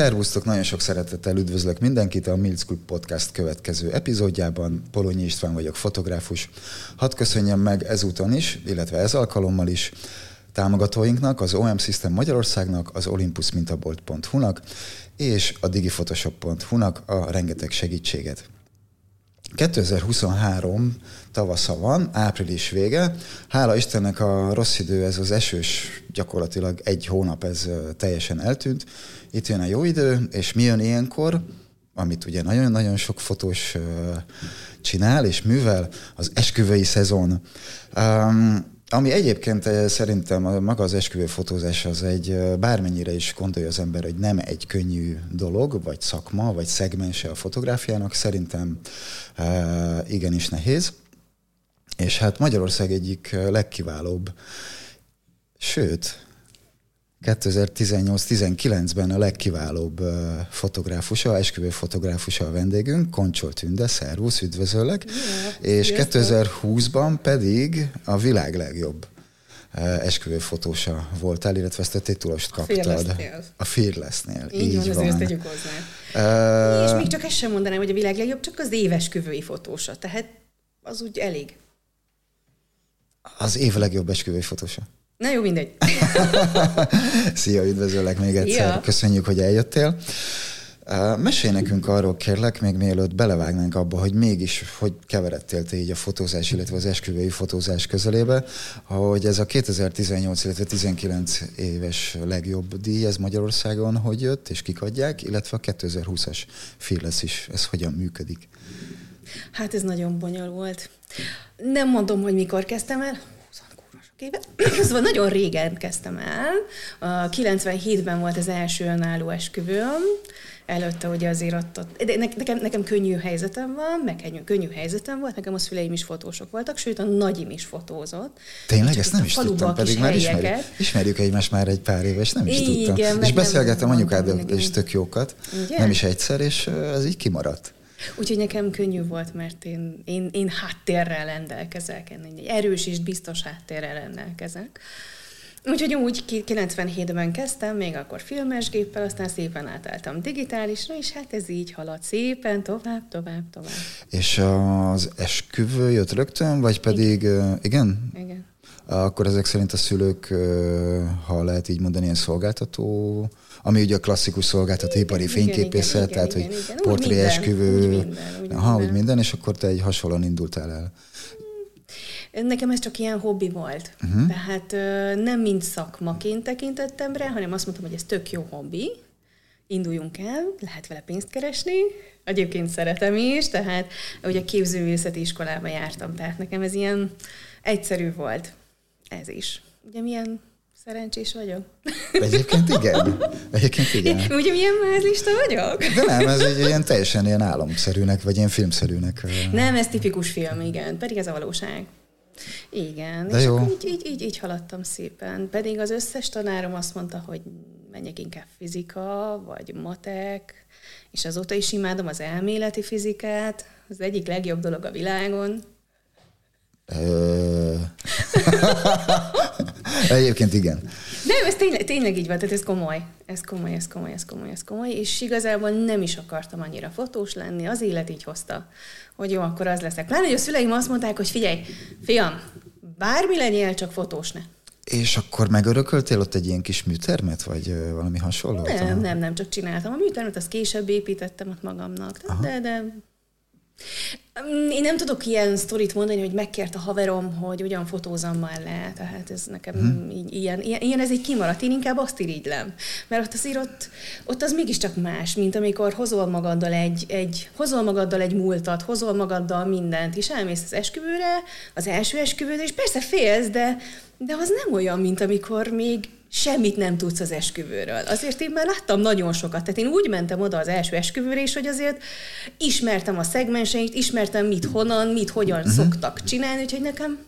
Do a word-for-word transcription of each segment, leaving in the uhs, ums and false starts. Szervusztok, nagyon sok szeretettel üdvözlök mindenkit a Milc Club Podcast következő epizódjában. Polonyi István vagyok, fotográfus. Hadd köszönjem meg ezúton is, illetve ez alkalommal is támogatóinknak, az o em System Magyarországnak, az olympus mintabolt pont hu-nak és a digiphotoshop pont hu-nak a rengeteg segítséget. kétezer-huszonhárom tavasza van, április vége. Hála Istennek a rossz idő, ez az esős, gyakorlatilag egy hónap, ez teljesen eltűnt. Itt jön a jó idő, és mi jön ilyenkor, amit ugye nagyon-nagyon sok fotós csinál és művel, az esküvői szezon. Um, Ami egyébként szerintem maga az esküvőfotózás az egy, bármennyire is gondolja az ember, hogy nem egy könnyű dolog, vagy szakma, vagy szegmense a fotográfiának, szerintem uh, igenis nehéz. És hát Magyarország egyik legkiválóbb, sőt, kétezer-tizennyolc-tizenkilencben a legkiválóbb fotográfusa, esküvőfotográfusa a vendégünk, Koncsol Tünde, szervusz, üdvözöllek, yeah, és kétezer-húszban pedig a világ legjobb esküvőfotósa voltál, illetve ezt a titulust kaptad. Fearless-nél. A Fearless-nél. Így, így van, azért ezt tegyük hozzá. Uh, és még csak ezt sem mondanám, hogy a világ legjobb, csak az évesküvői fotósa, tehát az úgy elég. Az év legjobb esküvői fotósa. Na jó, mindegy. Szia, üdvözöllek még egyszer. Ja. Köszönjük, hogy eljöttél. Mesélj nekünk arról, kérlek, még mielőtt belevágnánk abba, hogy mégis, hogy keveredtél te így a fotózás, illetve az esküvői fotózás közelébe, hogy ez a kétezer-tizennyolc, illetve tizenkilenc éves legjobb díj, ez Magyarországon hogy jött, és kik adják, illetve a kétezer-húszas Fearless is, ez hogyan működik? Hát ez nagyon bonyolult volt. Nem mondom, hogy mikor kezdtem el, szóval nagyon régen kezdtem el. kilencvenhétben volt az első önálló esküvőm. Előtte ugye azért ott... ott de nekem, nekem könnyű helyzetem van, meg könnyű helyzetem volt, nekem a szüleim is fotósok voltak, sőt a nagyim is fotózott. Tényleg, ezt nem is tudtam, pedig már ismerjük, ismerjük egymást már egy pár éves, nem is igen, tudtam. És beszélgettem anyukáddal is tök jókat, ugye? Nem is egyszer, és ez így kimaradt. Úgyhogy nekem könnyű volt, mert én, én, én háttérrel rendelkezek, én egy erős és biztos háttérrel rendelkezek. Úgyhogy úgy kilencvenhétben kezdtem, még akkor filmes géppel, aztán szépen átálltam digitálisra, és hát ez így halad szépen, tovább, tovább, tovább. És az esküvő jött rögtön, vagy pedig... Igen? Igen. igen. Akkor ezek szerint a szülők, ha lehet így mondani, ilyen szolgáltató... ami ugye a klasszikus szolgáltatóipari fényképészet, igen, tehát igen, hogy igen. portré minden, esküvő, úgy minden, úgy aha, minden. Úgy minden, és akkor te egy hasonlóan indultál el. Nekem ez csak ilyen hobbi volt. Uh-huh. Tehát nem mind szakmaként tekintettem rá, hanem azt mondtam, hogy ez tök jó hobbi, induljunk el, lehet vele pénzt keresni, egyébként szeretem is, tehát ugye képzőművészeti iskolába jártam, tehát nekem ez ilyen egyszerű volt. Ez is. Ugye milyen szerencsés vagyok. Egyébként igen. Egyébként igen. Ugye milyen mázlista vagyok? De nem, ez egy ilyen teljesen ilyen álomszerűnek, vagy ilyen filmszerűnek. Nem, ez tipikus film, igen. Pedig ez a valóság. Igen. De és jó. Így, így, így, így haladtam szépen. Pedig az összes tanárom azt mondta, hogy menjek inkább fizika, vagy matek, és azóta is imádom az elméleti fizikát. Az egyik legjobb dolog a világon. Egyébként igen. Nem, ez tényleg, tényleg így van, tehát ez komoly. Ez komoly, ez komoly, ez komoly, ez komoly. És igazából nem is akartam annyira fotós lenni, az élet így hozta, hogy jó, akkor az leszek. Pláne, hogy a szüleim azt mondták, hogy figyelj, fiam, bármi legyél, csak fotós ne. És akkor megörököltél ott egy ilyen kis műtermet, vagy valami hasonló? Nem, nem, nem, csak csináltam. A műtermet azt később építettem ott magamnak. De, de... Én nem tudok ilyen sztorit mondani, hogy megkért a haverom, hogy ugyan fotózzam már le, tehát ez nekem hmm. így, ilyen, ilyen, ilyen, ez egy kimaradt, én inkább azt irigylem, mert ott azért ott, ott az mégiscsak más, mint amikor hozol magaddal egy, egy, hozol magaddal egy múltat, hozol magaddal mindent, és elmész az esküvőre, az első esküvőre, és persze félsz, de, de az nem olyan, mint amikor még semmit nem tudsz az esküvőről. Azért én már láttam nagyon sokat. Tehát én úgy mentem oda az első esküvőre is, hogy azért ismertem a szegmenseit, ismertem mit, honnan, mit, hogyan uh-huh. szoktak csinálni, úgyhogy nekem,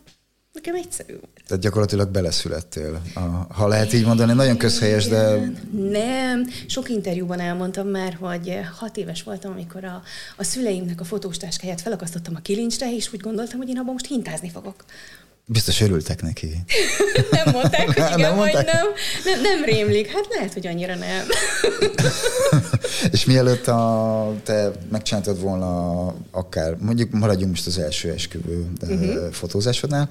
nekem egyszerű volt. Tehát gyakorlatilag beleszülettél. A, ha lehet így mondani, nagyon közhelyes, de... Nem. Sok interjúban elmondtam már, hogy hat éves voltam, amikor a, a szüleimnek a fotóstáskáját felakasztottam a kilincsre, és úgy gondoltam, hogy én abban most hintázni fogok. Biztos örültek neki. Nem mondták, hogy igen, nem mondták? Vagy nem. nem. Nem rémlik. Hát lehet, hogy annyira nem. És mielőtt a, te megcsináltad volna akár, mondjuk maradjunk most az első esküvő uh-huh. fotózásodnál,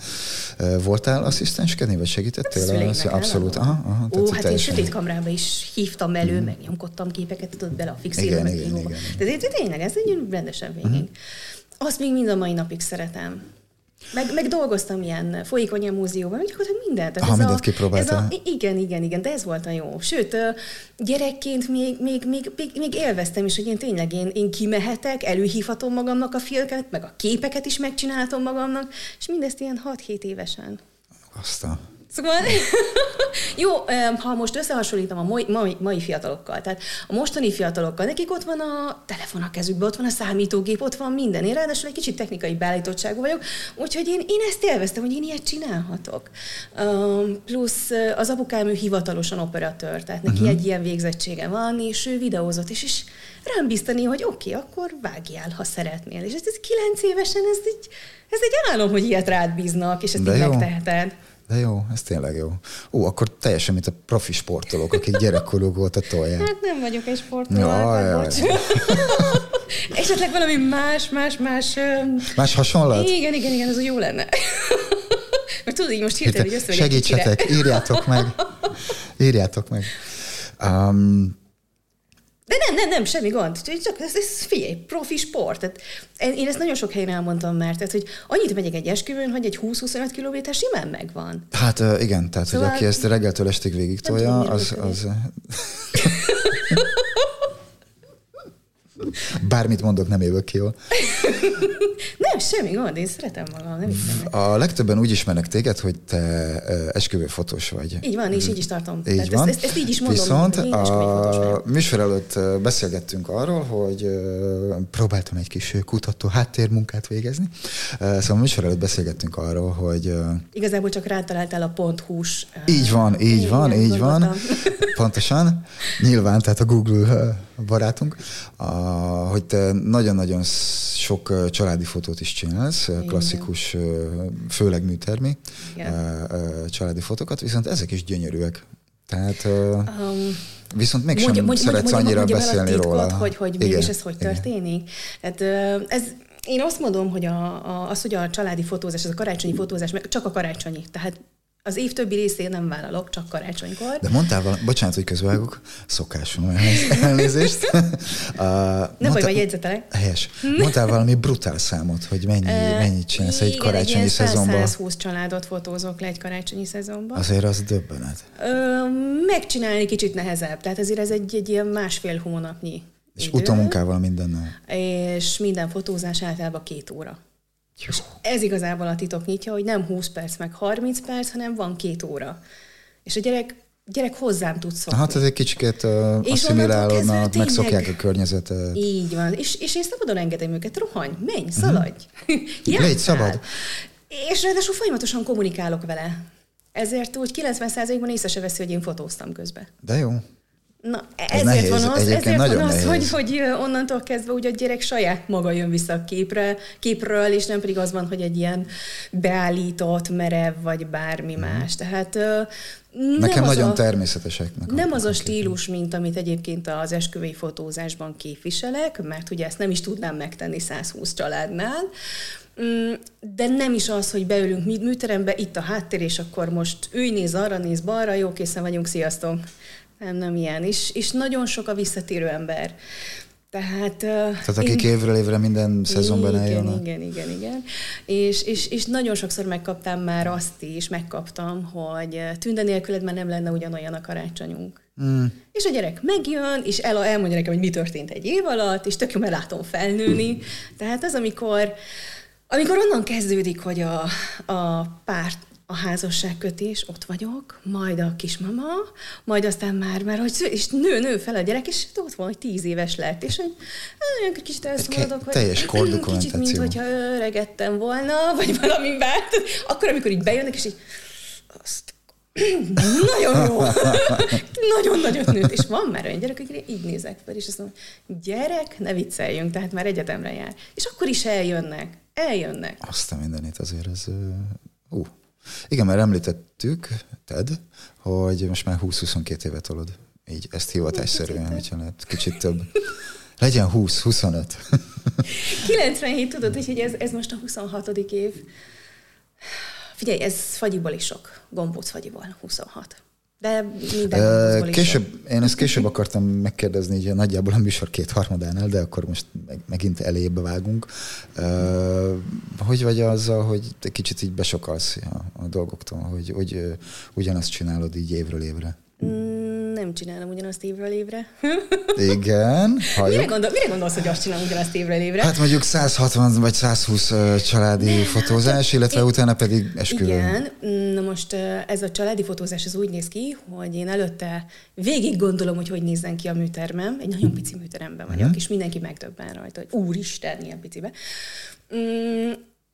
voltál asszisztenskedni, vagy segítettél? A az, abszolút. Aha, aha, ó, hát én sötét kamrába is hívtam elő, mm. megnyomkodtam képeket, tudod, bele a fixélőbe. Igen, igen, igen, igen. De tényleg, ez egy rendesen végig. Uh-huh. Azt még mind a mai napig szeretem. Meg, meg dolgoztam ilyen folyékony a múzeumban, hogy akkor mindent. Ha, mindent kipróbáltál. Igen, igen, igen, de ez volt a jó. Sőt, gyerekként még, még, még, még élveztem is, hogy én tényleg én, én kimehetek, előhívhatom magamnak a filmet, meg a képeket is megcsinálhatom magamnak, és mindezt ilyen hat-hét évesen. Aztán. Szóval, jó, ha most összehasonlítom a mai, mai, mai fiatalokkal, tehát a mostani fiatalokkal, nekik ott van a telefon a kezükben, ott van a számítógép, ott van minden. Én ráadásul egy kicsit technikai beállítottságú vagyok, úgyhogy én, én ezt élveztem, hogy én ilyet csinálhatok. Um, plusz az apukám, ő hivatalosan operatőr, tehát neki uh-huh. egy ilyen végzettsége van, és ő videózott is, és rám bíztani, hogy oké, okay, akkor vágjál, ha szeretnél. És ez, ez kilenc évesen, ez egy, ez egy álom, hogy ilyet rád bíznak, és ezt így megteheted. De jó, ez tényleg jó. Ó, akkor teljesen, mint a profi sportolók, akik gyerekkoruk volt a tolják. Hát nem vagyok egy sportoló. Jaj, esetleg valami más, más, más... Más hasonlat? Igen, igen, igen, ez úgy jó lenne. Mert tudod, így most hirtelen, hogy össze segítsetek, írjátok meg. Írjátok meg. Um, De nem, nem, nem, semmi gond. Csak ez, ez figyelj, profi sport. Tehát én ezt nagyon sok helyen elmondtam már, tehát, hogy annyit megyek egy esküvőn, hogy egy húsz-huszonöt kilométer simán megvan. Hát igen, tehát, szóval hogy aki ezt reggeltől estig végig tolja, az... az... Bármit mondok, nem évök ki jól. Nem, semmi gond, én szeretem magam, nem hiszem. A legtöbben úgy ismernek téged, hogy te esküvőfotós vagy. Így van, és így is tartom. Így van. Ezt, ezt, ezt így is mondom. Viszont a műsor előtt beszélgettünk arról, hogy próbáltam egy kis kutató háttérmunkát végezni. Szóval a műsor előtt beszélgettünk arról, hogy... Igazából csak rátaláltál a pont hús. Így van, így én van, így gondoltam. Van. Pontosan. Nyilván, tehát a Google barátunk, a, hogy te nagyon-nagyon sok családi fotót is csinálsz, klasszikus, főleg műtermi yeah. családi fotókat, viszont ezek is gyönyörűek. Tehát um, viszont mégsem mondja, mondja, szeretsz mondja, annyira mondja, beszélni titkot, róla. Hogy, hogy mégis igen, ez hogy igen. történik. Tehát ez én azt mondom, hogy a, a, az, hogy a családi fotózás, az a karácsonyi fotózás, csak a karácsonyi. Tehát az év többi részén nem vállalok, csak karácsonykor. De mondtál valami, bocsánat, hogy közvágok, szokásom elnézést. uh, nem vagy, majd jegyzetelek. Helyes. Mondtál valami brutál számot, hogy mennyi, uh, mennyit csinálsz egy karácsonyi szezonban. százhúsz családot fotózok le egy karácsonyi szezonban. Azért az döbbenet. Uh, megcsinálni kicsit nehezebb, tehát azért ez egy, egy ilyen másfél hónapnyi és idő. Utómunkával mindennel. És minden fotózás általában két óra. És ez igazából a titok nyitja, hogy nem húsz perc, meg harminc perc, hanem van két óra. És a gyerek, gyerek hozzám tud szokni. Hát ez egy kicsit uh, asszimilálódnak, megszokják a környezetet. Így van. És, és én szabadon engedem őket. Rohanj, menj, szaladj. Uh-huh. Légy szabad. És ráadásul folyamatosan kommunikálok vele. Ezért úgy kilencven százalékban észre se veszi, hogy én fotóztam közben. De jó. Na, ezért nehéz, van az, ezért van az hogy, hogy onnantól kezdve úgy a gyerek saját maga jön vissza a képre, képről, és nem pedig az van, hogy egy ilyen beállított, merev, vagy bármi hmm. más. Tehát nekem nagyon a, természeteseknek. Nem az a stílus, mint amit egyébként az esküvői fotózásban képviselek, mert ugye ezt nem is tudnám megtenni százhúsz családnál, de nem is az, hogy beülünk műterembe, itt a háttér, és akkor most ülj, néz arra, néz balra, jó, készen vagyunk, sziasztok! Nem, nem ilyen. És, és nagyon sok a visszatérő ember. Tehát... Tehát akik én... évről évre minden szezonban eljönnek. Igen, igen, igen. És, és, és nagyon sokszor megkaptam már azt is, megkaptam, hogy Tünde nélküled már nem lenne ugyanolyan a karácsonyunk. Mm. És a gyerek megjön, és el, elmondja nekem, hogy mi történt egy év alatt, és tök jó, mert látom felnőni. Tehát az, amikor, amikor onnan kezdődik, hogy a, a párt, a házasságkötés, ott vagyok, majd a kismama, majd aztán már, már hogy és nő, nő fel a gyerek, és ott van, hogy tíz éves lett, és hogy olyan kicsit elszomorodok, hogy teljes kicsit, mint hogyha öregettem volna, vagy valami vált, akkor, amikor így bejönnek, és így azt, nagyon jó, nagyon nagyot nőtt, és van már olyan gyerek, akik így nézek fel, és azt mondom, gyerek, ne vicceljünk, tehát már egyetemre jár, és akkor is eljönnek, eljönnek. Azt a mindenit azért, ez... Uh, Igen, mert említettük, Ted, hogy most már húsz-huszonkettő éve tolod. Így ezt hivatásszerűen, hogyha lehet kicsit több. Legyen húsz-huszonöt. kilencvenhét, tudod, úgyhogy ez, ez most a huszonhatodik év. Figyelj, ez fagyiból is sok. Gombóc fagyiból, huszonhat. De minden később, én ezt később akartam megkérdezni, így nagyjából a műsor kétharmadánál, de akkor most meg, megint elébe vágunk. Hogy vagy azzal, hogy te kicsit így besokalsz a dolgoktól, hogy, hogy ugyanazt csinálod így évről évre? Nem csinálom ugyanazt évről évre. Igen. Mire, gondol, mire gondolsz, hogy azt csinálom ugyanazt évről évre? Hát mondjuk száz hatvan vagy száz húsz családi fotózás, illetve én, utána pedig esküvő. Igen. Na most ez a családi fotózás az úgy néz ki, hogy én előtte végig gondolom, hogy hogy nézzen ki a műtermem. Egy nagyon pici műteremben vagyok, uh-huh. és mindenki megdöbben rajta, hogy úristen, ilyen picibe. Mm.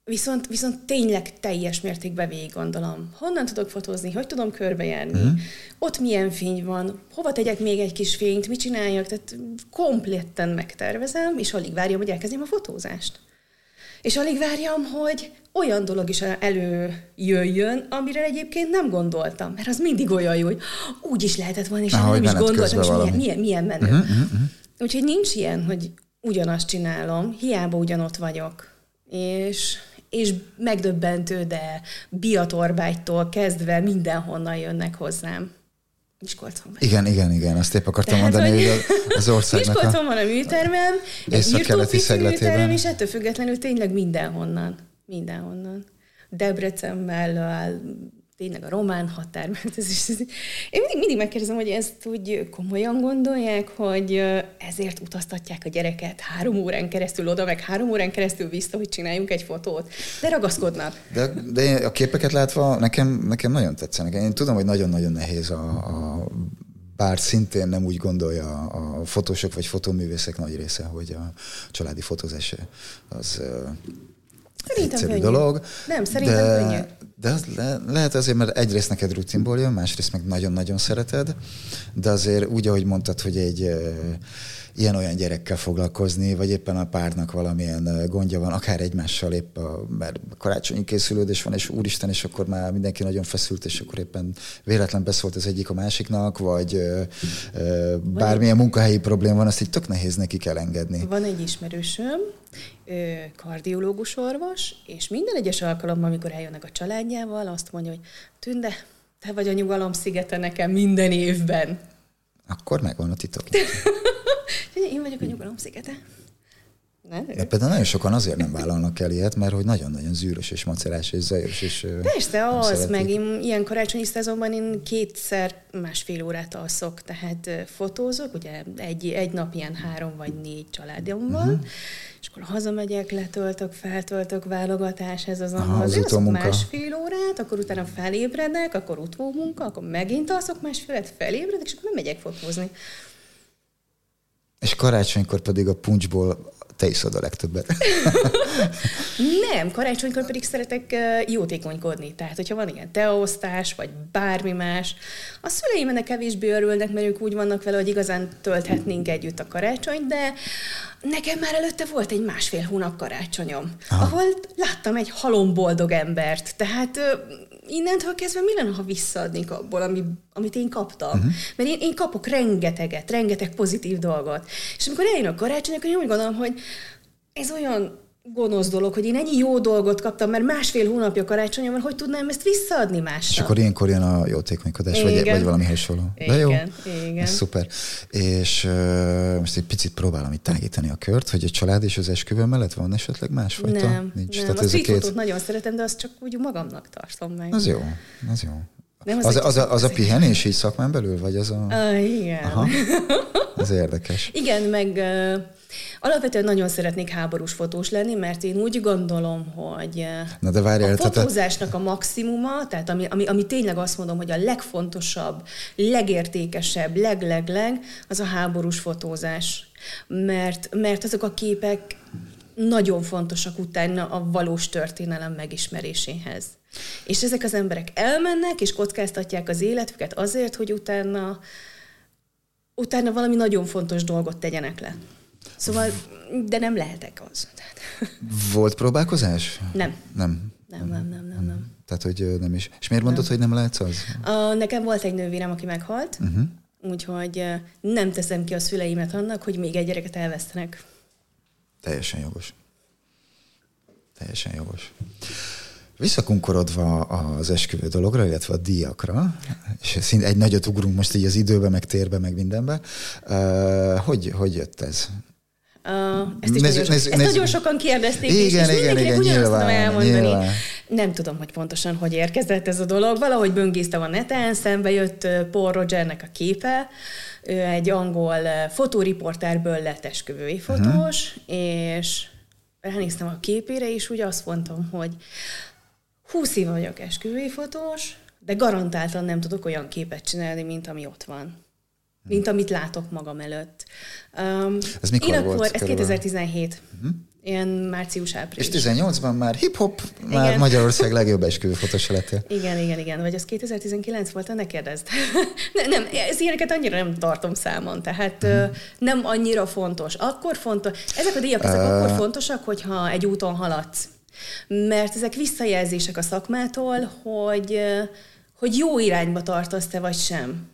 Viszont, viszont tényleg teljes mértékben végig gondolom. Honnan tudok fotózni, hogy tudom körbejárni, uh-huh. ott milyen fény van, hova tegyek még egy kis fényt, mit csináljak, tehát kompletten megtervezem, és alig várjam, hogy elkezdjem a fotózást. És alig várjam, hogy olyan dolog is előjöjjön, amire egyébként nem gondoltam, mert az mindig olyan jó, hogy úgy is lehetett volna, és ah, nem is gondoltam, és milyen, milyen, milyen menő. Uh-huh, uh-huh. Úgyhogy nincs ilyen, hogy ugyanazt csinálom, hiába ugyanott vagyok. És... és megdöbbentő, de Biatorbágytól kezdve mindenhonnan jönnek hozzám. Miskolcon van. Igen, igen, igen, azt épp akartam tehát, mondani, hogy az országnak a... Miskolcon van a műtermem, egy írtópici műtermem, és ettől függetlenül tényleg mindenhonnan. Mindenhonnan. Debrecenmel, tényleg a román határ, mert ez is... Én mindig, mindig megkérdezem, hogy ezt úgy komolyan gondolják, hogy ezért utaztatják a gyereket három órán keresztül oda, meg három órán keresztül vissza, hogy csináljunk egy fotót. De ragaszkodnak. De, de a képeket látva nekem, nekem nagyon tetszenek. Én tudom, hogy nagyon-nagyon nehéz a, a bár szintén nem úgy gondolja a fotósok vagy fotóművészek nagy része, hogy a családi fotózás az... Szerintem egyszerű dolog. Nem, szerintem de, könnyű. De az le, lehet azért, mert egyrészt neked rutinból jön, másrészt meg nagyon-nagyon szereted, de azért úgy, ahogy mondtad, hogy egy e, ilyen-olyan gyerekkel foglalkozni, vagy éppen a párnak valamilyen gondja van, akár egymással épp, a, mert karácsonyi készülődés van, és úristen, és akkor már mindenki nagyon feszült, és akkor éppen véletlen beszólt az egyik a másiknak, vagy e, e, bármilyen munkahelyi probléma van, azt így tök nehéz nekik elengedni. Van egy ismerősöm, kardiológus orvos, és minden egyes alkalommal, amikor eljönnek a családjával, azt mondja, hogy Tünde, te vagy a nyugalom szigete nekem minden évben. Akkor megvan a titok. Én vagyok a nyugalom szigete. De például nagyon sokan azért nem vállalnak el ilyet, mert hogy nagyon-nagyon zűrös és macerás és zajos. És persze, az, szeretik. Meg én ilyen karácsonyi szezonban én kétszer másfél órát alszok, tehát fotózok, ugye egy, egy nap ilyen három vagy négy családom van, uh-huh. és akkor hazamegyek, letöltök, feltöltök, válogatás, ez az aha, az, az azok másfél órát, akkor utána felébredek, akkor utómunka, akkor megint alszok másfélet, felébredek, és akkor nem megyek fotózni. És karácsonykor pedig a puncsból te iszod a legtöbbet. Nem, karácsonykor pedig szeretek jótékonykodni. Tehát, hogyha van ilyen teaosztás, vagy bármi más. A szüleim ennek kevésbé örülnek, mert ők úgy vannak vele, hogy igazán tölthetnénk együtt a karácsonyt, de nekem már előtte volt egy másfél hónap karácsonyom, aha. ahol láttam egy halomboldog embert. Tehát innentől kezdve mi lenne, ha visszaadnék abból, ami, amit én kaptam? Uh-huh. Mert én, én kapok rengeteget, rengeteg pozitív dolgot. És amikor eljön a karácsony, akkor én úgy gondolom, hogy ez olyan gonosz dolog, hogy én ennyi jó dolgot kaptam, mert másfél hónapja karácsonyom van, hogy tudnám ezt visszaadni másnak. És akkor ilyenkor jön a jótékonykodás, vagy, vagy valami hasonló. De jó, igen. Ez szuper. És uh, most egy picit próbálom itt tágítani a kört, hogy a család és az esküvő mellett van esetleg másfajta? Nem, nincs. Nem. A két... nagyon szeretem, de azt csak úgy magamnak tartom meg. Az jó, az jó. Nem, az az, egy, az, a, az a pihenés így szakmán belül, vagy az a... Uh, igen. Aha. Ez érdekes. Igen, meg uh, alapvetően nagyon szeretnék háborús fotós lenni, mert én úgy gondolom, hogy na de várjál, a fotózásnak a maximuma, tehát ami, ami, ami tényleg azt mondom, hogy a legfontosabb, legértékesebb, leglegleg, az a háborús fotózás. Mert, mert azok a képek nagyon fontosak utána a valós történelem megismeréséhez. És ezek az emberek elmennek, és kockáztatják az életüket azért, hogy utána, utána valami nagyon fontos dolgot tegyenek le. Szóval, de nem lehetek az. Volt próbálkozás? Nem. Nem. Nem, nem, nem, nem, nem. Tehát, hogy nem is. És miért mondod, nem. hogy nem látsz az? Uh, nekem volt egy nővérem, aki meghalt, uh-huh. úgyhogy nem teszem ki a szüleimet annak, hogy még egy gyereket elvesztenek. Teljesen jogos. Teljesen jogos. Visszakunkorodva az esküvő dologra, illetve a díjakra, és szint egy nagyot ugrunk most így az időbe, meg térbe, meg mindenbe. Uh, hogy, hogy jött ez? Uh, ezt is néz, nagyon, néz, ezt néz, nagyon sokan kérdezték, igen, is, és igen, mindenkinek igen, ugyanazt nyilván, tudom elmondani. Nyilván. Nem tudom, hogy pontosan hogy érkezett ez a dolog. Valahogy böngésztem a neten, szembe jött Paul Rogernek a képe. Ő egy angol fotóriportárből lett esküvői fotós, uh-huh. és ránéztem a képére, és úgy azt mondtam, hogy húsz éve vagyok esküvői fotós, de garantáltan nem tudok olyan képet csinálni, mint ami ott van. Mint amit látok magam előtt. Um, ez mikor én volt? Akkor, ez kétezer-tizenhét. Uh-huh. Ilyen március-április. És tizennyolcban már hip-hop, már igen. Magyarország legjobb esküvőfotósa lettél. Igen, igen, igen. Vagy az kétezer-tizenkilenc volt, ne kérdezd. nem, nem, ez ilyeneket annyira nem tartom számon, tehát uh-huh. nem annyira fontos. Akkor fontos, ezek a díjak, ezek uh... akkor fontosak, hogyha egy úton haladsz. Mert ezek visszajelzések a szakmától, hogy, hogy jó irányba tartasz te, vagy sem.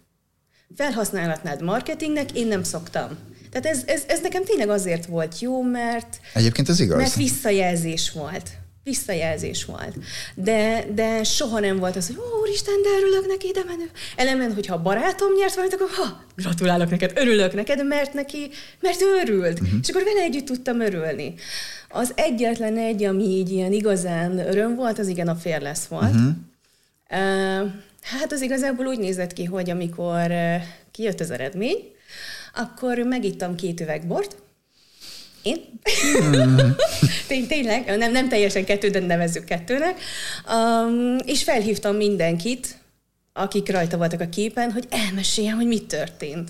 Felhasználatnád marketingnek, én nem szoktam. Tehát ez, ez, ez nekem tényleg azért volt jó, mert... Egyébként ez igaz. Mert visszajelzés volt. Visszajelzés volt. De, de soha nem volt az, hogy ó, úristen, de örülök neki, de menő. Elemen, hogyha a barátom nyert valamit, akkor ha, gratulálok neked, örülök neked, mert neki, mert ő örült. Uh-huh. És akkor vele együtt tudtam örülni. Az egyetlen egy, ami így ilyen igazán öröm volt, az igen a férlesz volt. Uh-huh. Uh, Hát az igazából úgy nézett ki, hogy amikor kijött az eredmény, akkor megittam két üveg bort. Én? Mm. Tény, tényleg, nem, nem teljesen kettő, de nevezzük kettőnek. Um, és felhívtam mindenkit, akik rajta voltak a képen, hogy elmeséljem, hogy mi történt.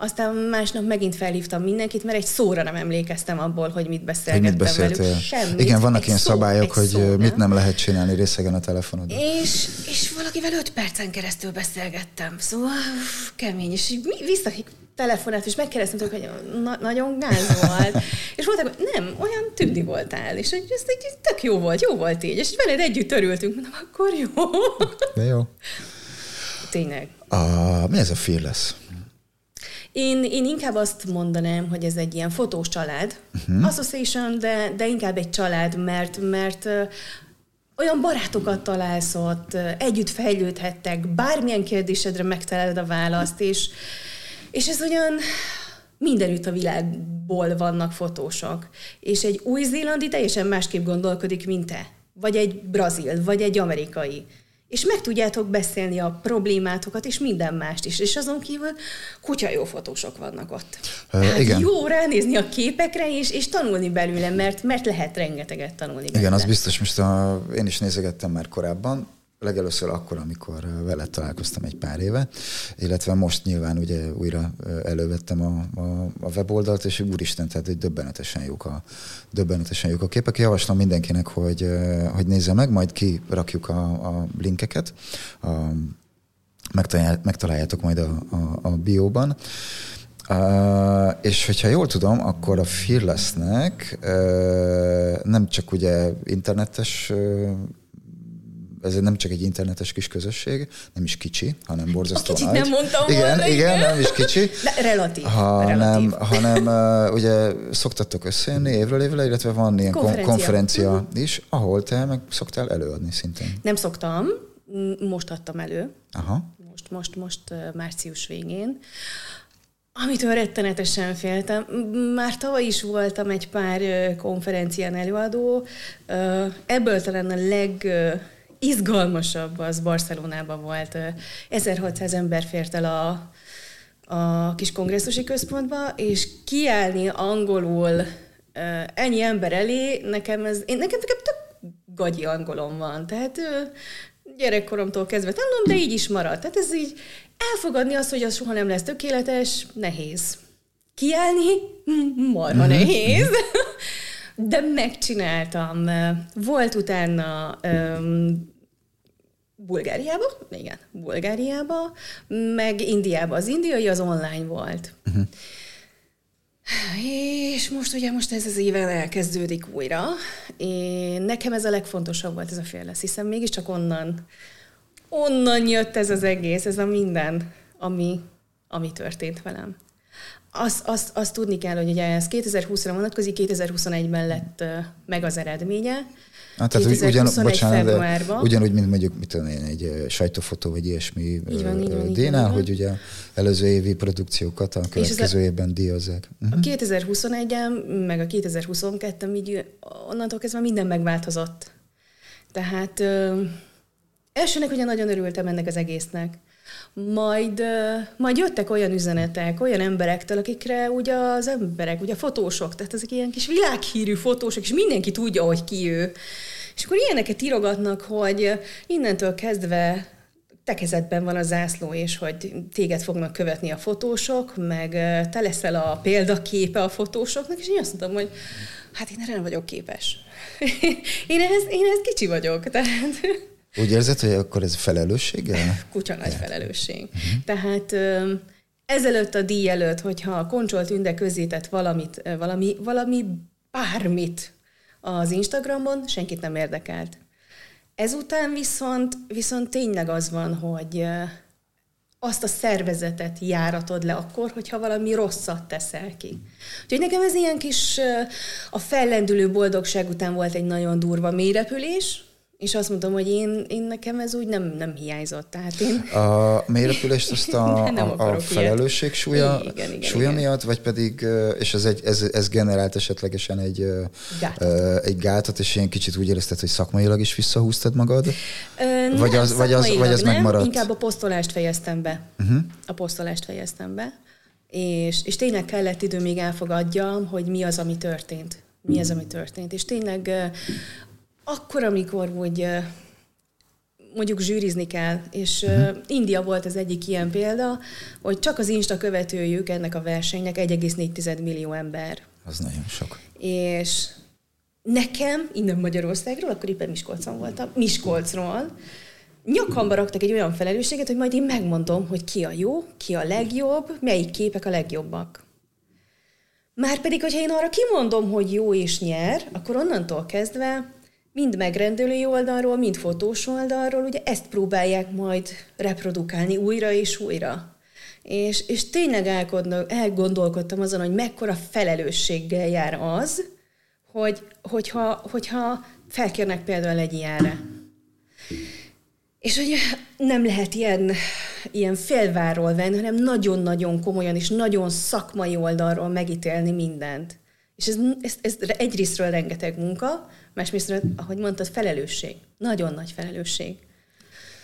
Aztán másnap megint felhívtam mindenkit, mert egy szóra nem emlékeztem abból, hogy mit beszélgettem velük. Semmit. Igen, vannak egy ilyen szó, szabályok, hogy szó, mit nem lehet csinálni részegen a telefonodon. És, és valakivel öt percen keresztül beszélgettem. Szóval uff, kemény. És vissza telefonát, és megkérdeztem, hogy na- nagyon gáz volt. És voltak, nem, olyan tündi voltál. És ez tök jó volt, jó volt így. És veled együtt örültünk. Mondom, akkor jó. De jó. Tényleg. A, mi ez a fearless? Én, én inkább azt mondanám, hogy ez egy ilyen fotós család, uh-huh. association, de, de inkább egy család, mert, mert olyan barátokat találsz ott, együtt fejlődhettek, bármilyen kérdésedre megtalálod a választ, és, és ez olyan mindenütt a világból vannak fotósok. És egy új-zélandi teljesen másképp gondolkodik, mint te. Vagy egy brazil, vagy egy amerikai. És meg tudjátok beszélni a problémátokat, és minden mást is. És azon kívül kutya jó fotósok vannak ott. Ö, hát igen. Jó ránézni a képekre, és, és tanulni belőle, mert, mert lehet rengeteget tanulni belőle. Igen, az biztos. Most a, én is nézegettem már korábban, legelőször akkor, amikor veled találkoztam egy pár éve, illetve most nyilván ugye újra elővettem a, a, a weboldalt, és úristen, tehát egy döbbenetesen jók a, döbbenetesen jók a képek. Javaslom mindenkinek, hogy, hogy nézze meg, majd kirakjuk a, a linkeket, a, megtalál, megtaláljátok majd a, a, a bióban. Uh, és hogyha jól tudom, akkor a Fearlessnek uh, nem csak ugye internetes uh, ez nem csak egy internetes kis közösség, nem is kicsi, hanem borzasztó nagy. Kicsit nem mondtam igen, volna. Igen, igen, nem is kicsi. De relatív. Hanem, hanem uh, ugye szoktattok összejönni évről évre, illetve van ilyen konferencia, konferencia is, ahol te meg szoktál előadni szintén. Nem szoktam, most adtam elő. Aha. Most, most, most március végén. Amitől rettenetesen féltem. Már tavaly is voltam egy pár konferencián előadó. Ebből talán a leg... izgalmasabb az Barcelonában volt. ezerhatszáz ember fért el a, a kis kongresszusi központba, és kiállni angolul ennyi ember elé, nekem ez, én, nekem, nekem tök gagyi angolom van. Tehát gyerekkoromtól kezdve tanulom, de így is maradt. Tehát ez így elfogadni azt, hogy az soha nem lesz tökéletes, nehéz. Kiállni? Marha nehéz. De megcsináltam. Volt utána um, Bulgáriába, igen, Bulgáriába, meg Indiába. Az indiai az online volt. Uh-huh. És most ugye most ez az éven elkezdődik újra. Én, nekem ez a legfontosabb volt, ez a fél lesz, hiszen mégiscsak onnan, onnan jött ez az egész, ez a minden, ami, ami történt velem. Azt, azt, azt tudni kell, hogy ugye ez kétezer-húszra vonatkozik, kétezer-huszonegyben lett meg az eredménye. Na, tehát kétezer-huszonegy februárban. Ugyanúgy, mint mondjuk mit tudom én, egy sajtófotó vagy ilyesmi díjnál, hogy ugye előző évi produkciókat a következő évben díjazzák. A kétezer-huszonegyben, meg a kétezer-huszonkettőben így onnantól kezdve minden megváltozott. Tehát ö, elsőnek ugye nagyon örültem ennek az egésznek. Majd, majd jöttek olyan üzenetek, olyan emberektől, akikre ugye az emberek, ugye a fotósok, tehát ezek ilyen kis világhírű fotósok, és mindenki tudja, hogy ki ő. És akkor ilyeneket írogatnak, hogy innentől kezdve te kezedben van a zászló, és hogy téged fognak követni a fotósok, meg te leszel a példaképe a fotósoknak, és én azt mondtam, hogy hát én erre nem vagyok képes. Én ehhez, én ehhez kicsi vagyok, tehát... Úgy érzed, hogy akkor ez felelőssége? Kutya nagy felelősség. Uh-huh. Tehát ezelőtt a díj előtt, hogyha a Koncsol Tünde közzétett valamit, valami, valami bármit az Instagramon, senkit nem érdekelt. Ezután viszont, viszont tényleg az van, hogy azt a szervezetet járatod le akkor, hogyha valami rosszat teszel ki. Úgyhogy nekem ez ilyen kis, a fellendülő boldogság után volt egy nagyon durva mélyrepülés, és azt mondtam, hogy én, én nekem ez úgy nem, nem hiányzott. Tehát én... A mélyrepülést azt a, a, a felelősség súlya, igen, igen, súlya igen. miatt, vagy pedig, és ez, egy, ez, ez generált esetlegesen egy gátot. egy gátot, és én kicsit úgy érezted, hogy szakmailag is visszahúztad magad? Ö, vagy, nem, az, vagy az vagy az nem, megmaradt? Inkább a posztolást fejeztem be. Uh-huh. A posztolást fejeztem be, és, és tényleg kellett idő, még elfogadjam, hogy mi az, ami történt. Mi az, ami történt. És tényleg... Akkor, amikor úgy, mondjuk zsűrizni kell, és uh-huh. India volt az egyik ilyen példa, hogy csak az Insta követőjük ennek a versenynek egy egész négy millió ember. Az nagyon sok. És nekem, innen Magyarországról, akkor éppen Miskolcon voltam, Miskolcról, nyakamba raktak egy olyan felelősséget, hogy majd én megmondom, hogy ki a jó, ki a legjobb, melyik képek a legjobbak. Márpedig, hogyha én arra kimondom, hogy jó és nyer, akkor onnantól kezdve... mind megrendelői oldalról, mind fotós oldalról, ugye ezt próbálják majd reprodukálni újra és újra. És, és tényleg elgondolkodtam azon, hogy mekkora felelősséggel jár az, hogy, hogyha, hogyha felkérnek például egy ilyenre. És hogy nem lehet ilyen, ilyen félváról venni, hanem nagyon-nagyon komolyan és nagyon szakmai oldalról megítélni mindent. És ez, ez, ez egyrésztről rengeteg munka, másrésztről, ahogy mondtad, felelősség. Nagyon nagy felelősség.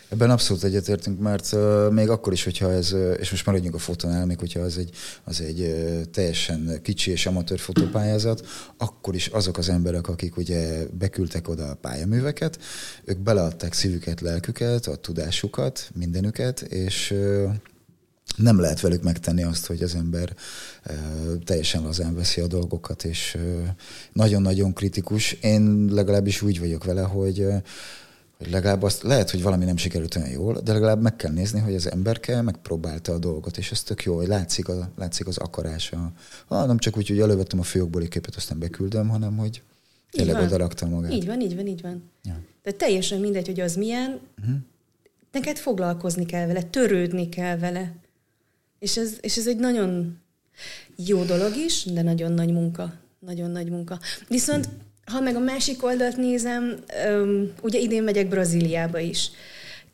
Ebben abszolút egyetértünk, mert uh, még akkor is, hogyha ez, uh, és most maradjunk a fotónál, még hogyha az egy, az egy uh, teljesen kicsi és amatőr fotópályázat, akkor is azok az emberek, akik ugye beküldtek oda a pályaműveket, ők beleadták szívüket, lelküket, a tudásukat, mindenüket, és... Uh, nem lehet velük megtenni azt, hogy az ember uh, teljesen lazán veszi a dolgokat, és uh, nagyon-nagyon kritikus. Én legalábbis úgy vagyok vele, hogy, uh, hogy legalább azt, lehet, hogy valami nem sikerült olyan jól, de legalább meg kell nézni, hogy az emberke megpróbálta a dolgot, és ez tök jó, hogy látszik, a, látszik az akarása. Ah, nem csak úgy, hogy elővettem a fiókból egy képet, aztán beküldöm, hanem hogy tényleg odarakta magát. Így van, így van, így van. Ja. De teljesen mindegy, hogy az milyen, uh-huh. neked foglalkozni kell vele, törődni kell vele. És ez, és ez egy nagyon jó dolog is, de nagyon nagy munka. Nagyon nagy munka. Viszont, ha meg a másik oldalt nézem, ugye idén megyek Brazíliába is.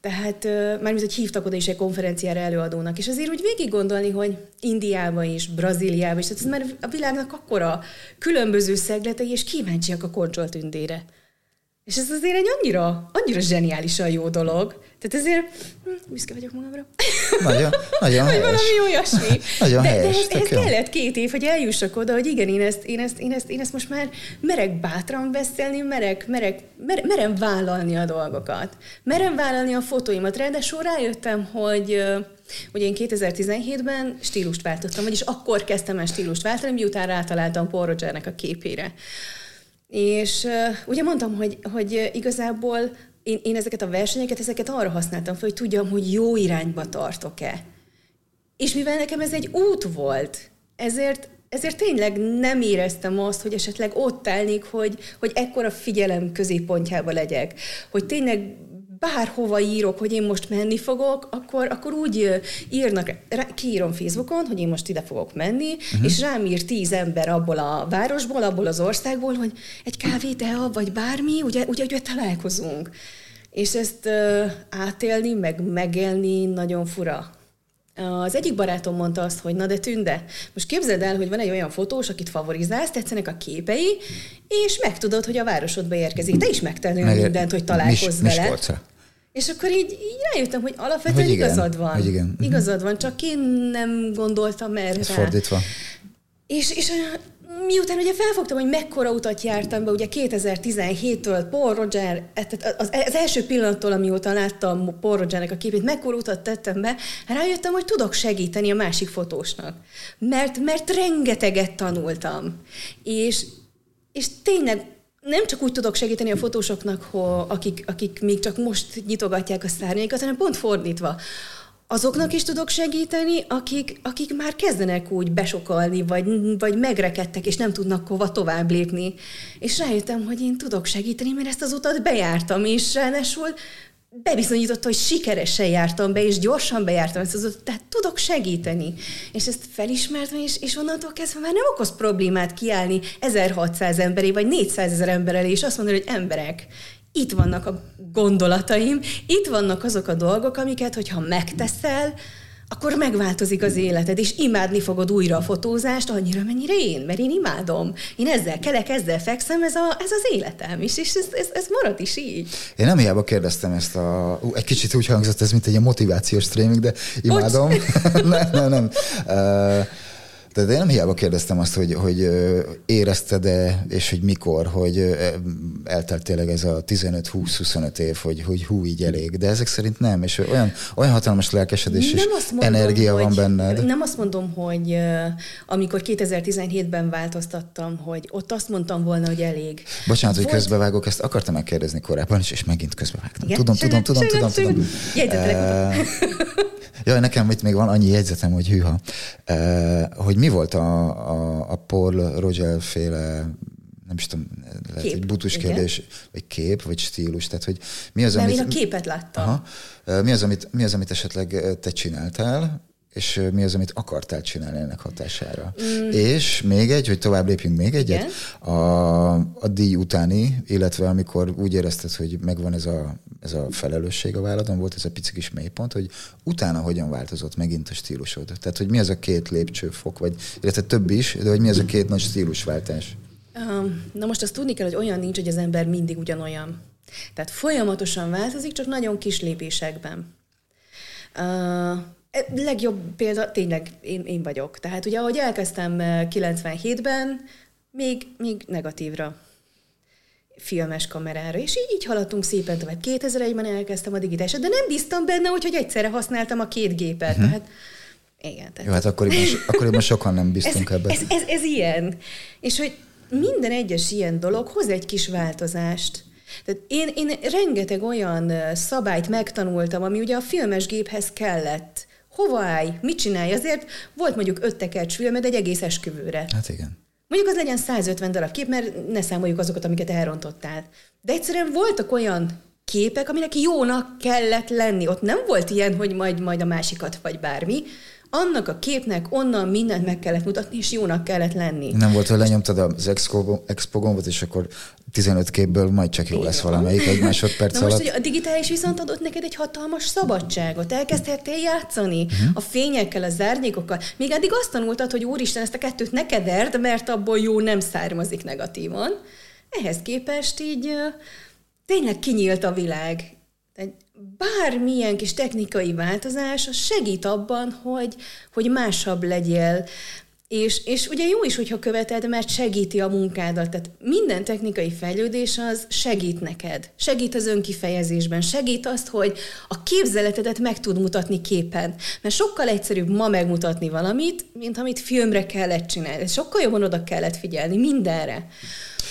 Tehát mármint, hogy hívtak oda is egy konferenciára előadónak. És azért úgy végig gondolni, hogy Indiába is, Brazíliába is. Tehát ez már a világnak akkora különböző szegletei, és kíváncsiak a Koncsol Tündére. És ez azért egy annyira, annyira zseniálisan jó dolog. Tehát ezért büszke vagyok magamra. Nagyon, nagyon helyes. Valami olyasmi. Nagyon de, helyes, de ez, ez kellett két év, hogy eljussak oda, hogy igen, én ezt, én ezt, én ezt, én ezt most már merek bátran beszélni, merek, merek, mer, merem vállalni a dolgokat. Merem vállalni a fotóimat. Ráadásul rájöttem, hogy, hogy én kétezer-tizenhétben stílust váltottam, vagyis akkor kezdtem el stílust váltani, miután rátaláltam Paul Rogernek a képére. És uh, ugye mondtam, hogy, hogy igazából én, én ezeket a versenyeket, ezeket arra használtam fel, hogy tudjam, hogy jó irányba tartok-e. És mivel nekem ez egy út volt, ezért Ezért tényleg nem éreztem azt, hogy esetleg ott állnék, hogy, hogy ekkora figyelem középpontjába legyek. Hogy tényleg bárhova írok, hogy én most menni fogok, akkor, akkor úgy írnak, kiírom Facebookon, hogy én most ide fogok menni, uh-huh. és rám ír tíz ember abból a városból, abból az országból, hogy egy kávé, tea, vagy bármi, ugye, ugye, ugye találkozunk. És ezt uh, átélni, meg megélni nagyon fura. Az egyik barátom mondta azt, hogy na de Tünde, most képzeld el, hogy van egy olyan fotós, akit favorizálsz, tetszenek a képei, és megtudod, hogy a városodba érkezik. Te is megtennél mindent, hogy találkozz vele. Miskolcra. És akkor így, így rájöttem, hogy alapvetően hogy igen, igazad van. Igen. Igazad van, csak én nem gondoltam erre. Ez fordítva. És, és miután ugye felfogtam, hogy mekkora utat jártam be, ugye kétezer-tizenhéttől Paul Roger, az első pillanattól, amióta láttam Paul Rogernek a képét, mekkora utat tettem be, rájöttem, hogy tudok segíteni a másik fotósnak. Mert, mert rengeteget tanultam. És, és tényleg nem csak úgy tudok segíteni a fotósoknak, akik, akik még csak most nyitogatják a szárnyaikat, hanem pont fordítva. Azoknak is tudok segíteni, akik, akik már kezdenek úgy besokalni, vagy, vagy megrekedtek, és nem tudnak hova tovább lépni. És rájöttem, hogy én tudok segíteni, mert ezt az utat bejártam, és ráadásul bebizonyította, hogy sikeresen jártam be, és gyorsan bejártam ezt az utat, tehát tudok segíteni. És ezt felismertem, és, és onnantól kezdve már nem okoz problémát kiállni ezerhatszáz emberé, vagy négyszázezer ember elé, és azt mondani, hogy emberek, itt vannak a gondolataim, itt vannak azok a dolgok, amiket, hogyha megteszel, akkor megváltozik az életed, és imádni fogod újra a fotózást, annyira, mennyire én, mert én imádom. Én ezzel kelek, ezzel fekszem, ez, a, ez az életem is, és ez, ez, ez marad is így. Én nem hiába kérdeztem ezt a... Ú, egy kicsit úgy hangzott ez, mint egy motivációs tréning, de imádom. nem, nem, nem. Uh... De én nem hiába kérdeztem azt, hogy, hogy érezted-e, és hogy mikor, hogy eltelt tényleg ez a tizenöt-húsz-huszonöt év, hogy, hogy hú, így elég. De ezek szerint nem, és olyan, olyan hatalmas lelkesedés és mondom, energia hogy, van benned. Nem azt mondom, hogy amikor kétezer-tizenhétben változtattam, hogy ott azt mondtam volna, hogy elég. Bocsánat, volt... hogy közbevágok, ezt akartam megkérdezni korábban is, és megint közbevágtam. Igen? Tudom, tudom, tudom, tudom, tudom. Jegyzetelek. Jaj, nekem itt még van annyi jegyzetem, hogy hűha. Hogy mi volt a, a, a Paul Roger féle, nem is tudom, lehet kép, egy butus kérdés, igen. Vagy kép, vagy stílus, tehát hogy mi az, nem, amit... Nem, én a képet láttam. Aha, mi az, amit, mi az, amit esetleg te csináltál, és mi az, amit akartál csinálni ennek hatására. Mm. És még egy, hogy tovább lépjünk még egyet, a, a díj utáni, illetve amikor úgy érezted, hogy megvan ez a, ez a felelősség a válladon, volt ez a pici kis mélypont, hogy utána hogyan változott megint a stílusod? Tehát, hogy mi az a két lépcsőfok, vagy illetve több is, de hogy mi az a két nagy stílusváltás? Na most azt tudni kell, hogy olyan nincs, hogy az ember mindig ugyanolyan. Tehát folyamatosan változik, csak nagyon kis lépésekben. Uh, Legjobb példa, tényleg én, én vagyok. Tehát ugye, ahogy elkezdtem kilencvenhétben, még, még negatívra, filmes kamerára, és így, így haladtunk szépen tovább. kétezer-egyben elkezdtem a digitálisat, de nem bíztam benne, hogy egyszerre használtam a két gépet. Uh-huh. Tehát, igen. Tehát... Jó, hát akkoriban, akkoriban sokan nem bíztunk ebben. Ez, ez, ez ilyen. És hogy minden egyes ilyen dolog hoz egy kis változást. Tehát én, én rengeteg olyan szabályt megtanultam, ami ugye a filmes géphez kellett. Hova állj? Mit csinálj? Azért volt mondjuk öt tekert filmed egy egész esküvőre. Hát igen. Mondjuk az legyen százötven darab kép, mert ne számoljuk azokat, amiket elrontottál. De egyszerűen voltak olyan képek, aminek jónak kellett lenni. Ott nem volt ilyen, hogy majd, majd a másikat vagy bármi. Annak a képnek onnan mindent meg kellett mutatni, és jónak kellett lenni. Nem volt, hogy lenyomtad az expo gombot, és akkor tizenöt képből majd csak jó igen. lesz valamelyik egy másodperc alatt. Na most, hogy a digitális viszont adott neked egy hatalmas szabadságot. Elkezdhettél játszani uh-huh. a fényekkel, az árnyékokkal. Még eddig azt tanultad, hogy úristen, ezt a kettőt ne kederd, mert abból jó nem származik negatívan. Ehhez képest így tényleg kinyílt a világ. Bármilyen kis technikai változás segít abban, hogy, hogy másabb legyél. És, és ugye jó is, hogyha követed, mert segíti a munkádat. Tehát minden technikai fejlődés az segít neked. Segít az önkifejezésben. Segít azt, hogy a képzeletedet meg tud mutatni képen. Mert sokkal egyszerűbb ma megmutatni valamit, mint amit filmre kellett csinálni. Sokkal jobban oda kellett figyelni mindenre.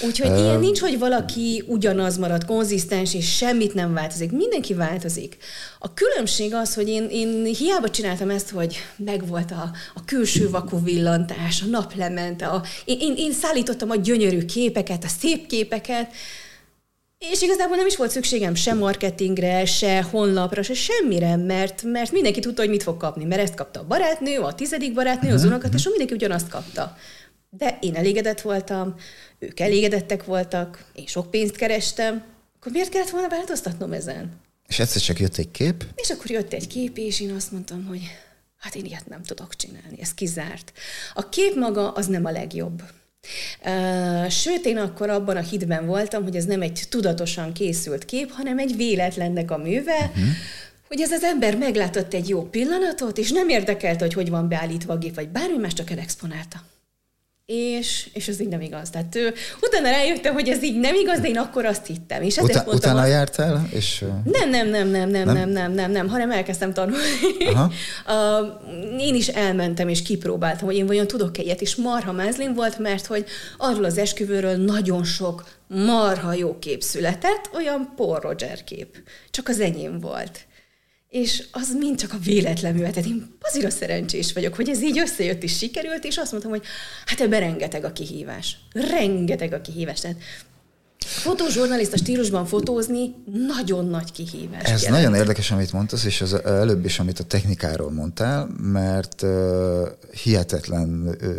Úgyhogy uh, ilyen nincs, hogy valaki ugyanaz marad, konzisztens, és semmit nem változik. Mindenki változik. A különbség az, hogy én, én hiába csináltam ezt, hogy megvolt a, a külső vakuvillantás, a naplemente, a, én, én szállítottam a gyönyörű képeket, a szép képeket, és igazából nem is volt szükségem se marketingre, se honlapra, se semmire, mert, mert mindenki tudta, hogy mit fog kapni. Mert ezt kapta a barátnő, a tizedik barátnő, az unokatesom, mindenki ugyanazt kapta. De én elégedett voltam, ők elégedettek voltak, én sok pénzt kerestem, akkor miért kellett volna változtatnom ezen? És egyszer csak jött egy kép? És akkor jött egy kép, és én azt mondtam, hogy hát én ilyet nem tudok csinálni, ez kizárt. A kép maga az nem a legjobb. Sőt, én akkor abban a hitben voltam, hogy ez nem egy tudatosan készült kép, hanem egy véletlennek a műve, uh-huh. hogy ez az ember meglátott egy jó pillanatot, és nem érdekelte, hogy hogy van beállítva a gép, vagy bármi más, csak elexponálta. És, és ez így nem igaz. Tehát ő, utána rájöttem, hogy ez így nem igaz, de én akkor azt hittem. És Uta, mondtam, utána jártál? És... Nem, nem, nem, nem, nem, nem, nem, nem, nem, nem, hanem elkezdtem tanulni. Aha. uh, én is elmentem, és kipróbáltam, hogy én vajon tudok-e ilyet, és marha mázlim volt, mert hogy arról az esküvőről nagyon sok marha jó kép született, olyan Paul Roger kép. Csak az enyém volt. És az mind csak a véletlen művet. Tehát én bazira szerencsés vagyok, hogy ez így összejött és sikerült, és azt mondtam, hogy hát ebben rengeteg a kihívás. Rengeteg a kihívás. Tehát fotózsurnalista stílusban fotózni nagyon nagy kihívás. Ez jelent. Nagyon érdekes, amit mondtasz, és az előbb is, amit a technikáról mondtál, mert uh, hihetetlen uh,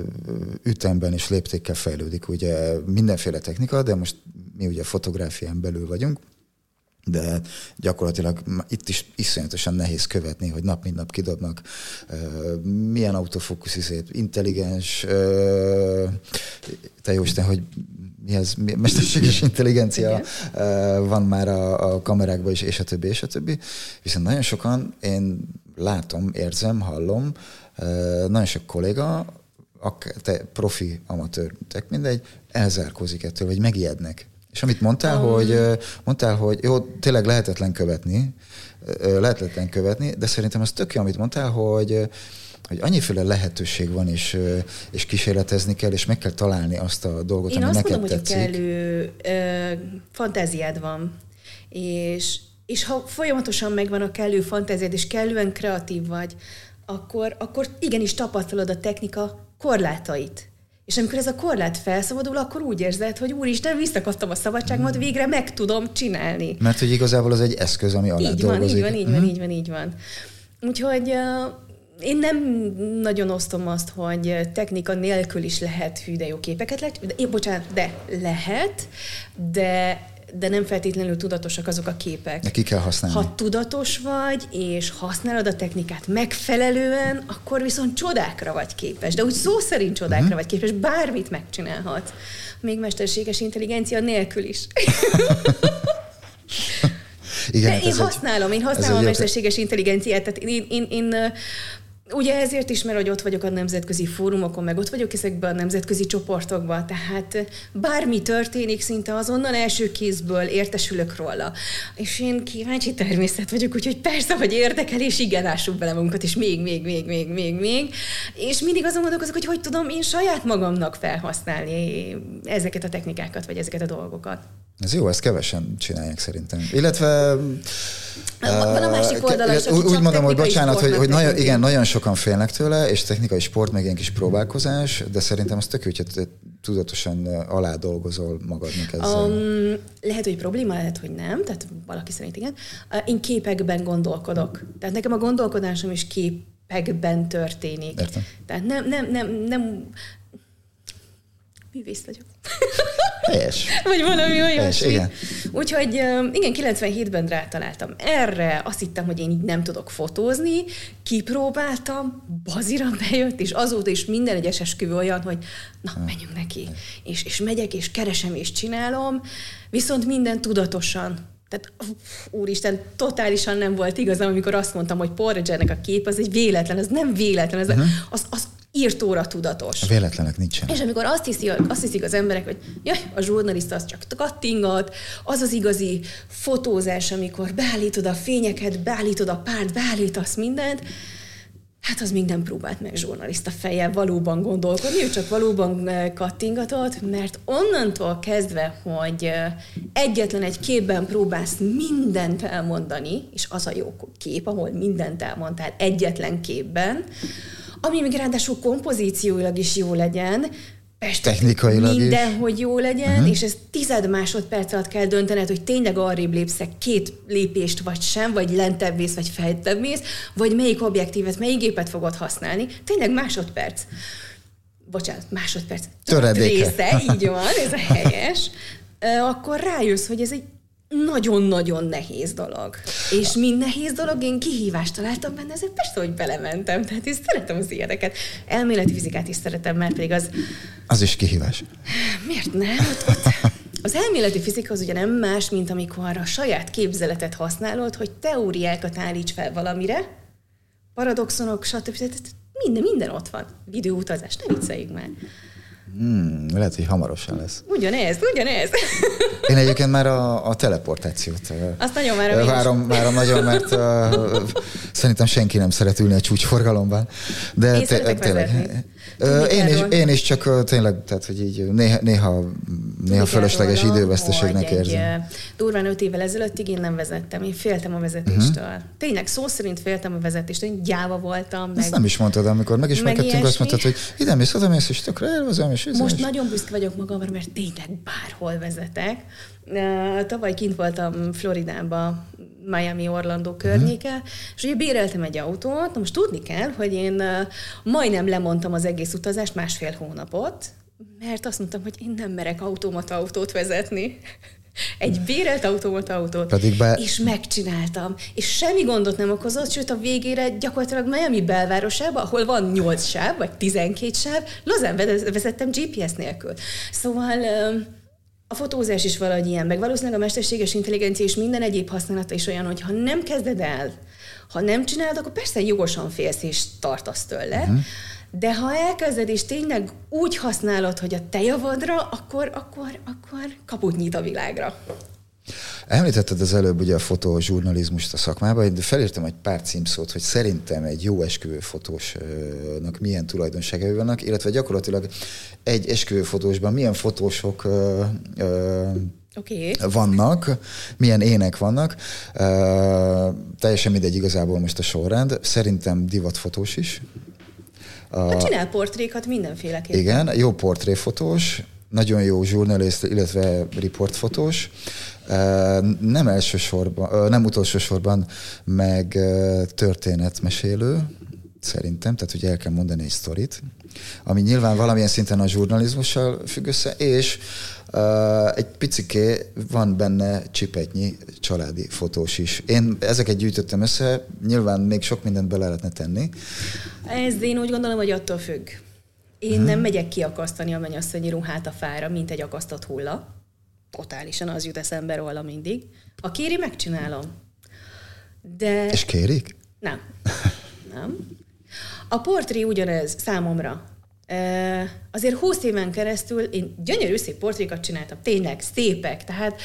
ütemben és léptékkel fejlődik ugye mindenféle technika, de most mi ugye fotográfián belül vagyunk, de gyakorlatilag itt is iszonyatosan nehéz követni, hogy nap mint nap kidobnak uh, milyen autofókusz izét, intelligens, uh, te jóisten, hogy mi ez, mi, mesterséges intelligencia uh, van már a, a kamerákban is, és a többi, és a többi. Viszont nagyon sokan, én látom, érzem, hallom, uh, nagyon sok kolléga, ak- te profi, amatőr, tek mindegy, elzárkózik ettől, vagy megijednek. És amit mondtál, oh. hogy, mondtál, hogy jó, tényleg lehetetlen követni, lehetetlen követni, de szerintem az tök jó, amit mondtál, hogy, hogy annyiféle lehetőség van, és, és kísérletezni kell, és meg kell találni azt a dolgot, Én ami neked mondom, tetszik. Én azt mondom, hogy a kellő ö, fantáziád van, és, és ha folyamatosan megvan a kellő fantáziád, és kellően kreatív vagy, akkor, akkor igenis tapasztalod a technika korlátait. És amikor ez a korlát felszabadul, akkor úgy érzed, hogy úristen, visszakaptam a szabadságomat, végre meg tudom csinálni. Mert hogy igazából az egy eszköz, ami alá így van, dolgozik. Így van, így van, mm-hmm. így van, így van. Úgyhogy uh, én nem nagyon osztom azt, hogy technika nélkül is lehet hű, de jó képeket lehet. De, én, bocsánat, de lehet, de... de nem feltétlenül tudatosak azok a képek. De ki kell használni. Ha tudatos vagy, és használod a technikát megfelelően, akkor viszont csodákra vagy képes. De úgy szó szerint csodákra uh-huh. vagy képes, bármit megcsinálhatsz. Még mesterséges intelligencia nélkül is. Igen, de én használom, egy, én használom a mesterséges egy... intelligenciát. Tehát én... én, én, én ugye ezért is, mert hogy ott vagyok a nemzetközi fórumokon, meg ott vagyok ezekben a nemzetközi csoportokban, tehát bármi történik, szinte azonnal első kézből értesülök róla. És én kíváncsi természet vagyok, úgyhogy persze, hogy érdekel, és igen, lássuk bele magunkat, és még, még, még, még, még, még. És mindig azon gondolkozok, hogy hogy tudom én saját magamnak felhasználni ezeket a technikákat, vagy ezeket a dolgokat. Ez jó, ezt kevesen csinálják szerintem. Illetve... Van a másik oldala, és úgy mondom, hogy bocsánat, hogy, hogy nagyon, igen, nagyon sokan félnek tőle, és technikai sport, meg ilyen kis próbálkozás, de szerintem az tök jó, hogyha tudatosan alá dolgozol magadnak ezzel. Um, lehet, hogy probléma, lehet, hogy nem, tehát valaki szerint igen. Én képekben gondolkodok. Tehát nekem a gondolkodásom is képekben történik. Értem. Tehát nem, nem, nem, nem... Művész vagyok. Helyes. Vagy valami olyan. Igen. Úgyhogy igen, kilencvenhétben rátaláltam erre, azt hittem, hogy én így nem tudok fotózni, kipróbáltam, bazira bejött, és azóta is minden egyes esküvő olyan, hogy na, menjünk neki. És, és megyek, és keresem, és csinálom, viszont minden tudatosan. Tehát úristen, totálisan nem volt igazam, amikor azt mondtam, hogy Paul Rogernek a kép az egy véletlen, az nem véletlen, az, uh-huh. az, az írtóra tudatos. A véletlenek nincsen. És amikor azt, hiszi, azt hiszik az emberek, hogy jaj, a zsurnalista az csak kattingat, az az igazi fotózás, amikor beállítod a fényeket, beállítod a párt, beállítasz mindent, Hát az minden próbált meg zsurnalista fejjel valóban gondolkodni, ő csak valóban kattingatott, mert onnantól kezdve, hogy egyetlen egy képben próbálsz mindent elmondani, és az a jó kép, ahol mindent elmondtál egyetlen képben, ami még ráadásul kompozícióilag is jó legyen, technikailag mindenhogy jó legyen, uh-huh. és ez tized másodperc alatt kell döntened, hogy tényleg arrébb lépsz két lépést, vagy sem, vagy lentebb mész, vagy fejtebb mész, vagy melyik objektívet, melyik gépet fogod használni. Tényleg másodperc. Bocsánat, másodperc. Töredéke. Része, így van, ez a helyes. Akkor rájössz, hogy ez egy nagyon-nagyon nehéz dolog. És mint nehéz dolog, én kihívást találtam benne, ezért persze, hogy belementem. Tehát én szeretem az ilyeneket. Elméleti fizikát is szeretem, mert pedig az... Az is kihívás. Miért nem? Az elméleti fizika az ugye nem más, mint amikor a saját képzeletet használod, hogy teóriákat állíts fel valamire, paradoxonok, stb. Minden, minden ott van. Videóutazás, ne vicceljük már. Hmm, lehet, hogy hamarosan lesz. Ugyanez, ugyanez. Én egyébként már a, a teleportációt Azt nagyon várom, várom, várom nagyon, mert uh, szerintem senki nem szeret ülni a csúcsforgalomban. De én te, tényleg. Én is, én is csak tényleg, tehát, hogy így néha, néha, néha fölösleges időveszteségnek érzem. Egy, durván öt évvel ezelőttig én nem vezettem, én féltem a vezetéstől. Uh-huh. Tényleg, szó szerint féltem a vezetéstől, én gyáva voltam. Meg, ezt nem is mondtad, amikor megismerkedtünk, azt mondtad, hogy ide mész, oda mész, és tökre elvezem, és most is. Nagyon büszke vagyok magamra, mert tényleg bárhol vezetek. Tavaly kint voltam Floridában, Miami, Orlando környéke, uh-huh. és ugye béreltem egy autót, most tudni kell, hogy én majdnem lemondtam az egész utazást, másfél hónapot, mert azt mondtam, hogy én nem merek automata autót vezetni. Egy bérelt automata autót. Be... És megcsináltam. És semmi gondot nem okozott, sőt a végére gyakorlatilag Miami belvárosába, ahol van nyolc sáv, vagy tizenkét sáv, lazán vezettem gé pé es nélkül. Szóval... A fotózás is valahogy ilyen, meg valószínűleg a mesterséges intelligencia és minden egyéb használata is olyan, hogy ha nem kezded el, ha nem csinálod, akkor persze jogosan félsz és tartasz tőle, uh-huh. de ha elkezded és tényleg úgy használod, hogy a te javadra, akkor, akkor, akkor kaput nyit a világra. Említetted az előbb ugye a fotózsurnalizmust a szakmában, én felírtam egy pár címszót, hogy szerintem egy jó esküvőfotósnak milyen tulajdonságai vannak, illetve gyakorlatilag egy esküvőfotósban milyen fotósok ö, ö, okay. vannak, milyen ének vannak, ö, teljesen mindegy igazából most a sorrend, szerintem divatfotós is. A, csinál portrékat mindenféleképpen. Igen, jó portréfotós, nagyon jó zsurnalista, illetve riportfotós, nem elsősorban, nem utolsósorban, meg történetmesélő, szerintem, tehát hogy el kell mondani egy sztorit, ami nyilván valamilyen szinten a zsurnalizmussal függ össze, és uh, egy piciké van benne csipetnyi családi fotós is. Én ezeket gyűjtöttem össze, nyilván még sok mindent bele lehetne tenni. Ez én úgy gondolom, hogy attól függ. Én hmm. nem megyek kiakasztani a mennyasszonyi ruhát a fára, mint egy akasztott hulla. Totálisan az jut eszembe róla mindig. Ha kéri, megcsinálom. De... És kérik? Nem. Nem. A portré ugyanez számomra. Azért húsz éven keresztül én gyönyörű szép portrékat csináltam. Tényleg szépek. Tehát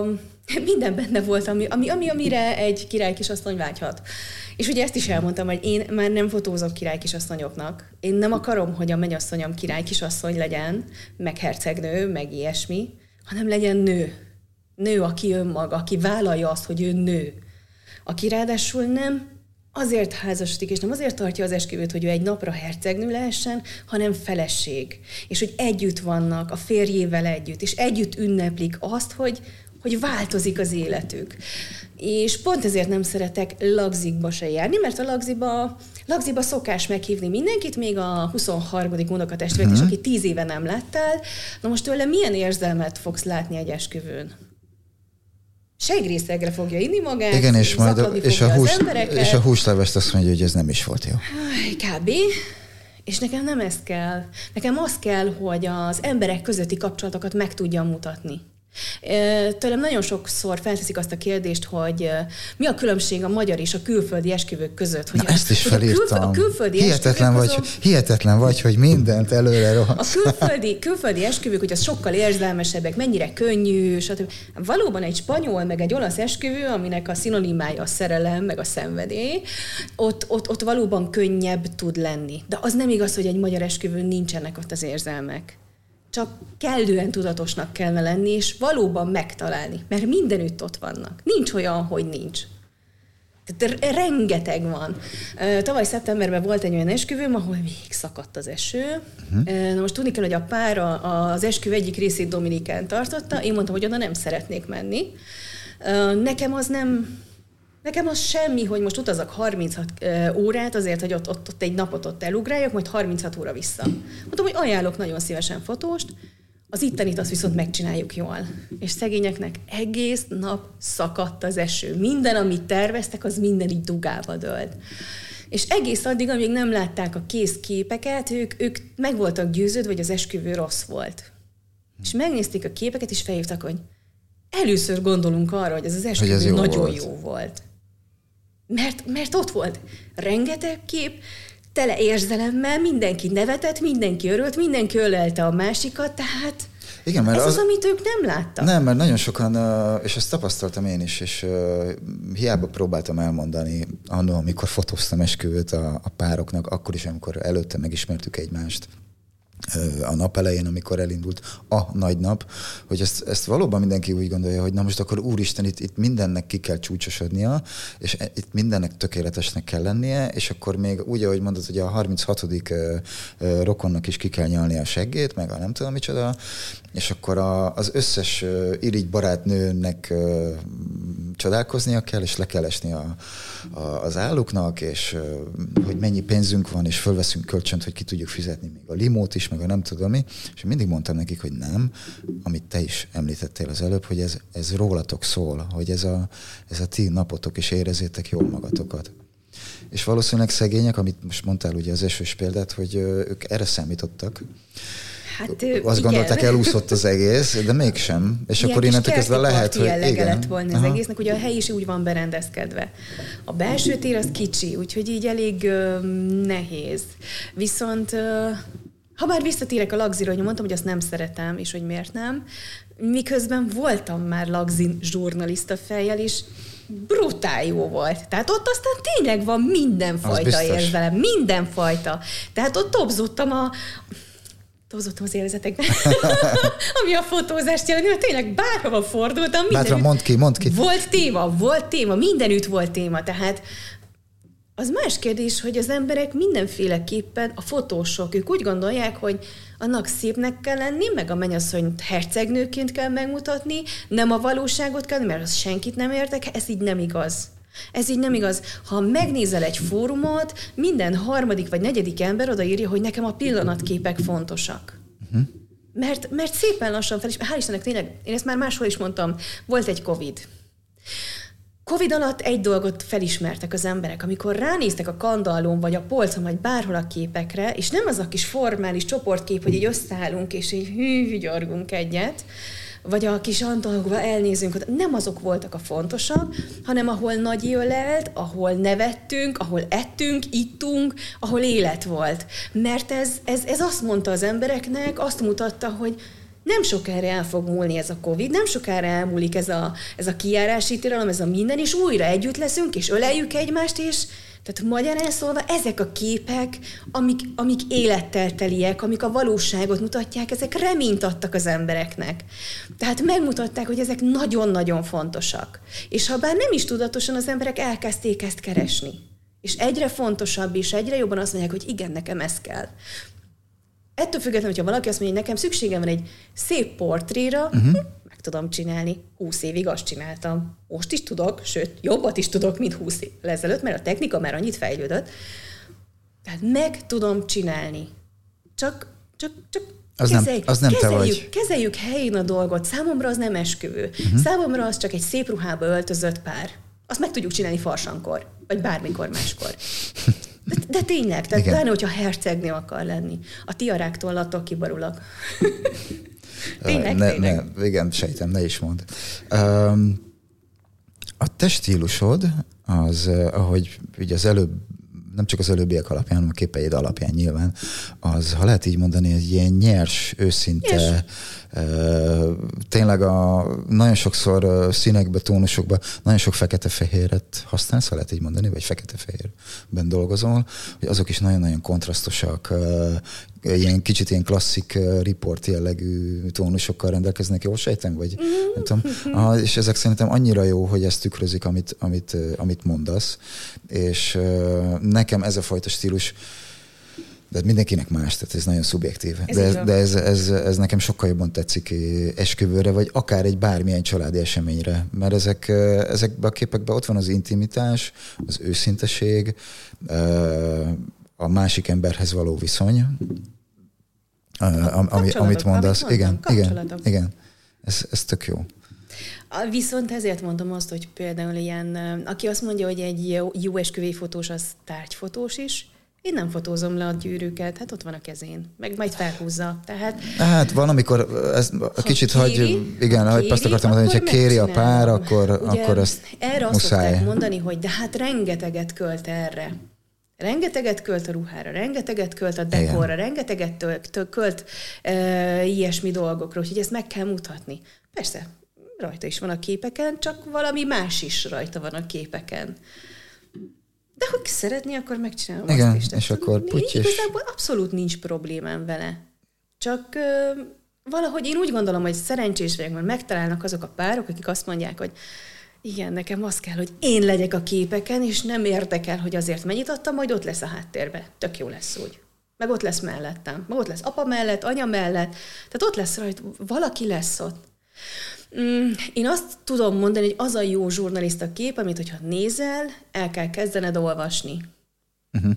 um, minden benne volt, ami, ami, ami, amire egy királykisasszony vágyhat. És ugye ezt is elmondtam, hogy én már nem fotózom királykisasszonyoknak. Én nem akarom, hogy a mennyasszonyom királykisasszony legyen, meg hercegnő, meg ilyesmi, hanem legyen nő. Nő, aki önmaga, aki vállalja azt, hogy ő nő. Aki ráadásul nem azért házasodik, és nem azért tartja az esküvőt, hogy ő egy napra hercegnő lehessen, hanem feleség. És hogy együtt vannak, a férjével együtt, és együtt ünneplik azt, hogy hogy változik az életük. És pont ezért nem szeretek lagzikba se járni, mert a lagziba, lagziba szokás meghívni mindenkit, még a huszonharmadik unokatestvéret uh-huh. is, aki tíz éve nem láttál. Na most tőle milyen érzelmet fogsz látni egy esküvőn? Segrészegre fogja inni magát, igen, és majd a, és a hús, és a húslevest azt mondja, hogy ez nem is volt jó. Kb. És nekem nem ez kell. Nekem az kell, hogy az emberek közötti kapcsolatokat meg tudjam mutatni. Tőlem nagyon sokszor felteszik azt a kérdést, hogy mi a különbség a magyar és a külföldi esküvők között. Hogy Na, ezt is hogy felírtam. A külföldi hihetetlen, vagy, azok, hihetetlen vagy, hogy mindent előre rohansz. A külföldi, külföldi esküvők, hogy az sokkal érzelmesebbek, mennyire könnyű, stb. Valóban egy spanyol, meg egy olasz esküvő, aminek a szinonimája a szerelem, meg a szenvedély, ott, ott, ott valóban könnyebb tud lenni. De az nem igaz, hogy egy magyar esküvőn nincsenek ott az érzelmek. Csak kellően tudatosnak kell lenni, és valóban megtalálni, mert mindenütt ott vannak. Nincs olyan, hogy nincs. Tehát rengeteg van. Tavaly szeptemberben volt egy olyan esküvőm, ahol még szakadt az eső. Uh-huh. Na most tudni kell, hogy a pár az esküvő egyik részét Dominikán tartotta, én mondtam, hogy oda nem szeretnék menni. Nekem az nem... Nekem az semmi, hogy most utazok harminchat órát azért, hogy ott, ott, ott egy napot ott elugráljak, majd harminchat óra vissza. Mondom, hogy ajánlok nagyon szívesen fotóst, az ittenit azt viszont megcsináljuk jól. És szegényeknek egész nap szakadt az eső. Minden, amit terveztek, az minden így dugába dőlt. És egész addig, amíg nem látták a kész képeket, ők, ők meg voltak győződve, hogy az esküvő rossz volt. És megnézték a képeket, és felhívtak, hogy először gondolunk arra, hogy ez az esküvő jó nagyon volt. jó volt. Mert, mert ott volt rengeteg kép, tele érzelemmel, mindenki nevetett, mindenki örült, mindenki ölelte a másikat, tehát igen, mert ez az, az, amit ők nem láttak. Nem, mert nagyon sokan, és ezt tapasztaltam én is, és hiába próbáltam elmondani anno, amikor fotóztam esküvőt a, a pároknak, akkor is, amikor előtte megismertük egymást, a nap elején, amikor elindult a nagy nap, hogy ezt, ezt valóban mindenki úgy gondolja, hogy na most akkor úristen, itt, itt mindennek ki kell csúcsosodnia, és itt mindennek tökéletesnek kell lennie, és akkor még úgy, ahogy mondod, hogy a harminchatodik rokonnak is ki kell nyalni a seggét, meg a nem tudom micsoda, és akkor a, az összes irigy barátnőnek csodálkoznia kell, és le kell esni a, a, az álluknak, és hogy mennyi pénzünk van, és fölveszünk kölcsönt, hogy ki tudjuk fizetni még a limót is, meg a nem tudom mi, és mindig mondtam nekik, hogy nem, amit te is említettél az előbb, hogy ez, ez rólatok szól, hogy ez a, ez a ti napotok, és érezzétek jól magatokat. És valószínűleg szegények, amit most mondtál ugye az esős példát, hogy ők erre számítottak. Hát, azt igen. Gondolták, elúszott az egész, de mégsem. És ilyen akkor innentől kezdve lehet, hogy igen. Lett volna az egésznek, ugye a hely is úgy van berendezkedve. A belső tér az kicsi, úgyhogy így elég uh, nehéz. Viszont uh, ha már visszatérek a lagzira, hogy mondtam, hogy azt nem szeretem, és hogy miért nem, miközben voltam már lagzin zsurnalista fejjel, és brutál jó volt. Tehát ott aztán tényleg van mindenfajta érzelem. Mindenfajta. Tehát ott tobzottam a... Tobzottam az érzetekben, ami a fotózást jelenti, mert tényleg bárhova fordultam. Bátran, mondd ki, mondd ki. Volt téma, volt téma, mindenütt volt téma, tehát az más kérdés, hogy az emberek mindenféleképpen, a fotósok, ők úgy gondolják, hogy annak szépnek kell lenni, meg a mennyasszonyt hercegnőként kell megmutatni, nem a valóságot kell, mert az senkit nem értek, ez így nem igaz. Ez így nem igaz. Ha megnézel egy fórumot, minden harmadik vagy negyedik ember odaírja, hogy nekem a pillanatképek fontosak. Uh-huh. Mert, mert szépen lassan fel, és hál' Istennek tényleg, én ezt már máshol is mondtam, volt egy Covid. Covid alatt egy dolgot felismertek az emberek, amikor ránéztek a kandallón, vagy a polcon, vagy bárhol a képekre, és nem az a kis formális csoportkép, hogy így összeállunk, és így hűhügyorgunk egyet, vagy a kis andalgóba elnézünk, nem azok voltak a fontosak, hanem ahol nagy ölelt, ahol nevettünk, ahol ettünk, ittunk, ahol élet volt. Mert ez, ez, ez azt mondta az embereknek, azt mutatta, hogy nem sokára el fog múlni ez a Covid, nem sokára elmúlik ez a, ez a kijárási tilalom, ez a minden, és újra együtt leszünk, és öleljük egymást, és tehát magyarán szólva ezek a képek, amik, amik élettel teliek, amik a valóságot mutatják, ezek reményt adtak az embereknek. Tehát megmutatták, hogy ezek nagyon-nagyon fontosak. És ha bár nem is tudatosan, az emberek elkezdték ezt keresni. És egyre fontosabb, és egyre jobban azt mondják, hogy igen, nekem ez kell. Ettől függetlenül, hogyha valaki azt mondja, hogy nekem szükségem van egy szép portréra, uh-huh. meg tudom csinálni. Húsz évig azt csináltam. Most is tudok, sőt, jobbat is tudok, mint húsz évvel ezelőtt, mert a technika már annyit fejlődött. Tehát meg tudom csinálni. Csak, csak, csak az kezeljük, nem, az nem kezeljük, kezeljük helyén a dolgot. Számomra az nem esküvő. Uh-huh. Számomra az csak egy szép ruhába öltözött pár. Azt meg tudjuk csinálni farsankor, vagy bármikor máskor. De, de tényleg, tehát bárne, hogyha hercegnő akar lenni. A tiaráktól attól kibarulok. Tényleg, ne, tényleg. Ne, igen, sejtem, ne is mondd. A te stílusod, az, ahogy ugye az előbb, nem csak az előbbiek alapján, hanem a képeid alapján nyilván, az, ha lehet így mondani, egy ilyen nyers, őszinte, ö, tényleg a, nagyon sokszor színekbe, tónusokba, nagyon sok fekete-fehéret használsz, ha lehet így mondani, vagy fekete-fehérben dolgozol, hogy azok is nagyon-nagyon kontrasztosak, ö, ilyen kicsit ilyen klasszik report jellegű tónusokkal rendelkeznek, jól sejtem, vagy mm-hmm. nem tudom. Aha, és ezek szerintem annyira jó, hogy ezt tükrözik, amit, amit, amit mondasz. És nekem ez a fajta stílus, de mindenkinek más, tehát ez nagyon szubjektív. Ez de de ez, ez, ez nekem sokkal jobban tetszik esküvőre, vagy akár egy bármilyen családi eseményre. Mert ezek, ezekben a képekben ott van az intimitás, az őszinteség, a másik emberhez való viszony, ami, amit mondasz. Amit igen, igen, igen. Ez, ez tök jó. Viszont ezért mondom azt, hogy például ilyen, aki azt mondja, hogy egy jó, jó esküvőfotós, az tárgyfotós is. Én nem fotózom le a gyűrűket, hát ott van a kezén. Meg majd felhúzza. Tehát, hát van, amikor ez ha kicsit kéri, hagy, igen, ha kéri, azt akartam mondani, hogy ha kéri a pár, akkor, akkor ezt erre azt szokták mondani, hogy de hát rengeteget költ erre. Rengeteget költ a ruhára, rengeteget költ a dekorra, rengeteget tölt, tölt, költ e, ilyesmi dolgokra, úgyhogy ezt meg kell mutatni. Persze, rajta is van a képeken, csak valami más is rajta van a képeken. De ha szeretné, akkor megcsinálom igen, azt is. Igen, és akkor putyis. Igazából abszolút nincs problémám vele. Csak e, valahogy én úgy gondolom, hogy szerencsés vagyok, mert megtalálnak azok a párok, akik azt mondják, hogy igen, nekem az kell, hogy én legyek a képeken, és nem érdekel, hogy azért mennyit adtam, majd ott lesz a háttérbe. Tök jó lesz úgy. Meg ott lesz mellettem. Meg ott lesz apa mellett, anya mellett. Tehát ott lesz rajta, valaki lesz ott. Mm, én azt tudom mondani, hogy az a jó zsurnalista kép, amit hogyha nézel, el kell kezdened olvasni. Uh-huh.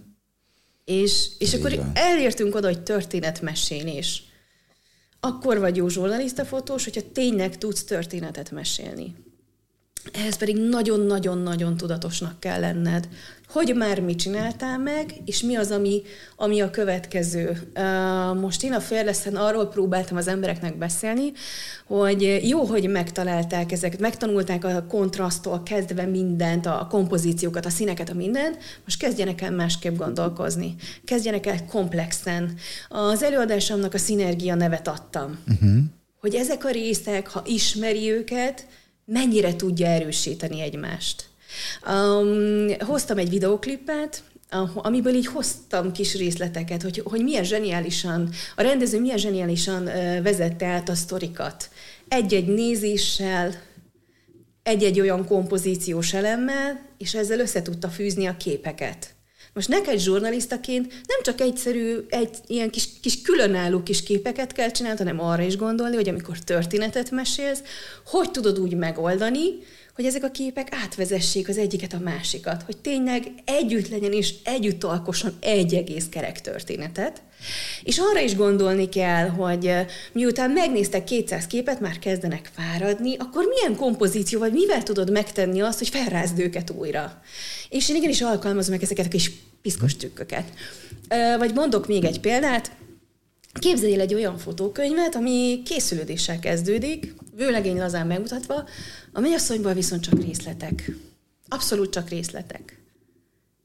És, és akkor elértünk oda, hogy történetmesélés. Akkor vagy jó zsurnalista fotós, hogyha tényleg tudsz történetet mesélni. Ehhez pedig nagyon-nagyon-nagyon tudatosnak kell lenned, hogy már mit csináltál meg, és mi az, ami, ami a következő. Most én a Fearless-en arról próbáltam az embereknek beszélni, hogy jó, hogy megtalálták ezeket, megtanulták a kontraszttól kezdve mindent, a kompozíciókat, a színeket, a mindent, most kezdjenek el másképp gondolkozni. Kezdjenek el komplexen. Az előadásomnak a Szinergia nevet adtam. Uh-huh. Hogy ezek a részek, ha ismeri őket, mennyire tudja erősíteni egymást. Um, hoztam egy videóklipet, amiből így hoztam kis részleteket, hogy, hogy milyen zseniálisan, a rendező milyen zseniálisan vezette át a sztorikat. Egy-egy nézéssel, egy-egy olyan kompozíciós elemmel, és ezzel össze tudta fűzni a képeket. Most neked zsurnalistaként nem csak egyszerű, egy ilyen kis, kis különálló kis képeket kell csinálni, hanem arra is gondolni, hogy amikor történetet mesélsz, hogy tudod úgy megoldani, hogy ezek a képek átvezessék az egyiket a másikat, hogy tényleg együtt legyen és együtt alkosson egy egész kerek történetet. És arra is gondolni kell, hogy miután megnéztek kétszáz képet, már kezdenek fáradni, akkor milyen kompozíció, vagy mivel tudod megtenni azt, hogy felrázd őket újra. És én igenis alkalmazom meg ezeket a kis piszkos trükköket. Vagy mondok még egy példát, képzeljél egy olyan fotókönyvet, ami készülődéssel kezdődik, vőlegény lazán megmutatva, a mennyasszonyból viszont csak részletek. Abszolút csak részletek.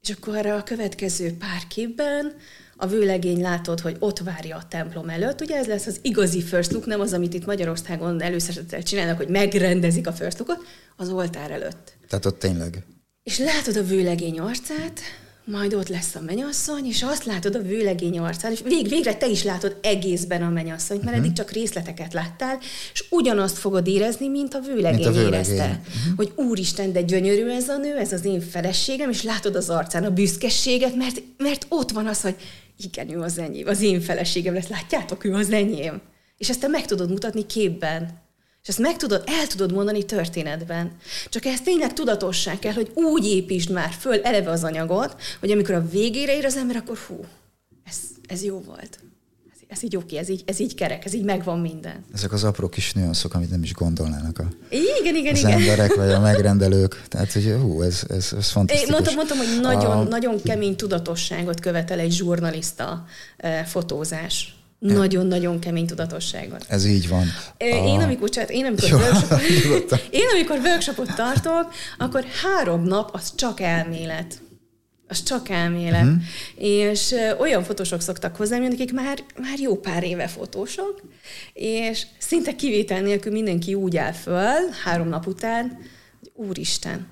És akkor a következő pár képben a vőlegény látod, hogy ott várja a templom előtt. Ugye ez lesz az igazi first look, nem az, amit itt Magyarországon előszeretettel csinálnak, hogy megrendezik a first lookot, az oltár előtt. Tehát ott tényleg. És látod a vőlegény arcát, majd ott lesz a mennyasszony, és azt látod a vőlegény arcán, és vég, végre te is látod egészben a mennyasszonyt, mert uh-huh. eddig csak részleteket láttál, és ugyanazt fogod érezni, mint a vőlegény, mint a vőlegény. érezte. Uh-huh. Hogy úristen, de gyönyörű ez a nő, ez az én feleségem, és látod az arcán a büszkeséget, mert, mert ott van az, hogy igen, ő az enyém, az én feleségem lesz, látjátok, ő az enyém. És ezt te meg tudod mutatni képben. És ezt meg tudod, el tudod mondani történetben. Csak ezt tényleg tudatosság kell, hogy úgy építsd már föl eleve az anyagot, hogy amikor a végére ér az ember, akkor hú, ez, ez jó volt. Ez, ez így oké, ez így, ez így kerek, ez így megvan minden. Ezek az apró kis nüanszok, amit nem is gondolnának a, igen, igen, az igen. emberek vagy a megrendelők. Tehát, hogy hú, ez, ez, ez fantasztikus. Mondtam, mondtam hogy nagyon, a... nagyon kemény tudatosságot követel egy zsurnalista fotózás. nagyon-nagyon kemény tudatosságot. Ez így van. Én, amikor, csát, én, amikor, workshop, én, amikor workshopot tartok, akkor három nap az csak elmélet. Az csak elmélet. Uh-huh. És olyan fotósok szoktak hozzám, akik már, már jó pár éve fotósok, és szinte kivétel nélkül mindenki úgy áll föl három nap után, hogy úristen,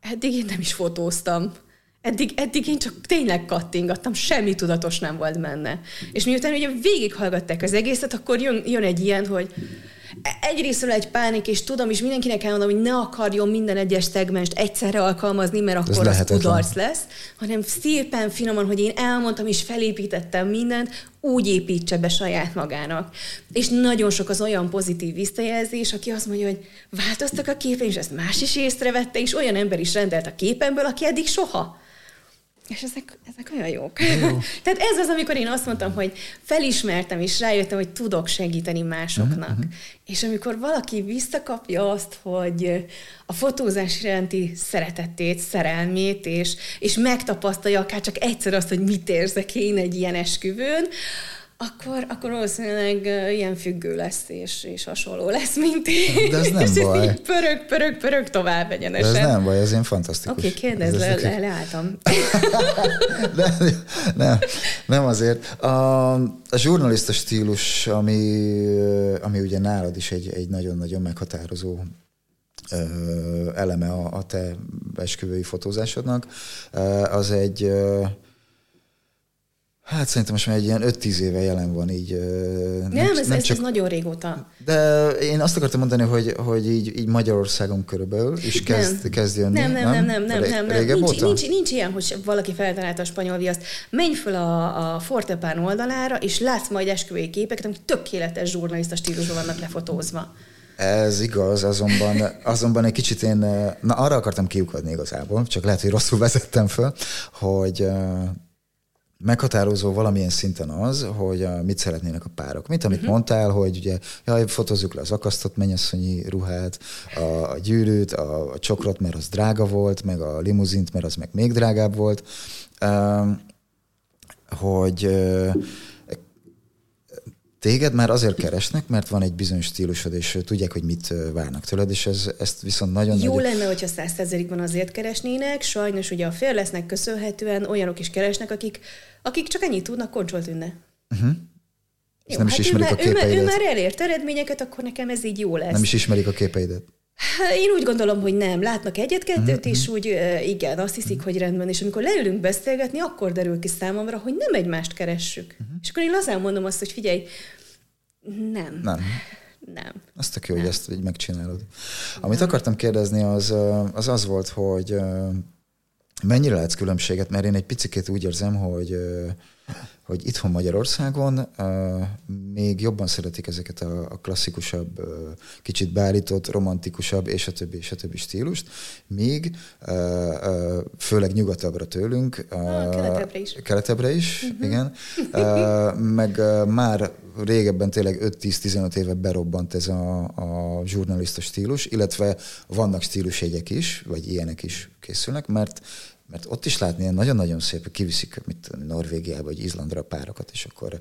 eddig én nem is fotóztam. Eddig, eddig én csak tényleg kattingattam, semmi tudatos nem volt benne. És miután ugye végighallgatták az egészet, akkor jön, jön egy ilyen, hogy egyrésztről egy pánik, és tudom, és mindenkinek elmondom, hogy ne akarjon minden egyes szegmest egyszerre alkalmazni, mert akkor az kudarc lesz, hanem szépen finoman, hogy én elmondtam, és felépítettem mindent, úgy építse be saját magának. És nagyon sok az olyan pozitív visszajelzés, aki azt mondja, hogy változtak a képen, és ezt más is észrevette, és olyan ember is rendelt a képemből, aki eddig soha. És ezek, ezek olyan jók. Jó. Tehát ez az, amikor én azt mondtam, hogy felismertem, és rájöttem, hogy tudok segíteni másoknak. Uh-huh. És amikor valaki visszakapja azt, hogy a fotózás iránti szeretetét, szerelmét, és, és megtapasztalja akár csak egyszer azt, hogy mit érzek én egy ilyen esküvőn, akkor, akkor valószínűleg ilyen függő lesz, és, és hasonló lesz, mint én. De ez nem és baj. És így pörög, pörög, pörög tovább egyenesen. De ez nem baj, ez én fantasztikus. Oké, okay, kérdezz, le, le, le, leálltam. nem, nem, nem azért. A, a zsurnalista stílus, ami, ami ugye nálad is egy, egy nagyon-nagyon meghatározó eleme a, a te esküvői fotózásodnak, az egy... Hát szerintem most már egy ilyen öt-tíz éve jelen van így. Nem, nem ez, nem ez, csak... ez nagyon régóta. De én azt akartam mondani, hogy, hogy így, így Magyarországon körülbelül is kezd, nem. kezd jönni. Nem, nem, nem, nem, nem, nem, nem. Nincs, nincs, nincs ilyen, hogy valaki feltalálta a spanyol viaszt. Menj fel a, a Fortepán oldalára, és látsz majd esküvői képeket, amik tökéletes zsurnalista stílusban vannak lefotózva. Ez igaz, azonban, azonban egy kicsit én, na arra akartam kiukadni igazából, csak lehet, hogy rosszul vezettem föl, hogy... meghatározó valamilyen szinten az, hogy a, mit szeretnének a párok. Mint amit uh-huh. mondtál, hogy ugye, jaj, fotózzuk le az akasztott mennyasszonyi ruhát, a, a gyűrűt, a, a csokrot, mert az drága volt, meg a limuzint, mert az meg még drágább volt. Uh, hogy uh, téged már azért keresnek, mert van egy bizonyos stílusod, és tudják, hogy mit várnak tőled, és ez, ezt viszont nagyon... Jó nagy... lenne, hogyha száz százalékban azért keresnének, sajnos ugye a Fearlessnek köszönhetően olyanok is keresnek, akik, akik csak ennyit tudnak, Koncsolt Ünne. Uh-huh. Jó, nem hát is ismerik ő, a képeidet. Ő, ő már elért eredményeket, akkor nekem ez így jó lesz. Nem is ismerik a képeidet. Én úgy gondolom, hogy nem. Látnak egyet-kettőt, uh-huh. és úgy igen, azt hiszik, uh-huh. hogy rendben. És amikor leülünk beszélgetni, akkor derül ki számomra, hogy nem egymást keressük. Uh-huh. És akkor én lazán mondom azt, hogy figyelj, nem. Nem. Nem. Azt tök jó, nem. hogy ezt így megcsinálod. Amit nem. akartam kérdezni, az, az az volt, hogy mennyire látsz különbséget, mert én egy picikét úgy érzem, hogy, hogy itthon Magyarországon még jobban szeretik ezeket a klasszikusabb, kicsit beállított, romantikusabb, és a többi, és a többi stílust, míg főleg nyugatabbra tőlünk. A keletebbre is. Keletebbre is, uh-huh. igen. Meg már régebben tényleg öt-tíz-tizenöt éve berobbant ez a, a zsurnalista stílus, illetve vannak stílusjegyek is, vagy ilyenek is készülnek, mert mert ott is látni ilyen nagyon-nagyon szép, hogy kiviszik mit Norvégiába vagy Izlandra párokat, és akkor,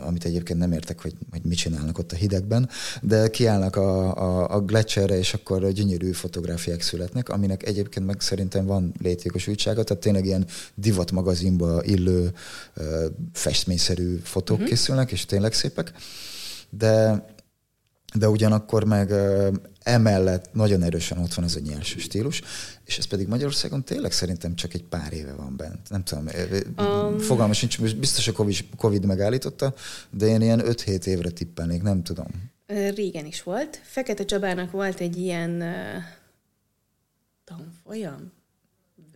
amit egyébként nem értek, hogy, hogy mit csinálnak ott a hidegben, de kiállnak a, a, a gletszerre, és akkor gyönyörű fotográfiák születnek, aminek egyébként meg szerintem van létjogosultsága, tehát tényleg ilyen divatmagazinba illő, festményszerű fotók mm-hmm. készülnek, és tényleg szépek, de... de ugyanakkor meg emellett nagyon erősen ott van ez a nyers stílus, és ez pedig Magyarországon tényleg szerintem csak egy pár éve van bent. Nem tudom, um, fogalma sincs, biztos a Covid megállította, de én ilyen öt-hét évre tippelnék, nem tudom. Régen is volt. Fekete Csabának volt egy ilyen uh, tanfolyam,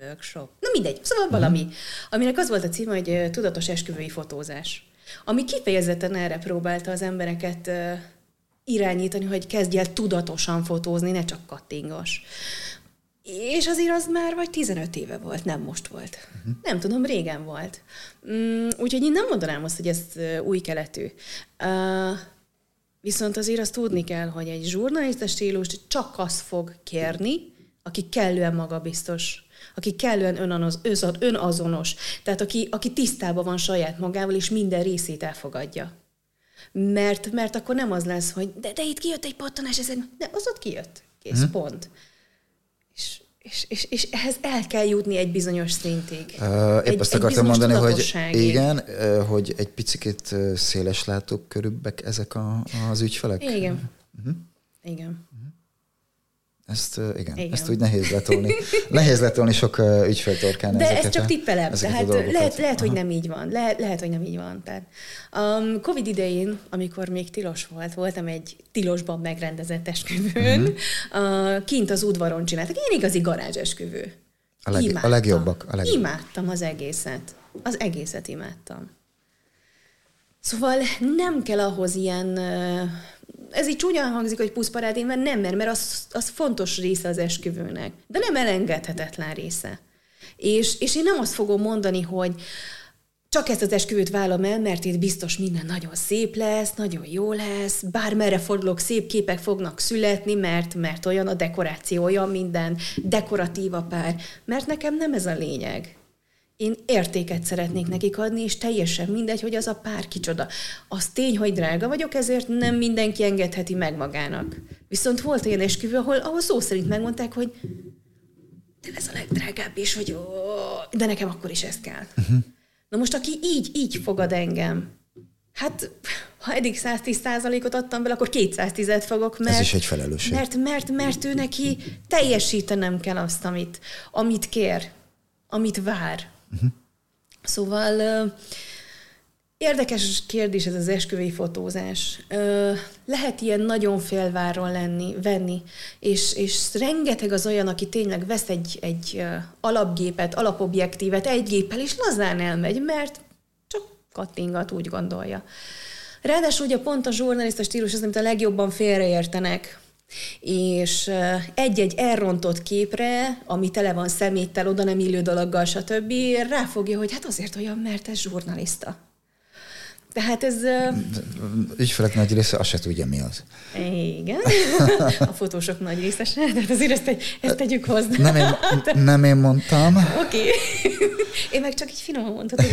workshop, na mindegy, szóval uh-huh. valami, aminek az volt a címe, hogy tudatos esküvői fotózás, ami kifejezetten erre próbálta az embereket uh, irányítani, hogy kezdj el tudatosan fotózni, ne csak kattingas. És azért az már vagy tizenöt éve volt, nem most volt. Uh-huh. Nem tudom, régen volt. Mm, úgyhogy én nem mondanám azt, hogy ez új keletű. Uh, viszont azért azt tudni kell, hogy egy zsurnalista stílust csak azt fog kérni, aki kellően magabiztos, aki kellően önazonos, tehát aki, aki tisztában van saját magával, és minden részét elfogadja. Mert, mert akkor nem az lesz, hogy de, de itt kijött egy pattanás, ez egy, de az ott kijött, kész, hmm. pont. És, és, és, és ehhez el kell jutni egy bizonyos szintig. Uh, épp egy, azt akartam mondani, hogy igen, hogy egy picit széles látókörűbbek ezek a, az ügyfelek. Igen. Uh-huh. Igen. Ezt, igen, igen, ezt úgy nehéz letolni. Nehéz letolni sok uh, ügyféltorkán ezeket. De ez csak tippelem. Tehát lehet, lehet hogy nem így van. Lehet, lehet hogy nem így van. Tehát, um, Covid idején, amikor még tilos volt, voltam egy tilosban megrendezett esküvőn, uh-huh. uh, kint az udvaron csináltak. Én igazi garázsesküvő. A, leg, a legjobbak. A legjobb. Imádtam az egészet. Az egészet imádtam. Szóval nem kell ahhoz ilyen... Uh, ez így csúnyán hangzik, hogy puszparádén, mert nem, mert, mert az, az fontos része az esküvőnek, de nem elengedhetetlen része. És, és én nem azt fogom mondani, hogy csak ezt az esküvőt vállom el, mert itt biztos minden nagyon szép lesz, nagyon jó lesz, bármerre fordulok, szép képek fognak születni, mert, mert olyan a dekoráció, olyan minden dekoratív a pár. Mert nekem nem ez a lényeg. Én értéket szeretnék nekik adni, és teljesen mindegy, hogy az a pár kicsoda. Az tény, hogy drága vagyok, ezért nem mindenki engedheti meg magának. Viszont volt olyan esküvő, ahol, ahol szó szerint megmondták, hogy de ez a legdrágább is, hogy ó, de nekem akkor is ez kell. Uh-huh. Na most, aki így, így fogad engem, hát ha eddig száztíz százalékot adtam bele, akkor kétszáztízet fogok, mert, ez is egy felelősség. Mert, mert, mert ő neki teljesítenem kell azt, amit, amit kér, amit vár. Uh-huh. Szóval uh, érdekes kérdés ez az esküvői fotózás. Uh, lehet ilyen nagyon félváron lenni, venni, és, és rengeteg az olyan, aki tényleg vesz egy, egy uh, alapgépet, alapobjektívet egy géppel, és lazán elmegy, mert csak kattingat, úgy gondolja. Ráadásul ugye pont a zsurnaliszta stílus az, amit a legjobban félreértenek. És egy-egy elrontott képre, ami tele van szeméttel, oda nem illő dologgal, stb. Ráfogja, hogy hát azért olyan, mert ez zsurnaliszta. Tehát ez... Ügyfelek nagy része azt se tudja, mi az. Igen. A fotósok nagy része se, de azért ezt, te, ezt tegyük hozzá. Nem én, nem én mondtam. Oké. Okay. Én meg csak így finoman mondhatom.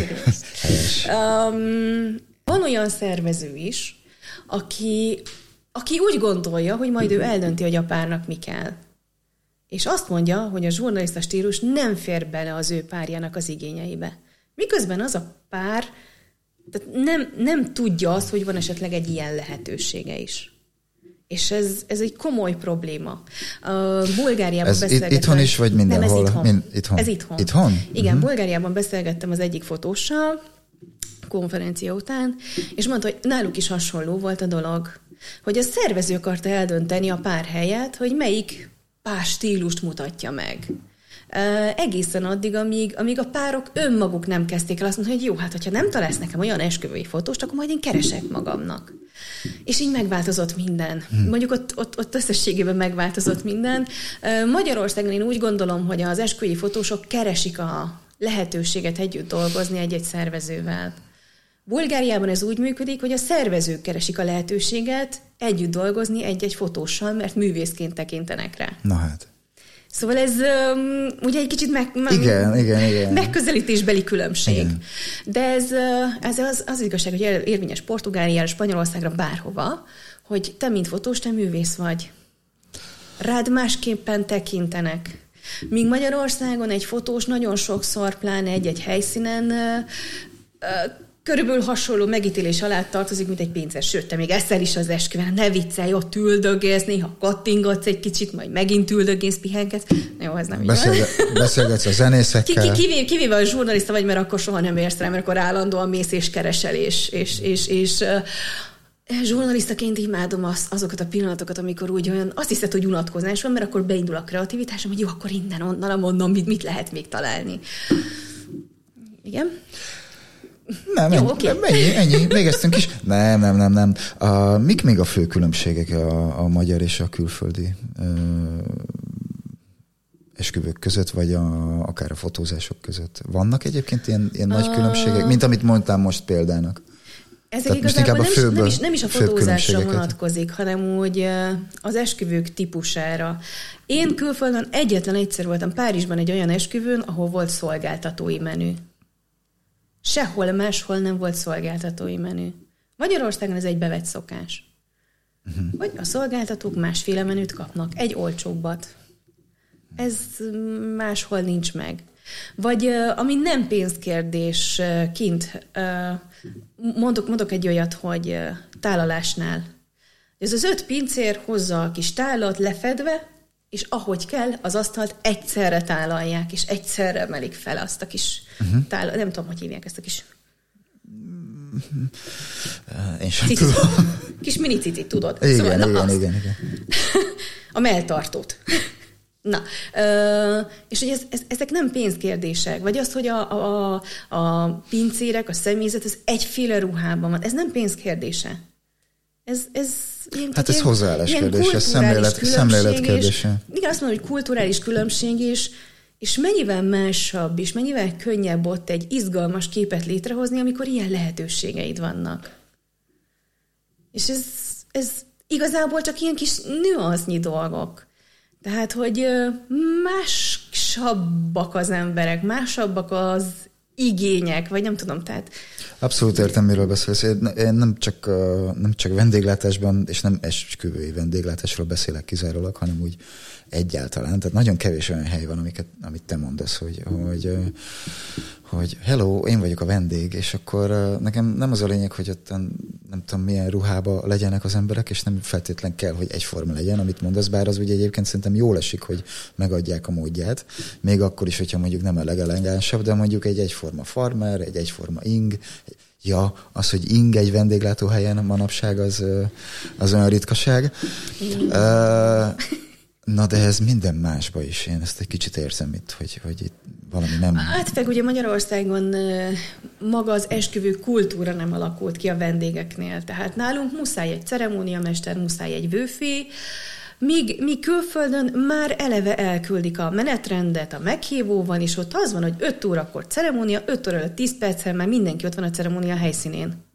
Um, van olyan szervező is, aki... aki úgy gondolja, hogy majd ő eldönti, hogy a párnak mi kell. És azt mondja, hogy a zsurnaliszta stílus nem fér bele az ő párjának az igényeibe. Miközben az a pár tehát nem, nem tudja azt, hogy van esetleg egy ilyen lehetősége is. És ez, ez egy komoly probléma. Uh, Bulgáriában ez beszélgettem... Itthon is, vagy mindenhol? Nem, ez itthon. Mind, itthon. Ez itthon. Itthon? Igen, uh-huh. Bulgáriában beszélgettem az egyik fotóssal konferencia után, és mondta, hogy náluk is hasonló volt a dolog, hogy a szervező akarta eldönteni a pár helyet, hogy melyik pár stílust mutatja meg. Uh, egészen addig, amíg, amíg a párok önmaguk nem kezdték el azt mondani, hogy jó, hát ha nem találsz nekem olyan esküvői fotóst, akkor majd én keresek magamnak. És így megváltozott minden. Mondjuk ott, ott, ott összességében megváltozott minden. Uh, Magyarországon én úgy gondolom, hogy az esküvői fotósok keresik a lehetőséget együtt dolgozni egy-egy szervezővel. Bulgáriában ez úgy működik, hogy a szervezők keresik a lehetőséget együtt dolgozni egy-egy fotóssal, mert művészként tekintenek rá. Na hát. Szóval ez um, ugye egy kicsit meg, igen, m- igen, igen. megközelítésbeli különbség. Igen. De ez, ez az, az igazság, hogy érvényes Portugáliára, Spanyolországra, bárhova, hogy te, mint fotós, te művész vagy. Rád másképpen tekintenek. Míg Magyarországon egy fotós nagyon sokszor, pláne egy-egy helyszínen uh, körülbelül hasonló megítélés alá tartozik, mint egy pénzes. Sőt, te még eszel is az esküvőn, ne viccelj, ott üldögélsz, néha kattingatsz egy kicsit, majd megint üldögélsz, pihenkedsz. Na jó, ez nem Beszélge, így van. Beszélgetsz a zenészekkel. Kivéve ki, ki, ki a zsurnalista vagy, mert akkor soha nem érsz rá, mert akkor állandóan mész és keresel, és, és, és, és uh, zsurnalistaként imádom az, azokat a pillanatokat, amikor úgy olyan, azt hiszed, hogy unatkozás van, mert akkor beindul a kreativitásom, hogy jó, akkor innen, onnan, mondom, mit, mit lehet még találni. Igen. Nem, Jó, okay. nem, ennyi, ennyi, végeztünk is. Nem, nem, nem, nem. A, mik még a fő különbségek a, a magyar és a külföldi ö, esküvők között, vagy a, akár a fotózások között? Vannak egyébként ilyen, ilyen nagy különbségek, mint amit mondtál most példának? Ezek igazából nem, főből, is, nem, is, nem is a fotózásra vonatkozik, hanem úgy az esküvők típusára. Én külföldön egyetlen egyszer voltam Párizsban egy olyan esküvőn, ahol volt szolgáltatói menü. Sehol máshol nem volt szolgáltatói menü. Magyarországon ez egy bevett szokás. Uh-huh. Vagy a szolgáltatók másféle menüt kapnak, egy olcsóbbat. Ez máshol nincs meg. Vagy ami nem pénzkérdés kint, mondok, mondok egy olyat, hogy tálalásnál. Ez az öt pincér hozza a kis tálat lefedve, és ahogy kell, az asztalt egyszerre tálalják, és egyszerre emelik fel azt a kis uh-huh. tálat. Nem tudom, hogy hívják ezt a kis... Én sem Cicit. tudom. Kis minicicit, tudod. Igen, szóval, igen, na, igen, igen, igen. A melltartót. Na, és hogy ez, ez, ezek nem pénzkérdések, vagy az, hogy a, a, a pincérek, a személyzet, ez egyféle ruhában van, ez nem pénzkérdése. Ez, ez ilyen, hát ez ilyen, hozzáállás kérdése, szemlélet, szemlélet kérdése. És, igen, azt mondom, hogy kulturális különbség is, és mennyivel másabb is, mennyivel könnyebb ott egy izgalmas képet létrehozni, amikor ilyen lehetőségeid vannak. És ez, ez igazából csak ilyen kis nüansznyi dolgok. Tehát, hogy másabbak az emberek, másabbak az igények, vagy nem tudom, tehát... Abszolút értem, miről beszélsz. Én nem csak, nem csak vendéglátásban, és nem esküvői vendéglátásról beszélek kizárólag, hanem úgy egyáltalán. Tehát nagyon kevés olyan hely van, amiket, amit te mondasz, hogy, hogy, hogy hello, én vagyok a vendég, és akkor nekem nem az a lényeg, hogy ott nem tudom milyen ruhába legyenek az emberek, és nem feltétlen kell, hogy egyforma legyen, amit mondasz, bár az ugye egyébként szerintem jól esik, hogy megadják a módját, még akkor is, hogyha mondjuk nem a legelegánsabb, de mondjuk egy egyforma farmer, egy egyforma ing, ja, az, hogy ing egy vendéglátóhelyen manapság, az, az olyan ritkaság. uh, Na, de ez minden másba is. Én ezt egy kicsit érzem itt, hogy, hogy itt valami nem... Hát, meg ugye Magyarországon maga az esküvő kultúra nem alakult ki a vendégeknél. Tehát nálunk muszáj egy ceremóniamester, muszáj egy vőfé, míg, míg külföldön már eleve elküldik a menetrendet a meghívóval, és ott az van, hogy öt órakor ceremónia, öt óra előtt tíz perccel már mindenki ott van a ceremónia helyszínén.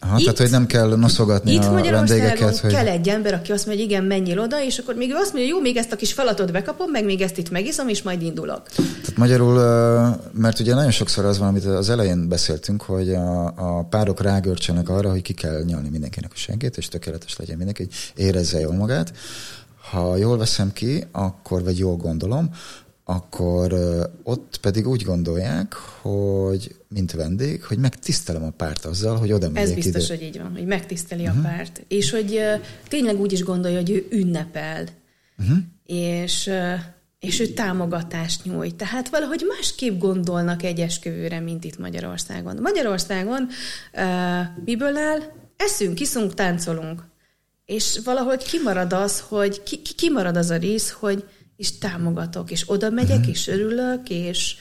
Aha, itt, tehát, hogy nem kell noszogatni itt a vendégeket. Itt hogy... kell egy ember, aki azt mondja, igen, menjél oda, és akkor még azt mondja, jó, még ezt a kis falatot bekapom, meg még ezt itt megiszom, és majd indulok. Tehát magyarul, mert ugye nagyon sokszor az van, amit az elején beszéltünk, hogy a, a párok rágörcsölnek arra, hogy ki kell nyalni mindenkinek a senkét, és tökéletes legyen mindenki, hogy érezze jól magát. Ha jól veszem ki, akkor, vagy jól gondolom, akkor ott pedig úgy gondolják, hogy mint vendég, hogy megtisztelem a párt azzal, hogy oda megyek ide. Ez biztos, ide. Hogy így van, hogy megtiszteli uh-huh. a párt. És hogy uh, tényleg úgy is gondolja, hogy ő ünnepel. Uh-huh. És, uh, és ő támogatást nyújt. Tehát valahogy másképp gondolnak egy esküvőre, mint itt Magyarországon. Magyarországon uh, miből áll? Eszünk, iszunk, táncolunk. És valahogy kimarad az, hogy ki, ki kimarad az a rész, hogy és támogatok, és oda megyek, uh-huh. és örülök, és,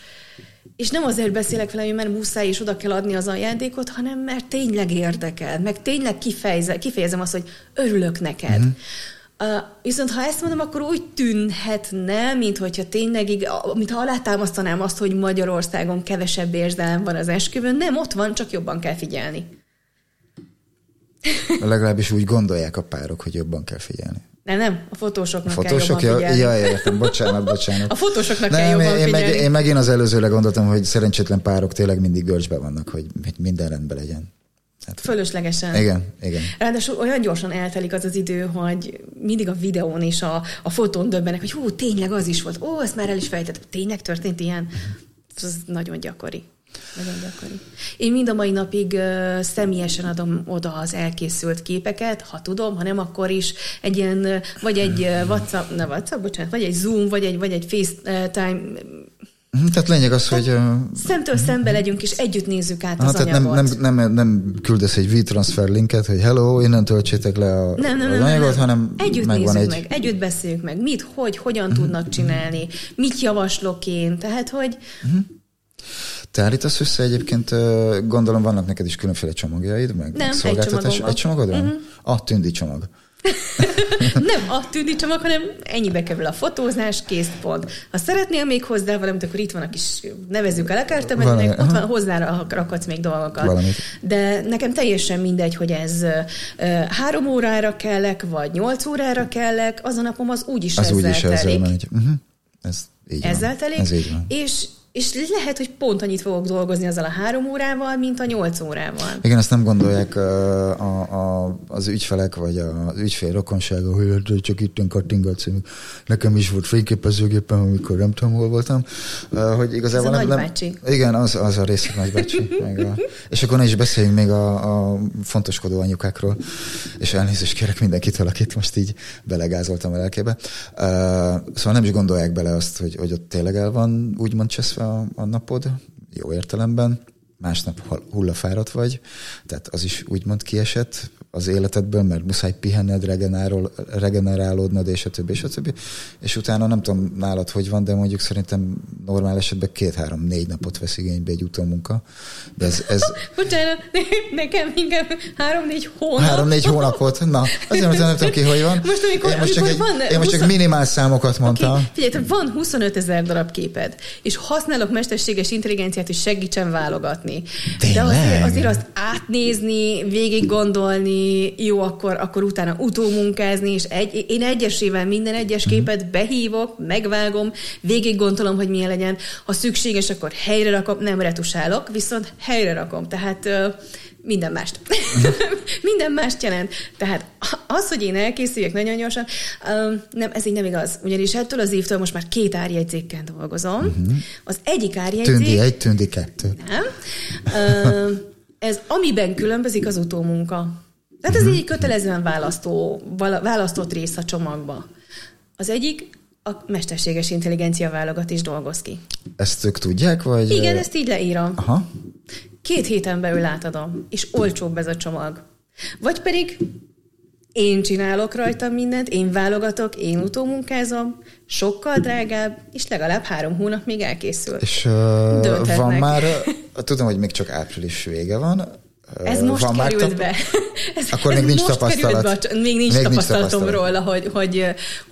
és nem azért beszélek vele, mert muszáj, és oda kell adni az ajándékot, hanem mert tényleg érdekel, meg tényleg kifejezem, kifejezem azt, hogy örülök neked. Uh-huh. Uh, viszont ha ezt mondom, akkor úgy tűnhetne, mint hogyha tényleg, mintha alátámasztanám azt, hogy Magyarországon kevesebb érzelem van az esküvőn, nem, ott van, csak jobban kell figyelni. Legalábbis úgy gondolják a párok, hogy jobban kell figyelni. Nem, nem, a fotósoknak a fotósok, kell jobban figyelni. Ja, értem, bocsánat, bocsánat. A fotósoknak nem, kell jobban én, figyelni. Meg, én megint az előzőre gondoltam, hogy szerencsétlen párok tényleg mindig görcsbe vannak, hogy minden rendben legyen. Hát, fölöslegesen. Igen, igen. Ráadásul olyan gyorsan eltelik az az idő, hogy mindig a videón és a, a fotón döbbenek, hogy hú, tényleg az is volt. Ó, ezt már el is fejtettem. Tényleg történt ilyen? Ez nagyon gyakori. Nagyon gyakori. Én mind a mai napig uh, személyesen adom oda az elkészült képeket, ha tudom, ha nem, akkor is egy ilyen, uh, vagy egy uh, WhatsApp, ne WhatsApp, bocsánat, vagy egy Zoom, vagy egy, vagy egy FaceTime. Tehát lényeg az, tehát hogy... Uh, szemtől szembe legyünk, és együtt nézzük át aha, az tehát anyagot. Nem, nem, nem, nem küldesz egy WeTransfer linket, hogy hello, innen töltsétek le a, nem, nem, az nem, anyagot, nem, hanem együtt nézzük egy... meg, együtt beszéljük meg, mit, hogy, hogyan tudnak csinálni, mit javaslok én, tehát, hogy... Uh-huh. Te állítasz össze egyébként, gondolom vannak neked is különféle csomagjaid, meg nem, szolgáltatás. Egy, egy csomagod van? Uh-huh. A tündi csomag. Nem a tűni csomag, hanem ennyibe kerül a fotózás, kész, pont. Ha szeretnél még hozzá valamit, akkor itt van a kis, nevezzük el a kártyamednek, ott van, hozzá rakhatsz még dolgokat. Valamit. De nekem teljesen mindegy, hogy ez uh, három órára kellek, vagy nyolc órára kellek, az a napom az úgyis az ezzel úgy is telik. Ezzel, uh-huh. ez ezzel telik. Ez így van. És És lehet, hogy pont annyit fogok dolgozni azzal a három órával, mint a nyolc órával. Igen, azt nem gondolják a, a, az ügyfelek, vagy az ügyfél rokonsága, hogy csak itt kattingatsz. Nekem is volt fényképezőgépem, amikor nem tudom, hol voltam. Hogy igazából ez a nagybácsi. Igen, az, az a rész a nagybácsi. És akkor ne is beszéljünk még a, a fontoskodó anyukákról. És elnézést kérek mindenkit, valakit most így belegázoltam a lelkébe. Szóval nem is gondolják bele azt, hogy, hogy ott tényleg el van úgymond cseszve A, a napod, jó értelemben, másnap hullafáradt vagy, tehát az is úgymond kiesett az életedből, mert muszáj pihenned, regenerál, regenerálódnod, és a többi, és a többi. És utána nem tudom nálad, hogy van, de mondjuk szerintem normál esetben két-három-négy napot vesz igénybe egy utómunka. De ez... ez... Bocsánat, nekem inkább három-négy hónap. Három-négy hónapot? Na, azért most nem tudom ki, hogy van. Most, amikor, én most, amikor csak, van, egy, én most huszon... csak minimál számokat mondtam. Okay. Figyelj, van huszonöt ezer darab képed, és használok mesterséges intelligenciát, hogy segítsen válogatni. Tényleg? De azért, azért azt átnézni, végig gondolni, jó, akkor, akkor utána utómunkázni, és egy, én egyesével minden egyes képet behívok, megvágom, végig gondolom, hogy milyen legyen. Ha szükséges, akkor helyre rakom, nem retusálok, viszont helyre rakom. Tehát minden mást. Minden mást jelent. Tehát az, hogy én elkészüljek nagyon gyorsan, nem, ez így nem igaz. Ugyanis ettől az évtől most már két árjegyzékkel dolgozom. Uh-huh. Az egyik árjegyzék... Tündi egy, tündi kettő. Nem. Ez amiben különbözik az utómunka. Tehát ez egy kötelezően választó, választott rész a csomagba. Az egyik a mesterséges intelligencia válogat és dolgoz ki. Ezt ők tudják, vagy? Igen, ezt így leírom. Aha. Két héten belül átadom, és olcsóbb ez a csomag. Vagy pedig én csinálok rajta mindent, én válogatok, én utómunkázom, sokkal drágább, és legalább három hónap még elkészül. És uh, van már, tudom, hogy még csak április vége van. Ez most van került tap... be. Ez, Akkor ez még nincs tapasztalat. Be, még nincs még tapasztalatom nincs róla, hogy, hogy,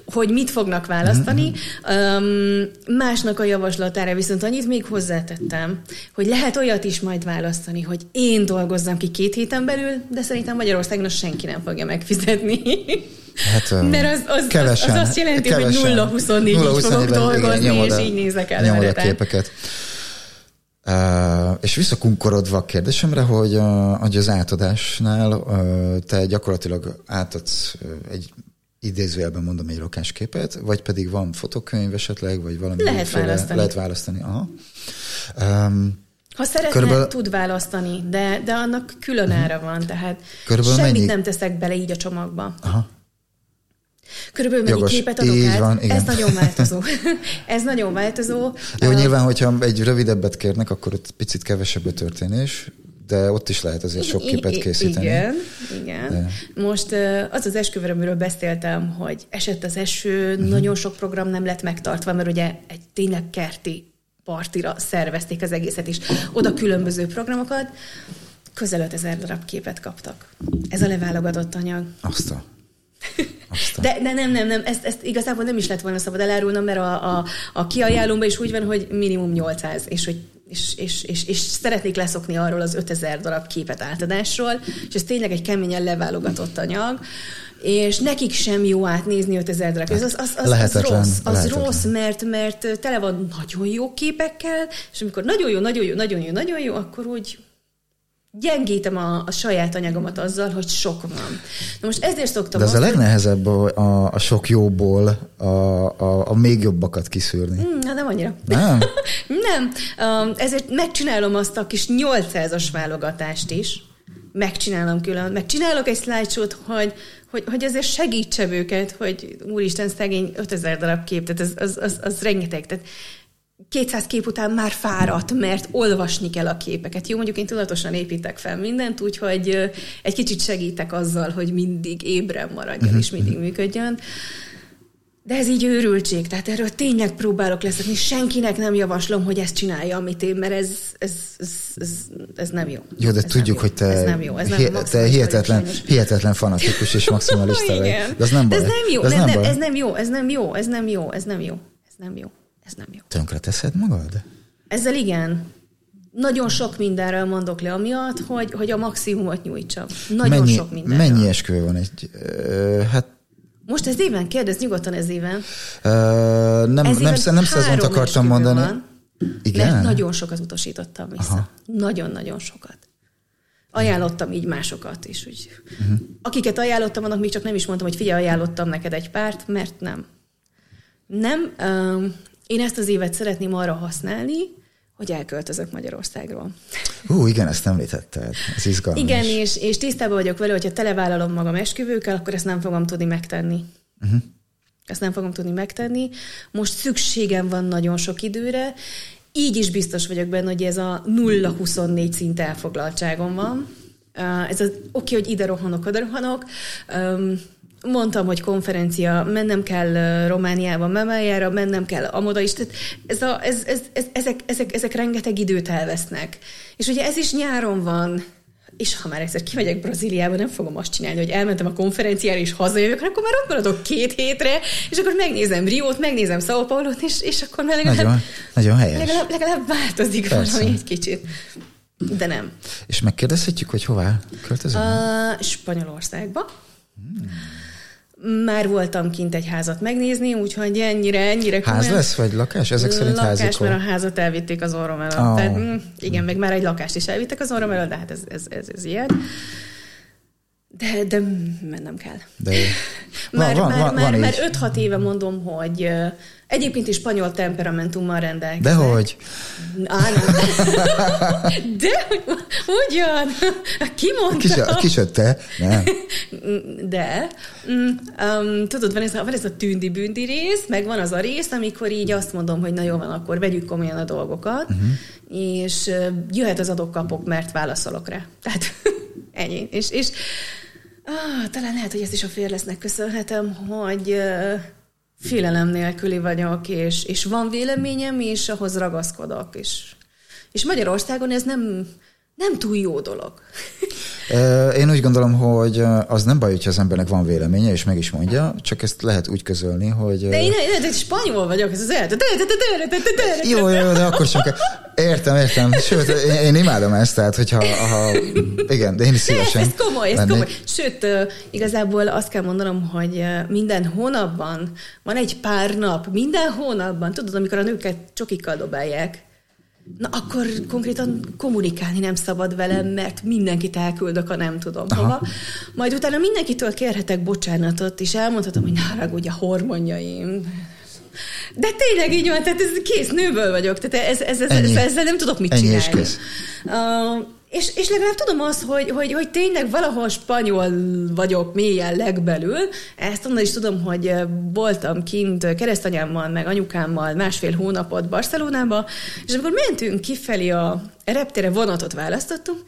hogy mit fognak választani. Mm-hmm. Um, másnak a javaslatára viszont annyit még hozzátettem, hogy lehet olyat is majd választani, hogy én dolgozzam ki két héten belül, de szerintem Magyarországon senki nem fogja megfizetni. Hát, mert az, az, kevesen, az, az azt jelenti, kevesen, hogy nulla huszonnégy így fogok dolgozni, igen, és a, így nézek el. Nyomod a képeket. Uh, és visszakunkorodva a kérdésemre, hogy, uh, hogy az átadásnál uh, te gyakorlatilag átadsz uh, egy idézőjelben mondom egy rokás képet, vagy pedig van fotókönyv esetleg, vagy valami lehet újféle, választani. Lehet választani. Aha. Um, Ha szeretne, körülbelül... tud választani, de, de annak külön ára uh-huh. van, tehát körülbelül semmit mennyi... nem teszek bele így a csomagba. Aha. Körülbelül mennyi Jogos. Képet adok át? Van, ez nagyon változó. Ez nagyon változó. Jó, uh, nyilván, hogyha egy rövidebbet kérnek, akkor ott picit kevesebb a történés, de ott is lehet azért sok képet készíteni. Igen, igen. De. Most az az esküvőről, amiről beszéltem, hogy esett az eső, uh-huh. nagyon sok program nem lett megtartva, mert ugye egy tényleg kerti partira szervezték az egészet is. Oda különböző programokat. Közel ötezer darab képet kaptak. Ez a leválogatott anyag. Aztán. De, de nem, nem, nem, ezt, ezt igazából nem is lett volna szabad elárulnom, mert a, a, a kiajálómban is úgy van, hogy minimum nyolcszáz, és, hogy, és, és, és, és szeretnék leszokni arról az ötezer darab képet átadásról, és ez tényleg egy keményen leválogatott anyag, és nekik sem jó átnézni ötezer darab. Ez az, az, az, az rossz, az rossz mert, mert tele van nagyon jó képekkel, és amikor nagyon jó, nagyon jó, nagyon jó, nagyon jó, akkor úgy... gyengítem a, a saját anyagomat azzal, hogy sok van. Na most ezért szoktam... De ez mondani, a legnehezebb a, a, a sok jóból a, a, a még jobbakat kiszűrni. Na, nem annyira. Nem? Nem. Ezért megcsinálom azt a kis nyolcszázas válogatást is. Megcsinálom külön. Megcsinálok egy slideshow-t, hogy, hogy, hogy azért segítsem őket, hogy úristen, szegény ötezer darab kép, tehát az, az, az, az rengeteg. Tehát kétszáz kép után már fáradt, mert olvasni kell a képeket. Jó, mondjuk én tudatosan építek fel mindent, úgyhogy egy kicsit segítek azzal, hogy mindig ébren maradjon, és mindig működjön. De ez így őrültség, tehát erről tényleg próbálok leszedni. Senkinek nem javaslom, hogy ezt csinálja, amit én, mert ez, ez, ez, ez, ez nem jó. Jó, de ez tudjuk, hogy te, ez nem jó. Ez nem hi- te hihetetlen, hihetetlen fanatikus és maximalista vagy. De ez nem baj. Ez nem jó, ez nem, ez nem jó, ez nem jó, ez nem jó, ez nem jó, ez nem jó, ez nem jó. Tönkre teszed magad? Ezzel igen. Nagyon sok mindenről mondok le, amiatt, hogy, hogy a maximumot nyújtsam. Nagyon mennyi, sok mindenről. Mennyi esküvő van egy... Ö, hát most ez éven? Kérdezz nyugodtan ez éven. Uh, nem ez nem, nem szezont akartam mondani. Van, igen? Mert nagyon sokat utasítottam vissza. Aha. Nagyon-nagyon sokat. Ajánlottam így másokat is. Úgy. Uh-huh. Akiket ajánlottam, annak még csak nem is mondtam, hogy figyelj, ajánlottam neked egy párt, mert nem. Nem. Uh, én ezt az évet szeretném arra használni, hogy elköltözök Magyarországról. Hú, igen, ezt említetted. Ez izgalmas. Igen, és, és tisztában vagyok vele, hogyha televállalom magam esküvőkkel, akkor ezt nem fogom tudni megtenni. Uh-huh. Ezt nem fogom tudni megtenni. Most szükségem van nagyon sok időre. Így is biztos vagyok benne, hogy ez a nulla huszonnégy szint elfoglaltságom van. Ez az oké, hogy ide rohanok, oda rohanok. Mondtam, hogy konferencia, mennem kell Romániába, Memeljára, mennem kell amoda is. Tehát ez a, ez, ez, ez, ezek, ezek, ezek rengeteg időt elvesznek. És ugye ez is nyáron van. És ha már egyszer kimegyek Brazíliába, nem fogom azt csinálni, hogy elmentem a konferenciára és hazajövök, akkor már ott maradok két hétre, és akkor megnézem Riót, megnézem São Paulót, és, és akkor már legalább, nagyon, nagyon helyes. legalább, legalább változik valami egy kicsit. De nem. És megkérdezhetjük, hogy hová költözünk? Spanyolországba. Hmm. Már voltam kint egy házat megnézni, úgyhogy ennyire, ennyire... Ház komolyan... lesz, vagy lakás? Ezek szerint lakás, házikon. Mert a házat elvitték az orrom elől. Oh. Tehát, igen, meg már egy lakást is elvittek az orrom elől, de hát ez, ez, ez, ez ilyen. De, de mennem kell. De... Már, van, már, van, már, van már öt-hat éve mondom, hogy egyébként is spanyol temperamentummal rendelkezik. Dehogy? Á, nem. De ugyan? Ki mondta? Kisötte? Nem. De. Um, tudod, van ez, van ez a tündi-bündi rész, meg van az a rész, amikor így azt mondom, hogy na jó van, akkor vegyük komolyan a dolgokat, uh-huh. és jöhet az adok-kapok, mert válaszolok rá. Tehát ennyi. És... és ah, talán lehet, hogy ezt is a Fearlessnek köszönhetem, hogy uh, félelem nélküli vagyok, és, és van véleményem, és ahhoz ragaszkodok. És, és Magyarországon ez nem, nem túl jó dolog. Én úgy gondolom, hogy az nem baj, hogyha az embernek van véleménye, és meg is mondja, csak ezt lehet úgy közölni, hogy... De én spanyol vagyok, ez az el... Jó, jó, de akkor sem kell... Értem, értem. Sőt, én imádom ezt, tehát, hogyha... Igen, de én is szívesen... Ez komoly, ez komoly. Sőt, igazából azt kell mondanom, hogy minden hónapban van egy pár nap, minden hónapban, tudod, amikor a nőket csokikkal dobálják, na akkor konkrétan kommunikálni nem szabad velem, mert mindenkit elküldök a nem tudom hova. Majd utána mindenkitől kérhetek bocsánatot, és elmondhatom, hogy ne haragudj a hormonjaim. De tényleg így van, tehát ez kész, nőből vagyok, tehát ez, ez, ez, ez, ezzel nem tudok mit Ennyi csinálni. És, uh, és, és legalább tudom azt, hogy, hogy, hogy tényleg valahol spanyol vagyok mélyen legbelül. Ezt onnan is tudom, hogy voltam kint keresztanyámmal, meg anyukámmal másfél hónapot Barcelonába, és amikor mentünk kifelé a reptére, vonatot választottunk,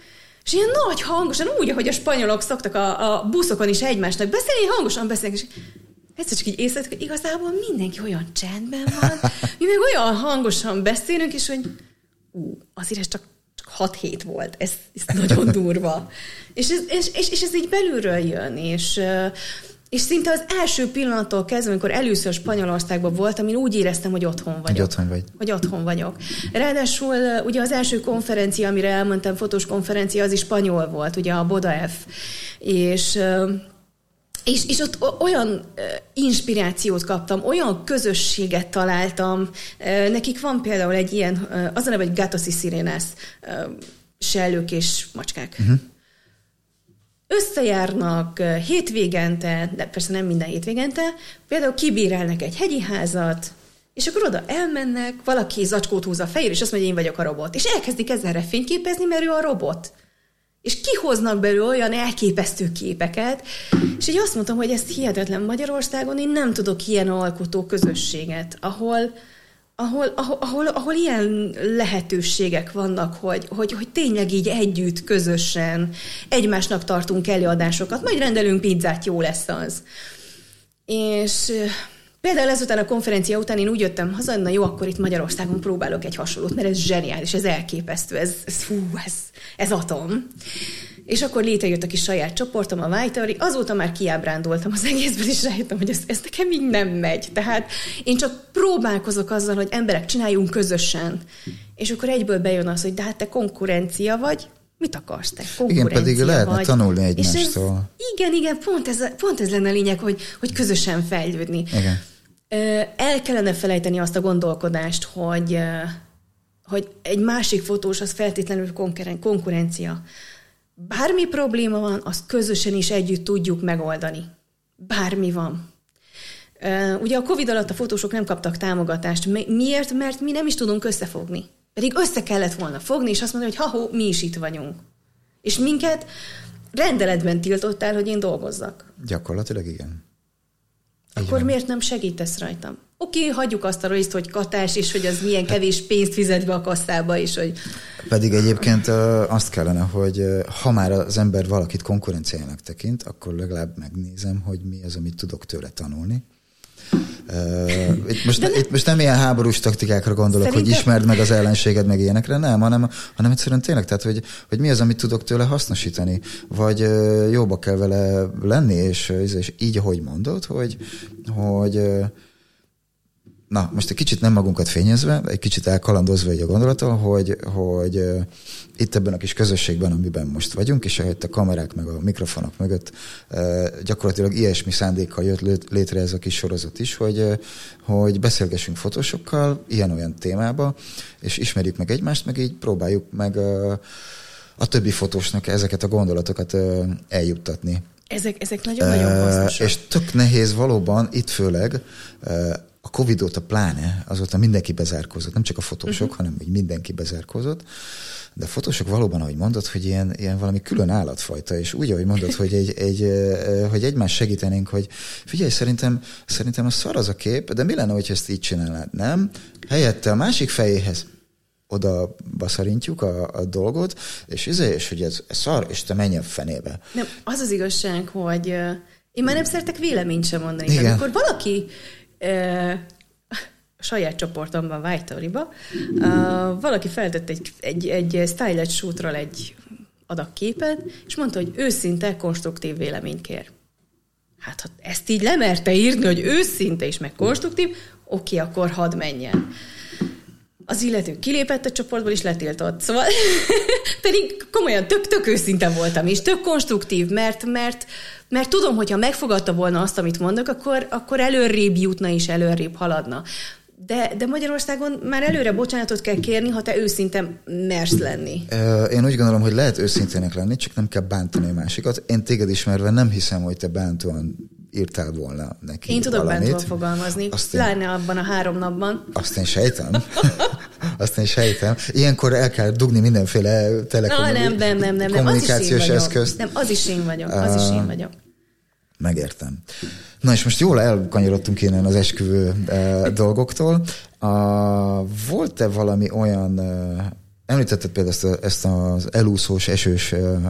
és ilyen nagy hangosan, úgy, ahogy a spanyolok szoktak a, a buszokon is egymásnak beszélni, hangosan beszélnek, és egyszer csak így észleltük, hogy igazából mindenki olyan csendben van, mi meg olyan hangosan beszélünk, és hogy ú, azért ez csak, csak hat hét volt, ez, ez nagyon durva. és, ez, és, és, és ez így belülről jön, és, és szinte az első pillanattól kezdve, amikor először Spanyolországban voltam, én úgy éreztem, hogy otthon vagyok. Hogy otthon vagy. Hogy otthon vagyok. Ráadásul ugye az első konferencia, amire elmentem, fotós konferencia, az is spanyol volt, ugye a Boda F. És... És, és ott olyan inspirációt kaptam, olyan közösséget találtam. Nekik van például egy ilyen, az a neve, hogy Gatos y Sirenas, sellők és macskák. Uh-huh. Összejárnak hétvégente, de persze nem minden hétvégente, például kibérelnek egy hegyi házat, és akkor oda elmennek, valaki zacskót húz a fejére, és azt mondja, én vagyok a robot. És elkezdik ezzelre fényképezni, mert ő a robot. És kihoznak belőle olyan elképesztő képeket, és így azt mondtam, hogy ez hihetetlen Magyarországon, én nem tudok ilyen alkotó közösséget, ahol, ahol, ahol, ahol, ahol ilyen lehetőségek vannak, hogy, hogy, hogy tényleg így együtt, közösen, egymásnak tartunk előadásokat, majd rendelünk pizzát, jó lesz az. És... Például ezután a konferencia után én úgy jöttem haza, na jó, akkor itt Magyarországon próbálok egy hasonlót, mert ez zseniális, ez elképesztő, ez, ez fú, ez, ez atom. És akkor létrejött a kis saját csoportom, a Why Theory, azóta már kiábrándultam az egészből, és rájöttem, hogy ez, ez nekem így nem megy. Tehát én csak próbálkozok azzal, hogy emberek, csináljunk közösen. És akkor egyből bejön az, hogy de hát te konkurencia vagy, mit akarsz te? Igen, pedig lehetne vagy. Tanulni egymástól. Igen, igen, pont ez, pont ez lenne a lényeg, hogy, hogy közösen fejlődni. Igen. El kellene felejteni azt a gondolkodást, hogy, hogy egy másik fotós az feltétlenül konkurencia. Bármi probléma van, azt közösen is együtt tudjuk megoldani. Bármi van. Ugye a Covid alatt a fotósok nem kaptak támogatást. Miért? Mert mi nem is tudunk összefogni. Pedig össze kellett volna fogni, és azt mondani, hogy ha-ho, mi is itt vagyunk. És minket rendeletben tiltottál, hogy én dolgozzak. Gyakorlatilag igen. Akkor igen. Miért nem segítesz rajtam? Oké, hagyjuk azt a részt, hogy katás, és hogy az milyen kevés pénzt fizet be a kasszába is. Hogy... Pedig egyébként azt kellene, hogy ha már az ember valakit konkurenciának tekint, akkor legalább megnézem, hogy mi az, amit tudok tőle tanulni. Uh, itt, most, itt most nem ilyen háborús taktikákra gondolok, szerintem... hogy ismerd meg az ellenséged, meg ilyenekre, nem, hanem, hanem egyszerűen tényleg, tehát, hogy, hogy mi az, amit tudok tőle hasznosítani, vagy uh, jóba kell vele lenni, és, és így, ahogy mondod, hogy, hogy uh, na, most egy kicsit nem magunkat fényezve, egy kicsit elkalandozva egy a gondolaton, hogy, hogy uh, itt ebben a kis közösségben, amiben most vagyunk, és ahogy a kamerák meg a mikrofonok mögött uh, gyakorlatilag ilyesmi szándékkal jött létre ez a kis sorozat is, hogy, uh, hogy beszélgessünk fotósokkal ilyen-olyan témába, és ismerjük meg egymást, meg így próbáljuk meg uh, a többi fotósnak ezeket a gondolatokat uh, eljuttatni. Ezek, ezek nagyon-nagyon uh, hasznosak. És tök nehéz valóban, itt főleg, uh, a Covid óta pláne, azóta mindenki bezárkózott, nem csak a fotósok, uh-huh. hanem úgy mindenki bezárkózott, de a fotósok valóban, ahogy mondod, hogy ilyen, ilyen valami külön állatfajta, és úgy, ahogy mondod, hogy, egy, egy, hogy egymást segítenénk, hogy figyelj, szerintem, szerintem a szar az a kép, de mi lenne, hogyha ezt így csinálnád, nem? Helyette a másik fejéhez oda baszarintjuk a, a dolgot, és izé, és hogy ez, ez szar, és te menj a fenébe. Nem, az az igazság, hogy én már nem szeretek véleményt sem mondani. Igen. Amikor valaki a saját csoportomban, Why Theory-ba, uh, valaki feltett egy, egy, egy styled shootról egy adag képet, és mondta, hogy őszinte, konstruktív véleményt kér. Hát, ha ezt így lemerte írni, hogy őszinte és meg konstruktív, oké, akkor hadd menjen. Az illető kilépett a csoportból, és letiltott. Szóval pedig komolyan tök, tök őszinte voltam, és tök konstruktív, mert, mert, mert tudom, hogyha megfogadta volna azt, amit mondok, akkor, akkor előrébb jutna és előrébb haladna. De, de Magyarországon már előre bocsánatot kell kérni, ha te őszinte mersz lenni. Én úgy gondolom, hogy lehet őszintének lenni, csak nem kell bántani a másikat. Én téged ismerve nem hiszem, hogy te bántóan írtál volna neki. Én tudok bántól fogalmazni, pláne abban a három napban. Azt én sejtem. Azt én sejtem. Ilyenkor el kell dugni mindenféle telekommunikációs nem, nem, nem, nem. eszközt. Nem, az is én vagyok. Az is én vagyok. Megértem. Na és most jól elkanyarodtunk innen az esküvő eh, dolgoktól. A, volt-e valami olyan, eh, említetted például ezt, a, ezt az elúszós, esős eh, eh,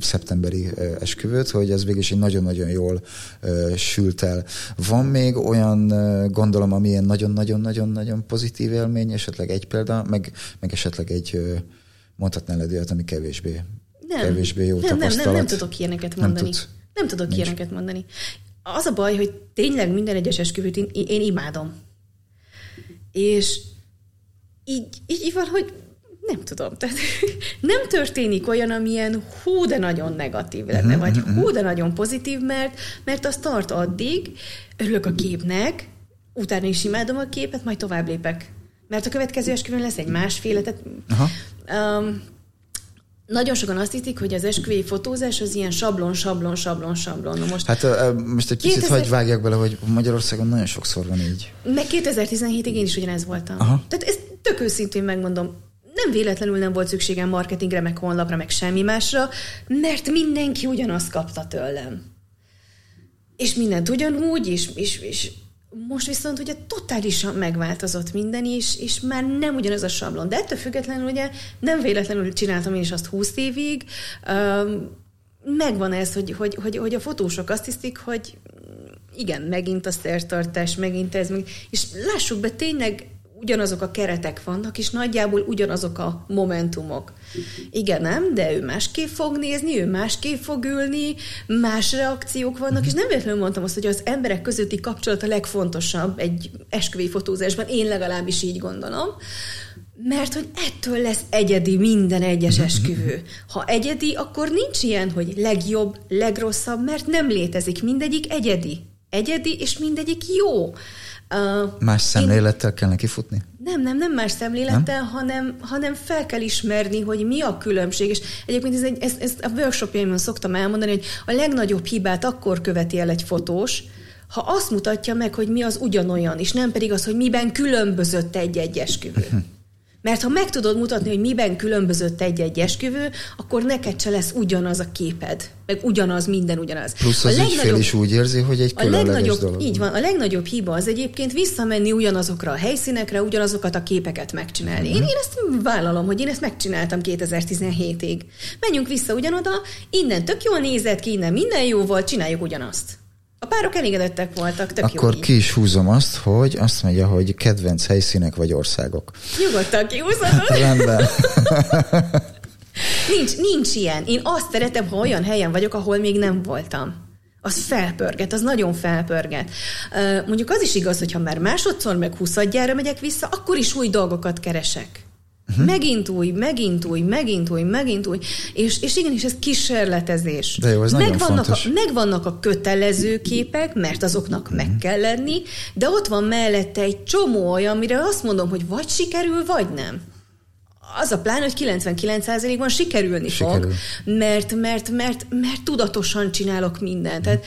szeptemberi eh, esküvőt, hogy ez végül is nagyon-nagyon jól eh, sült el. Van még olyan eh, gondolom, ami ilyen nagyon-nagyon-nagyon-nagyon pozitív élmény, esetleg egy példa, meg, meg esetleg egy mondhatnál olyat, ami kevésbé, kevésbé jó nem, tapasztalat. Nem, nem, nem tudok ilyeneket mondani. Nem tudok Nincs. ilyeneket mondani. Az a baj, hogy tényleg minden egyes esküvőt én, én imádom. És így, így van, hogy nem tudom. Tehát nem történik olyan, amilyen hú, de nagyon negatív lenne, vagy hú, de nagyon pozitív, mert, mert az tart addig, örülök a képnek, utána is imádom a képet, majd tovább lépek. Mert a következő esküvőn lesz egy másféle. Tehát, um, nagyon sokan azt hittik, hogy az esküvői fotózás az ilyen sablon, sablon, sablon, sablon. Most hát most egy picit kétezer... hagyj vágjak bele, hogy Magyarországon nagyon sokszor van így. Meg kétezer-tizenhétig én is ugyanez voltam. Aha. Tehát ezt tök őszintén megmondom. Nem véletlenül nem volt szükségem marketingre, meg honlapra, meg semmi másra, mert mindenki ugyanazt kapta tőlem. És mindent ugyanúgy, és... és, és most viszont ugye totálisan megváltozott minden, és, és már nem ugyanaz a sablon. De ettől függetlenül ugye nem véletlenül csináltam én is azt húsz évig. Megvan ez, hogy, hogy, hogy, hogy a fotósok azt hiszik, hogy igen, megint a szertartás, megint ez, megint. És lássuk be, tényleg ugyanazok a keretek vannak, és nagyjából ugyanazok a momentumok. Igen, nem, de ő másképp fog nézni, ő másképp fog ülni, más reakciók vannak, és nem véletlenül mondtam azt, hogy az emberek közötti kapcsolat a legfontosabb egy esküvői fotózásban, én legalábbis így gondolom, mert hogy ettől lesz egyedi minden egyes esküvő. Ha egyedi, akkor nincs ilyen, hogy legjobb, legrosszabb, mert nem létezik, mindegyik egyedi. Egyedi, és mindegyik jó. Uh, más szemlélettel én... kell neki futni? Nem, nem, nem más szemlélettel, nem? Hanem, hanem fel kell ismerni, hogy mi a különbség. És egyébként ez egy, ezt, ezt a workshopjaimon szoktam elmondani, hogy a legnagyobb hibát akkor követi el egy fotós, ha azt mutatja meg, hogy mi az ugyanolyan, és nem pedig az, hogy miben különbözött egy-egy esküvő. Mert ha meg tudod mutatni, hogy miben különbözött egy-egy esküvő, akkor neked se lesz ugyanaz a képed. Meg ugyanaz, minden ugyanaz. Plusz az ügyfél is úgy érzi, hogy egy különleges dolog. Így van. A legnagyobb hiba az egyébként visszamenni ugyanazokra a helyszínekre, ugyanazokat a képeket megcsinálni. Mm-hmm. Én, én ezt vállalom, hogy én ezt megcsináltam kétezer-tizenhétig. Menjünk vissza ugyanoda, innen tök jól nézett ki, innen minden jó volt, csináljuk ugyanazt. A párok elégedettek voltak, tök Akkor jó ki is húzom azt, hogy azt mondja, hogy kedvenc helyszínek vagy országok. Nyugodtan kihúzhatod. Rendben. nincs, nincs ilyen. Én azt szeretem, ha olyan helyen vagyok, ahol még nem voltam. Az felpörget, az nagyon felpörget. Mondjuk az is igaz, hogyha már másodszor, meg huszadjára megyek vissza, akkor is új dolgokat keresek. Uh-huh. Megint új, megint új, megint új, megint új. És, és igenis, ez kísérletezés. De jó, ez nagyon fontos. Megvannak a kötelező képek, mert azoknak uh-huh. meg kell lenni, de ott van mellette egy csomó olyan, amire azt mondom, hogy vagy sikerül, vagy nem. Az a plán, hogy kilencvenkilenc százalékban sikerülni Sikerül. fog, mert, mert, mert, mert tudatosan csinálok mindent. Uh-huh.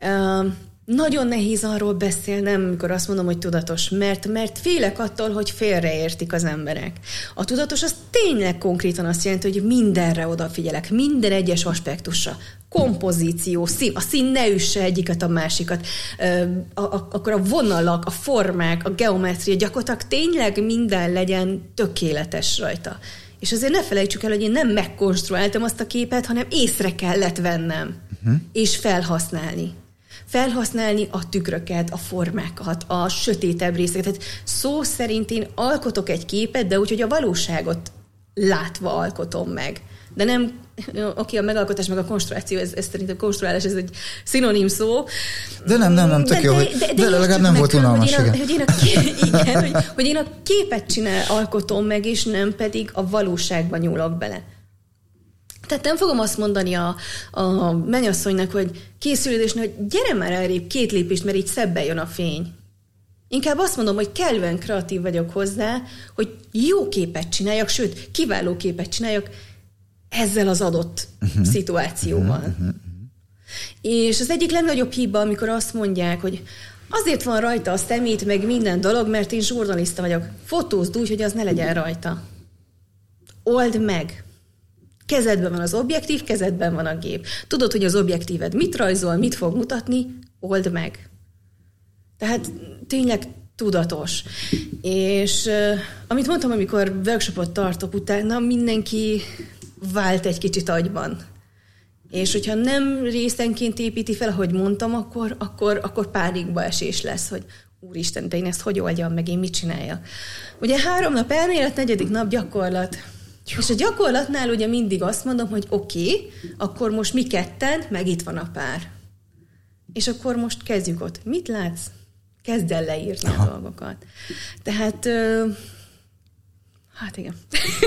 Tehát... Uh, Nagyon nehéz arról beszélnem, amikor azt mondom, hogy tudatos, mert, mert félek attól, hogy félreértik az emberek. A tudatos az tényleg konkrétan azt jelenti, hogy mindenre odafigyelek, minden egyes aspektusra. Kompozíció, szín, a szín ne üsse egyiket a másikat, a, a, akkor a vonalak, a formák, a geometria, gyakorlatilag tényleg minden legyen tökéletes rajta. És azért ne felejtsük el, hogy én nem megkonstruáltam azt a képet, hanem észre kellett vennem, uh-huh. és felhasználni. Felhasználni a tükröket, a formákat, a sötétebb részeket. Tehát szó szerint én alkotok egy képet, de úgy, hogy a valóságot látva alkotom meg. De nem, oké, a megalkotás meg a konstruáció, ez, ez szerintem konstruálás, ez egy szinonim szó. De nem, nem, nem, tök jó, de, de, de, de legalább nem volt unalmas. Hogy, hogy, hogy, hogy én a képet csinál, alkotom meg, és nem pedig a valóságba nyúlok bele. Tehát nem fogom azt mondani a, a mennyasszonynak, hogy készülődésnek, hogy gyere már elrébb két lépést, mert így szebben jön a fény. Inkább azt mondom, hogy kellően kreatív vagyok hozzá, hogy jó képet csináljak, sőt, kiváló képet csináljak ezzel az adott uh-huh. szituációval. Uh-huh. És az egyik legnagyobb hiba, amikor azt mondják, hogy azért van rajta a szemét, meg minden dolog, mert én zsurnalista vagyok. Fotózd úgy, hogy az ne legyen rajta. Old meg! Kezedben van az objektív, kezedben van a gép. Tudod, hogy az objektíved mit rajzol, mit fog mutatni, old meg. Tehát tényleg tudatos. És amit mondtam, amikor workshopot tartok, utána mindenki vált egy kicsit agyban. És hogyha nem részenként építi fel, ahogy mondtam, akkor, akkor, akkor pánikba esés lesz, hogy úristen, de én ezt hogy oldjam meg, én mit csináljak. Ugye három nap elmélet, negyedik nap gyakorlat. És a gyakorlatnál ugye mindig azt mondom, hogy oké, okay, akkor most mi ketten, meg itt van a pár. És akkor most kezdjük ott. Mit látsz? Kezd el leírni Aha. a dolgokat. Tehát, uh, hát igen.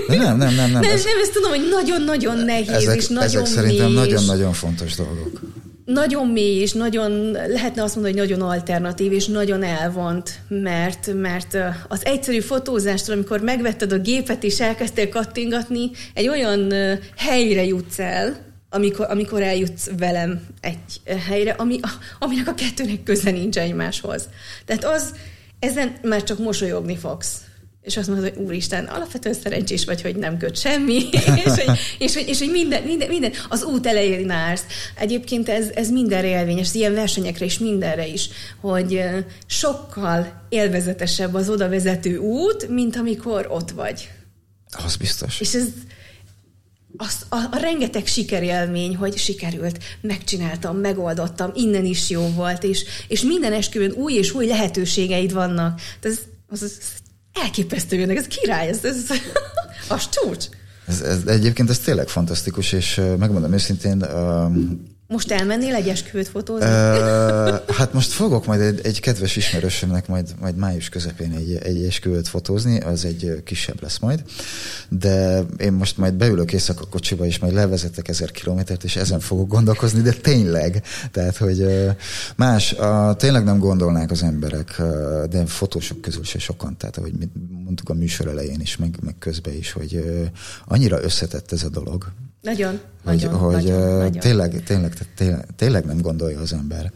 De nem, nem, nem. Nem, nem, ez, nem ezt tudom, hogy nagyon-nagyon nehéz, ezek, és nagyon Ezek szerintem mély, nagyon-nagyon fontos dolgok. Nagyon mély, és nagyon, lehetne azt mondani, hogy nagyon alternatív, és nagyon elvont, mert, mert az egyszerű fotózástól, amikor megvetted a gépet, és elkezdtél kattingatni, egy olyan helyre jutsz el, amikor, amikor eljutsz velem egy helyre, ami, aminek a kettőnek köze nincs egymáshoz. Tehát az, ezen már csak mosolyogni fogsz. És azt mondod, hogy úristen, alapvetően szerencsés vagy, hogy nem köt semmi, és hogy, és, és, és minden, minden, minden, az út elején állsz. Egyébként ez, ez mindenre élvényes, ez ilyen versenyekre is, mindenre is, hogy sokkal élvezetesebb az oda vezető út, mint amikor ott vagy. Az biztos. És ez az, a, a rengeteg sikerélmény, hogy sikerült, megcsináltam, megoldottam, innen is jó volt, és, és minden esküvőn új és új lehetőségeid vannak. Ez, az, az elképesztő, ez király, ez, ez az csúcs. Ez, ez, egyébként ez tényleg fantasztikus, és megmondom őszintén... Um, most elmennél egy esküvőt fotózni? Uh, hát most fogok majd egy, egy kedves ismerősömnek majd, majd május közepén egy, egy esküvőt fotózni, az egy kisebb lesz majd, de én most majd beülök éjszaka kocsiba, és majd levezetek ezer kilométert, és ezen fogok gondolkozni, de tényleg, tehát, hogy más, a, tényleg nem gondolnák az emberek, de fotósok közül se sokan, tehát ahogy mondtuk a műsor elején is, meg, meg közben is, hogy annyira összetett ez a dolog, Nagyon, hogy, nagyon, hogy nagyon, nagyon. Tényleg, tényleg, tényleg, tényleg nem gondolja az ember.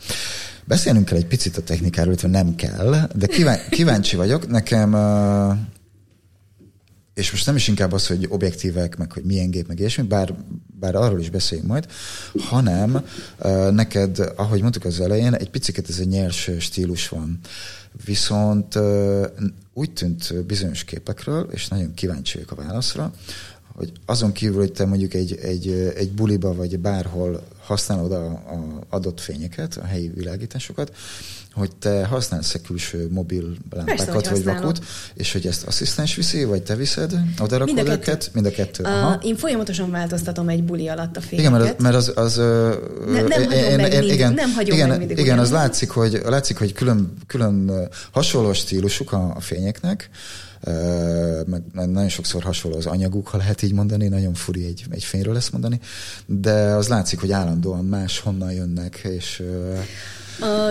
Beszélnünk kell egy picit a technikáról, illetve nem kell, de kíván, kíváncsi vagyok. Nekem, és most nem is inkább az, hogy objektívek, meg hogy milyen gép, meg ilyesmi, bár, bár arról is beszéljünk majd, hanem neked, ahogy mondtuk az elején, egy picit ez egy nyers stílus van. Viszont úgy tűnt bizonyos képekről, és nagyon kíváncsi vagyok a válaszra, hogy azon kívül, hogy te mondjuk egy, egy, egy buliba vagy bárhol használod a, a adott fényeket, a helyi világításokat, hogy te használsz-e külső mobil lámpákat vagy vakut, és hogy ezt asszisztens viszi, vagy te viszed, oda rakod mind a kettő. Mind a kettő. Aha. Én folyamatosan változtatom egy buli alatt a fényeket. Igen, mert az... az ne, nem én, hagyom én, meg mindig. Igen, nem hagyom igen, meg mindig, igen az látszik, hogy, látszik, hogy külön, külön hasonló stílusuk a, a fényeknek, meg nagyon sokszor hasonló az anyaguk, ha lehet így mondani, nagyon furi egy, egy fényről lesz mondani, de az látszik, hogy állandóan máshonnan jönnek, és...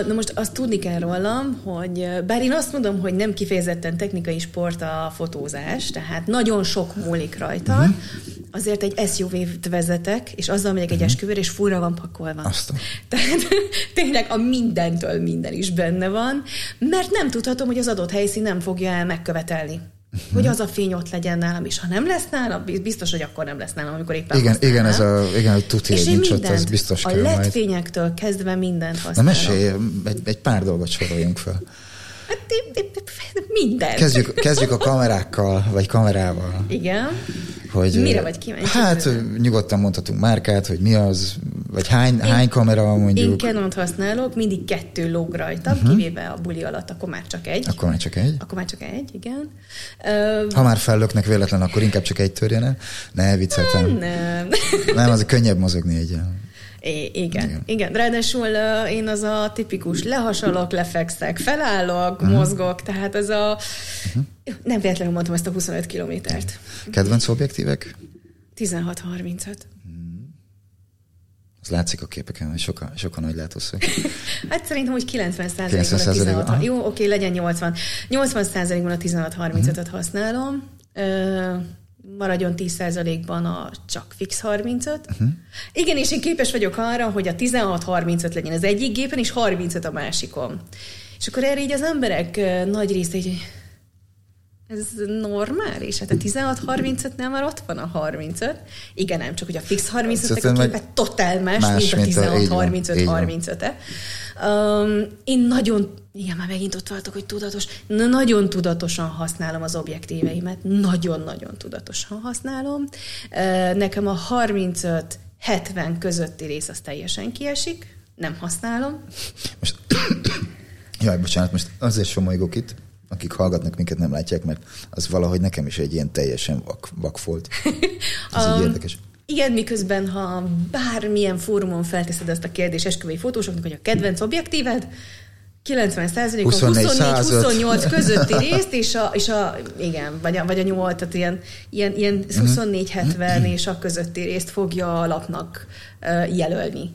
Na most azt tudni kell rólam, hogy bár én azt mondom, hogy nem kifejezetten technikai sport a fotózás, tehát nagyon sok múlik rajta, uh-huh. azért egy es u vé-t vezetek, és azzal megyek uh-huh. egy esküvőre, és furra van pakolva. Aztán. Tehát tényleg a mindentől minden is benne van, mert nem tudhatom, hogy az adott helyszín nem fogja el megkövetelni. Uh-huh. Hogy az a fény ott legyen nálam, és ha nem lesz nálam, biztos, hogy akkor nem lesz nálam, amikor éppen igen, igen, ez a, igen, hogy tuti, és én mindent, az biztos a el é dé fényektől kezdve mindent használom. Na mesélj, egy, egy pár dolgot soroljunk fel. Hát, mindent. Kezdjük, kezdjük a kamerákkal, vagy kamerával. Igen. Hogy, mire vagy kíváncsi? Hát tőle? Nyugodtan mondhatunk márkát, hogy mi az, vagy hány, én, hány kamera mondjuk. Én Canont használok, mindig kettő lóg rajtam, uh-huh. kivéve a buli alatt, akkor már csak egy. Akkor már csak egy. Akkor már csak egy, igen. Uh, ha már fellöknek véletlen, akkor inkább csak egy törjene. Ne, vicceltem. Uh, nem. nem, az könnyebb mozogni egyen. É, igen, igen, igen. Ráadásul uh, én az a tipikus lehasalok, lefekszek, felállok, uh-huh. mozgok, tehát ez a... Uh-huh. Nem véletlenül mondtam ezt a huszonöt kilométert. Kedvenc objektívek? tizenhat harmincöt. Az látszik a képeken, hogy sokan, sokan nagy látószög. Hát szerintem úgy kilencven százalékban a tizenhat. Jó, oké, legyen nyolcvan. nyolcvan százalékban a tizenhat harmincötöt uh-huh. használom. Ö, maradjon tíz százalékban a csak fix harmincöt. Uh-huh. Igen, és én képes vagyok arra, hogy a tizenhat harmincöt legyen az egyik gépen, és harmincöt a másikon. És akkor erre így az emberek nagy része így, ez normális? Hát a tizenhat harmincötnél már ott van a harmincöt. Igen, nem csak, hogy a fix harmincötnek a képe totál más, más mint a tizenhat harmincöt harmincöt-e. Um, én nagyon, igen, már megint ott voltok, hogy tudatos, nagyon tudatosan használom az objektíveimet, nagyon-nagyon tudatosan használom. Uh, nekem a harmincöt hetven közötti rész az teljesen kiesik, nem használom. Most, jaj, bocsánat, most azért somolygok itt, akik hallgatnak, minket nem látják, mert az valahogy nekem is egy ilyen teljesen vak, vak volt. Ez um, így érdekes. Igen, miközben, ha bármilyen fórumon felteszed ezt a kérdést esküvői fotósoknak, hogy a kedvenc objektíved, kilencven százalék a huszonnégy huszonnyolc közötti részt, és a, és a igen, vagy a, vagy a nyolc, tehát ilyen, ilyen, ilyen huszonnégy hetven és a közötti részt fogja a lapnak uh, jelölni.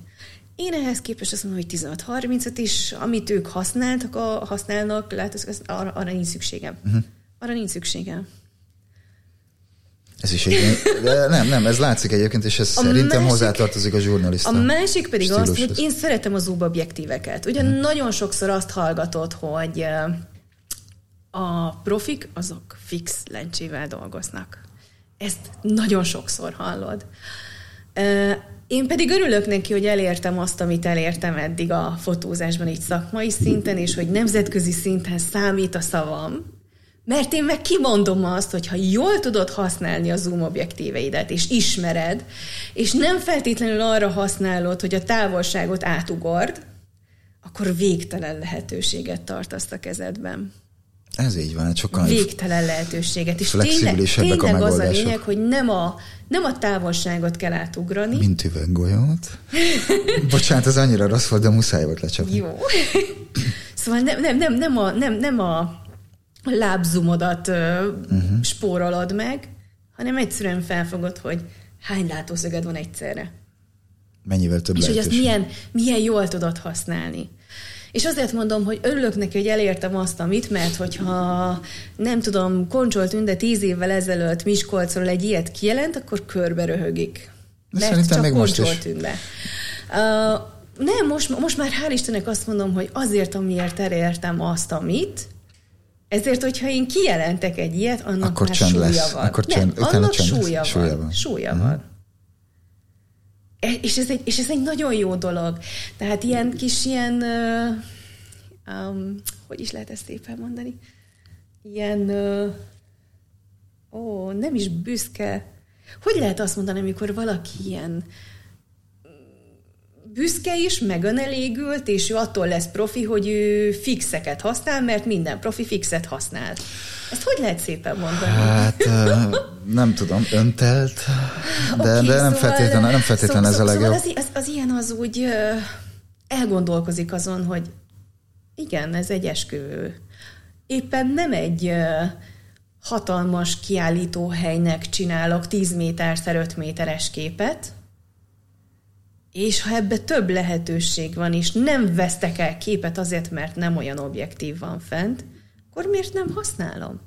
Én ehhez képest azt mondom, hogy tizenhat harmincöt is, amit ők használtak, a, használnak, lehet, az, arra, arra nincs szükségem. Uh-huh. Arra nincs szükségem. Ez is egy... nem, nem, ez látszik egyébként, és ez a szerintem másik, hozzátartozik a zsurnalista. A másik pedig az, hogy én szeretem a zoom objektíveket. Ugyan uh-huh. nagyon sokszor azt hallgatod, hogy a profik azok fix lencsével dolgoznak. Ezt nagyon sokszor hallod. Én pedig örülök neki, hogy elértem azt, amit elértem eddig a fotózásban, így szakmai szinten, és hogy nemzetközi szinten számít a szavam, Mert én meg kimondom azt, hogy ha jól tudod használni a zoom objektíveidet, és ismered, és nem feltétlenül arra használod, hogy a távolságot átugord, akkor végtelen lehetőséget tartasz a kezedben. Ez így van, sokkal végtelen lehetőséget. És tényleg, tényleg az a lényeg, hogy nem a, nem a távolságot kell átugrani. Mint üveggolyót. Bocsánat, az annyira rossz volt, de muszáj volt lecsapni. Jó. Szóval nem, nem, nem, nem a... Nem, nem a a lábzumodat uh-huh. spórolod meg, hanem egyszerűen felfogod, hogy hány látószöged van egyszerre. Mennyivel több és lehetőség. És hogy ezt milyen, milyen jól tudod használni. És azért mondom, hogy örülök neki, hogy elértem azt, amit, mert hogyha nem tudom, Koncsol Tünde tíz évvel ezelőtt Miskolcról egy ilyet kijelent, akkor körbe röhögik. Mert csak még Koncsol most Tünde. Uh, nem, most, most már hál' Istennek azt mondom, hogy azért, amiért elértem azt, amit, ezért, hogyha én kijelentek egy ilyet, annak akkor már súlya lesz. Van. Akkor csend, nem, annak súlya, súlya van. van. Súlya uh-huh. van. És ez, egy, és ez egy nagyon jó dolog. Tehát ilyen kis ilyen, uh, um, hogy is lehet ezt szépen mondani? Ilyen, uh, ó, nem is büszke. Hogy lehet azt mondani, amikor valaki ilyen büszke is, meg önelégült, és ő attól lesz profi, hogy ő fixeket használ, mert minden profi fixet használ. Ezt hogy lehet szépen mondani? Hát nem tudom, öntelt, de, okay, de nem szóval, feltétlenül nem feltétlen szóval, ez a legjobb. Szóval az, az, az ilyen az úgy elgondolkozik azon, hogy igen, ez egy esküvő. Éppen nem egy hatalmas kiállítóhelynek csinálok tíz méter öt méteres képet, és ha ebbe több lehetőség van, és nem vesztek el képet azért, mert nem olyan objektív van fent, akkor miért nem használom?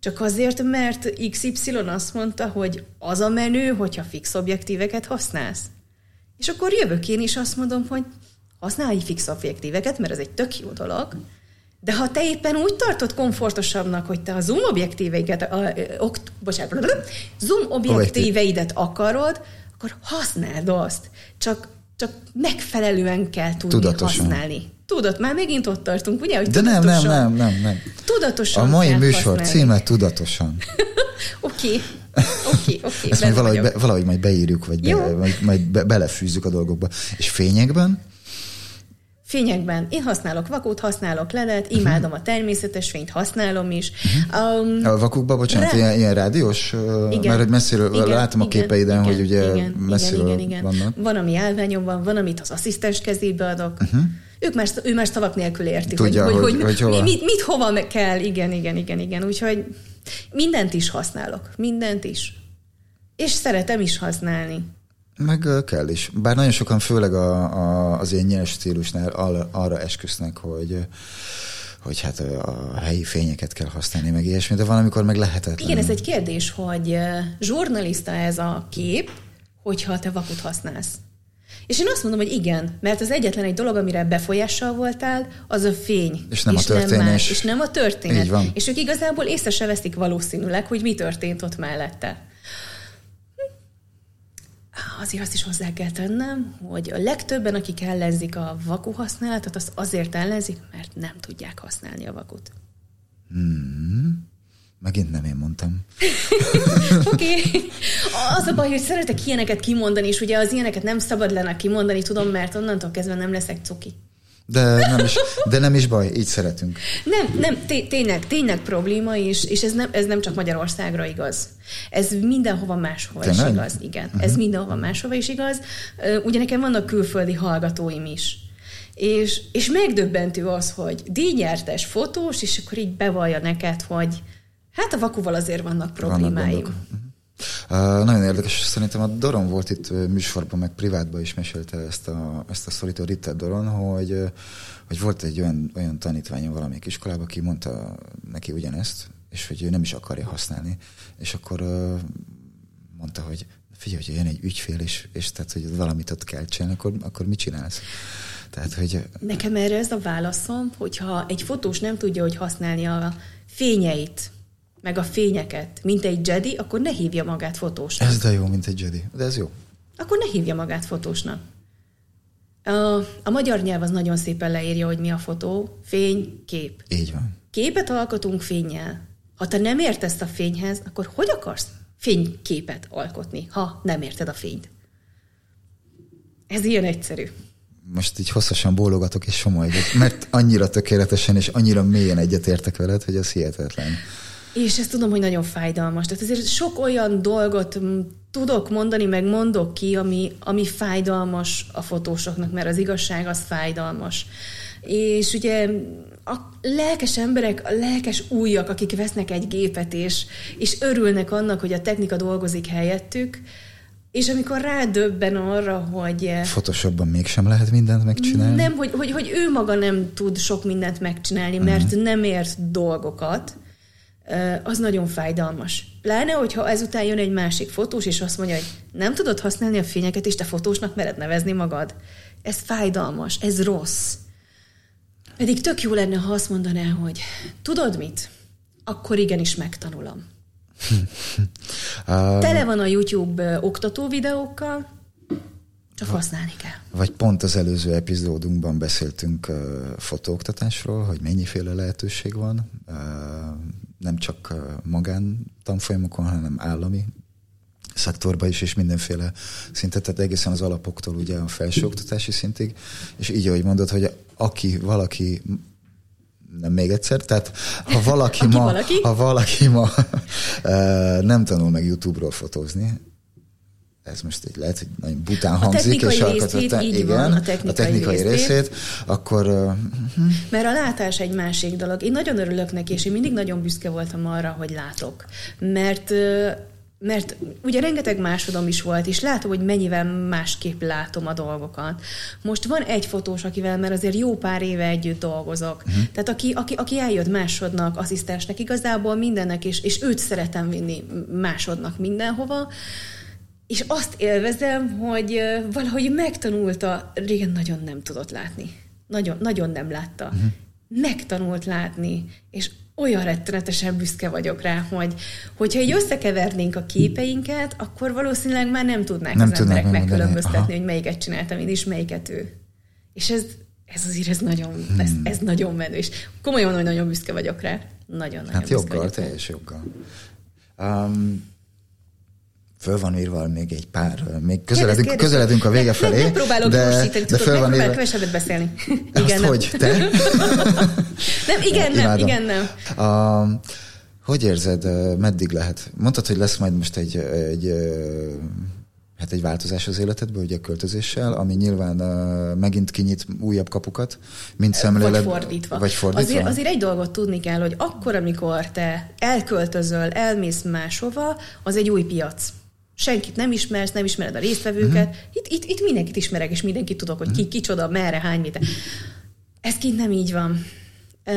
Csak azért, mert iksz ipszilon azt mondta, hogy az a menő, hogyha fix objektíveket használsz. És akkor jövök én is azt mondom, hogy használj fix objektíveket, mert ez egy tök jó dolog, de ha te éppen úgy tartod komfortosabbnak, hogy te a zoom objektíveidet, a, ok, bocsánat, zoom objektíveidet akarod, akkor használd azt. Csak, csak megfelelően kell tudni tudatosan használni. Tudat, már megint ott tartunk, ugye? Hogy de nem, nem, nem, nem, nem. Tudatosan. A mai műsor használni. Címe tudatosan. Oké. Oké, oké. Okay, ezt majd valahogy, be, valahogy majd beírjuk, vagy be, majd, majd be, belefűzzük a dolgokba. És fényekben? Fényekben. Én használok vakót, használok lelet, imádom uh-huh. a természetes fényt, használom is. Uh-huh. Um, a vakukban, bocsánat, rá... ilyen, ilyen rádiós? Igen. Mert messziről igen, látom igen, a képeiden, igen, hogy ugye igen, messziről igen, igen, igen. vannak. Van, ami állványomban, van, amit az asszisztens kezébe adok. Uh-huh. Ők már, ő már szavak nélkül érti, tudja, hogy, hogy, hogy, hogy mit, mit hova kell. Igen, igen, igen, igen. Úgyhogy mindent is használok. Mindent is. És szeretem is használni. Meg kell is. Bár nagyon sokan, főleg a, a, az ilyen nyers stílusnál al, arra esküsznek, hogy, hogy hát a helyi fényeket kell használni, meg ilyesmi, de valamikor meg lehetetlen. Igen, ez egy kérdés, hogy zsurnaliszta ez a kép, hogyha te vakut használsz. És én azt mondom, hogy igen, mert az egyetlen egy dolog, amire befolyással voltál, az a fény. És nem és a történés. Nem más, és nem a történet. És ők igazából észre se veszik valószínűleg, hogy mi történt ott mellette. Azért azt is hozzá kell tennem, hogy a legtöbben, akik ellenzik a vaku használatot, azt azért ellenzik, mert nem tudják használni a vakut. Hmm. Megint nem én mondtam. Oké. Okay. Az a baj, hogy szeretek ilyeneket kimondani, és ugye az ilyeneket nem szabad lenne kimondani, tudom, mert onnantól kezdve nem leszek cuki. De nem is, de nem is baj, így szeretünk. Nem, nem, té- tényleg, tényleg probléma, és, és ez, nem, ez nem csak Magyarországra igaz. Ez mindenhova máshol is igaz. Igen, uh-huh. ez mindenhova máshova is igaz. Ugye nekem vannak külföldi hallgatóim is. És, és megdöbbentő az, hogy díjnyertes fotós, és akkor így bevallja neked, hogy hát a vakuval azért vannak problémái. Uh, nagyon érdekes, szerintem a Doron volt itt műsorban, meg privátban is mesélte ezt a, ezt a szorító Ritter Doron, hogy, hogy volt egy olyan, olyan tanítványom valamelyik iskolában, aki mondta neki ugyanezt, és hogy ő nem is akarja használni, és akkor uh, mondta, hogy figyelj, hogy jön egy ügyfél, és, és tehát, hogy valamit ott kell csinálni, akkor, akkor mit csinálsz? Tehát, hogy... Nekem erre ez a válaszom, hogyha egy fotós nem tudja, hogy használni a fényeit, meg a fényeket, mint egy Jedi, akkor ne hívja magát fotósnak. Ez de jó, mint egy Jedi. De ez jó. Akkor ne hívja magát fotósnak. A, a magyar nyelv az nagyon szépen leírja, hogy mi a fotó, fény, kép. Így van. képet alkotunk fénnyel. Ha te nem értesz a fényhez, akkor hogy akarsz fényképet alkotni, ha nem érted a fényt? Ez ilyen egyszerű. Most így hosszasan bólogatok és somolygok, mert annyira tökéletesen és annyira mélyen egyetértek veled, hogy ez hihetetlen. És ezt tudom, hogy nagyon fájdalmas. Tehát azért sok olyan dolgot tudok mondani, meg mondok ki, ami, ami fájdalmas a fotósoknak, mert az igazság az fájdalmas. És ugye a lelkes emberek, a lelkes újak, akik vesznek egy gépet, és, és örülnek annak, hogy a technika dolgozik helyettük, és amikor rádöbben arra, hogy... Photoshopban mégsem lehet mindent megcsinálni? Nem, hogy, hogy, hogy ő maga nem tud sok mindent megcsinálni, mert uh-huh. nem ért dolgokat, az nagyon fájdalmas. Pláne, hogyha ezután jön egy másik fotós, és azt mondja, hogy nem tudod használni a fényeket, és te fotósnak mered nevezni magad. Ez fájdalmas, ez rossz. Pedig tök jó lenne, ha azt mondaná, hogy tudod mit? Akkor igenis megtanulom. Tele van a YouTube oktató videókkal, csak használni kell. Vagy pont az előző epizódunkban beszéltünk uh, fotóoktatásról, hogy mennyiféle lehetőség van, uh, nem csak uh, magán tanfolyamokon, hanem állami szektorban is, és mindenféle szintet, tehát egészen az alapoktól ugye a felsőoktatási szintig, és így, ahogy mondod, hogy aki, valaki nem még egyszer, tehát ha valaki ma, valaki? Ha valaki ma uh, nem tanul meg YouTube-ról fotózni, ez most így lehet, hogy nagyon bután hangzik, és alkotottan, igen, van, a technikai, a technikai részét, részét akkor... Uh-huh. Mert a látás egy másik dolog. Én nagyon örülök neki, és én mindig nagyon büszke voltam arra, hogy látok. Mert, mert ugye rengeteg másodom is volt, és látom, hogy mennyivel másképp látom a dolgokat. Most van egy fotós, akivel már azért jó pár éve együtt dolgozok. Uh-huh. Tehát aki, aki, aki eljött másodnak, asszisztensnek, igazából mindennek, és, és őt szeretem vinni másodnak mindenhova, és azt élvezem, hogy valahogy megtanulta, régen nagyon nem tudott látni. Nagyon, nagyon nem látta. Uh-huh. Megtanult látni, és olyan rettenetesen büszke vagyok rá, hogy hogyha így összekevernénk a képeinket, akkor valószínűleg már nem tudnák nem az emberek megkülönböztetni, hogy melyiket csináltam én, és melyiket ő. És ez, ez azért ez nagyon, hmm. ez, ez nagyon menő, és komolyan, hogy nagyon büszke vagyok rá. Nagyon-nagyon hát büszke joggal, teljes joggal. Um, Föl van írva még egy pár, még közeledünk, kérdez, közeledünk a vége felé. Nem próbálok gyorsítani, tudod, megpróbálok kevesebbet beszélni. Igen, nem. Hogy, te? nem, igen, nem, imádom. igen, nem. Uh, hogy érzed, meddig lehet? Mondtad, hogy lesz majd most egy, egy, hát egy változás az életedből, ugye költözéssel, ami nyilván uh, megint kinyit újabb kapukat, mint szemléled. Vagy fordítva. Vagy fordítva. Azért, azért egy dolgot tudni kell, hogy akkor, amikor te elköltözöl, elmész máshova, az egy új piac. Senkit nem ismersz, nem ismered a résztvevőket. Uh-huh. Itt, itt, itt mindenkit ismerek, és mindenkit tudok, hogy ki, kicsoda, merre, hány, mit. Ez kint nem így van. Uh,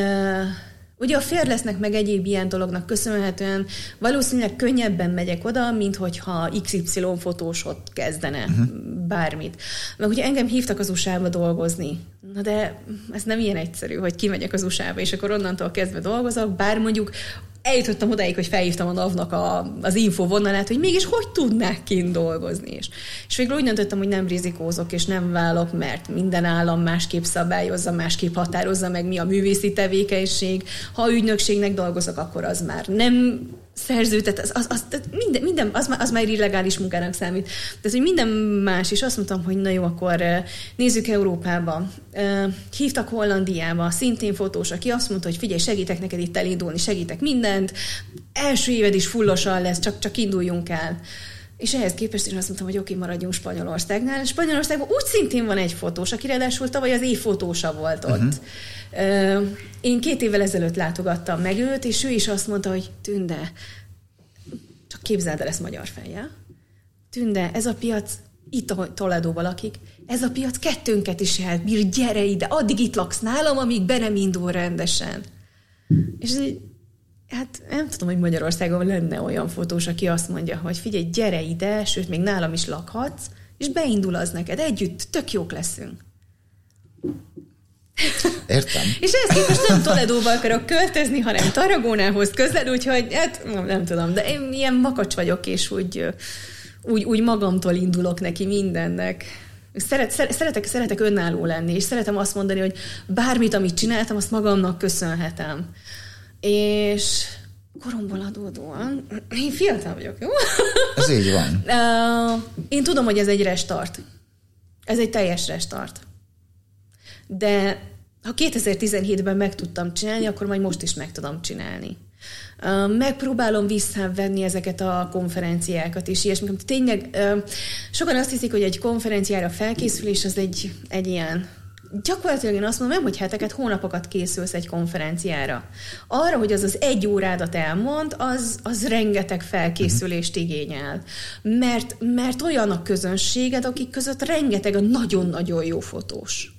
ugye a Fearless-nek meg egyéb ilyen dolognak köszönhetően valószínűleg könnyebben megyek oda, mint hogyha iksz ipszilon fotósot kezdene uh-huh. bármit. Meg ugye engem hívtak az u es á-ba dolgozni. Na de ez nem ilyen egyszerű, hogy kimegyek az u es á-ba, és akkor onnantól kezdve dolgozok, bár mondjuk eljutottam odáig, hogy felhívtam a NAV-nak a, az info vonalát, hogy mégis hogy tudnák kint dolgozni is. És végül úgy döntöttem, hogy nem rizikózok, és nem válok, mert minden állam másképp szabályozza, másképp határozza meg, mi a művészi tevékenység. Ha ügynökségnek dolgozok, akkor az már nem szerző, tehát az, az, az, tehát minden, minden, az, az már illegális munkának számít. Tehát, hogy minden más, és azt mondtam, hogy na jó, akkor nézzük Európába. Hívtak Hollandiába, szintén fotós, aki azt mondta, hogy figyelj, segítek neked itt elindulni, segítek mindent, első éved is fullosan lesz, csak, csak induljunk el. És ehhez képest én azt mondtam, hogy oké, maradjunk Spanyolországnál. Spanyolországban úgy szintén van egy fotós, aki ráadásul tavaly az év fotósa volt ott. Uh-huh. Én két évvel ezelőtt látogattam meg őt, és ő is azt mondta, hogy Tünde, csak képzeld el ezt magyar fejjel. Tünde, ez a piac, itt a Toledóval lakik, ez a piac kettőnket is elbír, gyere ide, addig itt laksz nálam, amíg be nem indul rendesen. És így, hát nem tudom, hogy Magyarországon lenne olyan fotós, aki azt mondja, hogy figyelj, gyere ide, sőt, még nálam is lakhatsz, és beindul az neked. Együtt tök jók leszünk. Értem. És ehhez képest nem Toledóba akarok költözni, hanem Tarragónához közel, úgyhogy hát nem, nem tudom, de én ilyen makacs vagyok, és úgy, úgy, úgy magamtól indulok neki mindennek. Szeret, szeretek, szeretek önálló lenni, és szeretem azt mondani, hogy bármit, amit csináltam, azt magamnak köszönhetem. és koromból adódóan, én fiatal vagyok, jó? Ez így van. Én tudom, hogy ez egy restart. Ez egy teljes restart. De ha kétezer-tizenhétben meg tudtam csinálni, akkor majd most is meg tudom csinálni. Megpróbálom visszavenni ezeket a konferenciákat és ilyesmi. Tényleg sokan azt hiszik, hogy egy konferenciára felkészülés az egy, egy ilyen... Gyakorlatilag én azt mondom, hogy heteket, hónapokat készülsz egy konferenciára. Arra, hogy az az egy órádat elmond, az, az rengeteg felkészülést igényel. Mert, mert olyan a közönséged, akik között rengeteg a nagyon-nagyon jó fotós.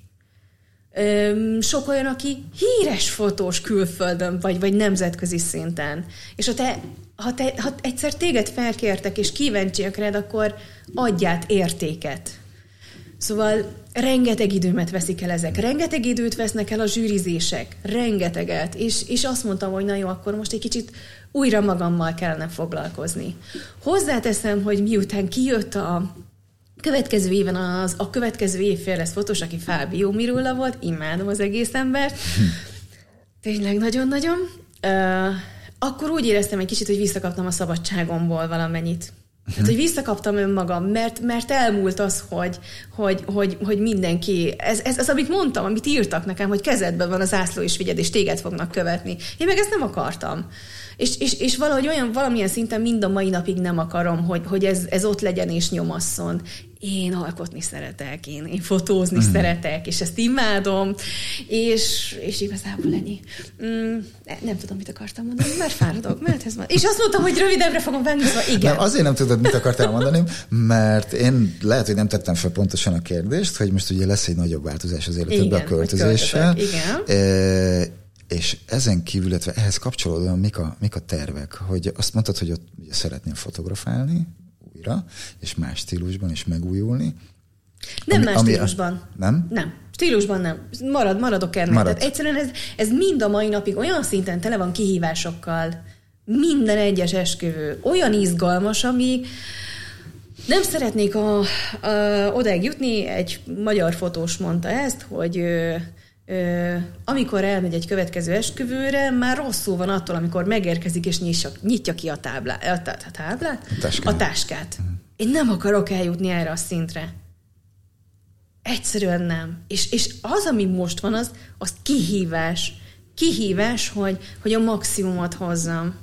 Sok olyan, aki híres fotós külföldön vagy, vagy nemzetközi szinten. És ha, te, ha, te, ha egyszer téged felkértek és kíváncsiak rád, akkor adját értéket. Szóval rengeteg időmet veszik el ezek, rengeteg időt vesznek el a zsűrizések, rengeteget, és, és azt mondtam, hogy na jó, akkor most egy kicsit újra magammal kellene foglalkozni. Hozzáteszem, hogy miután kijött a következő éven, az, a következő évfél lesz fotós, aki Fábio Mirulla volt, imádom az egész embert, tényleg nagyon-nagyon, uh, akkor úgy éreztem egy kicsit, hogy visszakaptam a szabadságomból valamennyit. Tehát, hogy visszakaptam önmagam, mert, mert elmúlt az, hogy, hogy, hogy, hogy mindenki, ez, ez az, amit mondtam, amit írtak nekem, hogy kezedben van az ászló is, figyeld, és téged fognak követni. Én meg ezt nem akartam. És, és, és valahogy olyan, valamilyen szinten mind a mai napig nem akarom, hogy, hogy ez, ez ott legyen és nyomasszon. Én alkotni szeretek, én, én fotózni mm. szeretek, és ezt imádom, és, és igazából ennyi. Mm, nem tudom, mit akartam mondani, már fáradok, mert ez van. És azt mondtam, hogy rövidebbre fogom venni, szóval igen. Nem, azért nem tudod, mit akartál mondani, mert én lehet, hogy nem tettem fel pontosan a kérdést, hogy most ugye lesz egy nagyobb változás az életedben a költözéssel. Igen. E- És ezen kívül, illetve ehhez kapcsolódóan mik a, mik a tervek? Hogy azt mondtad, hogy ott ugye szeretném fotografálni újra, és más stílusban, és megújulni. Nem ami, más stílusban. A... Nem? Nem. Stílusban nem. Marad, maradok ennek. Marad. Tehát egyszerűen ez, ez mind a mai napig olyan szinten tele van kihívásokkal. Minden egyes esküvő. Olyan izgalmas, ami... Nem szeretnék a, a, odáig jutni. Egy magyar fotós mondta ezt, hogy... Ö, amikor elmegy egy következő esküvőre, már rosszul van attól, amikor megérkezik és nyissa, nyitja ki a táblát, a, tá, a, táblát, a táskát. A táskát. Mm. Én nem akarok eljutni erre a szintre. Egyszerűen nem. És, és az, ami most van, az, az kihívás. Kihívás, hogy, hogy a maximumot hozzam.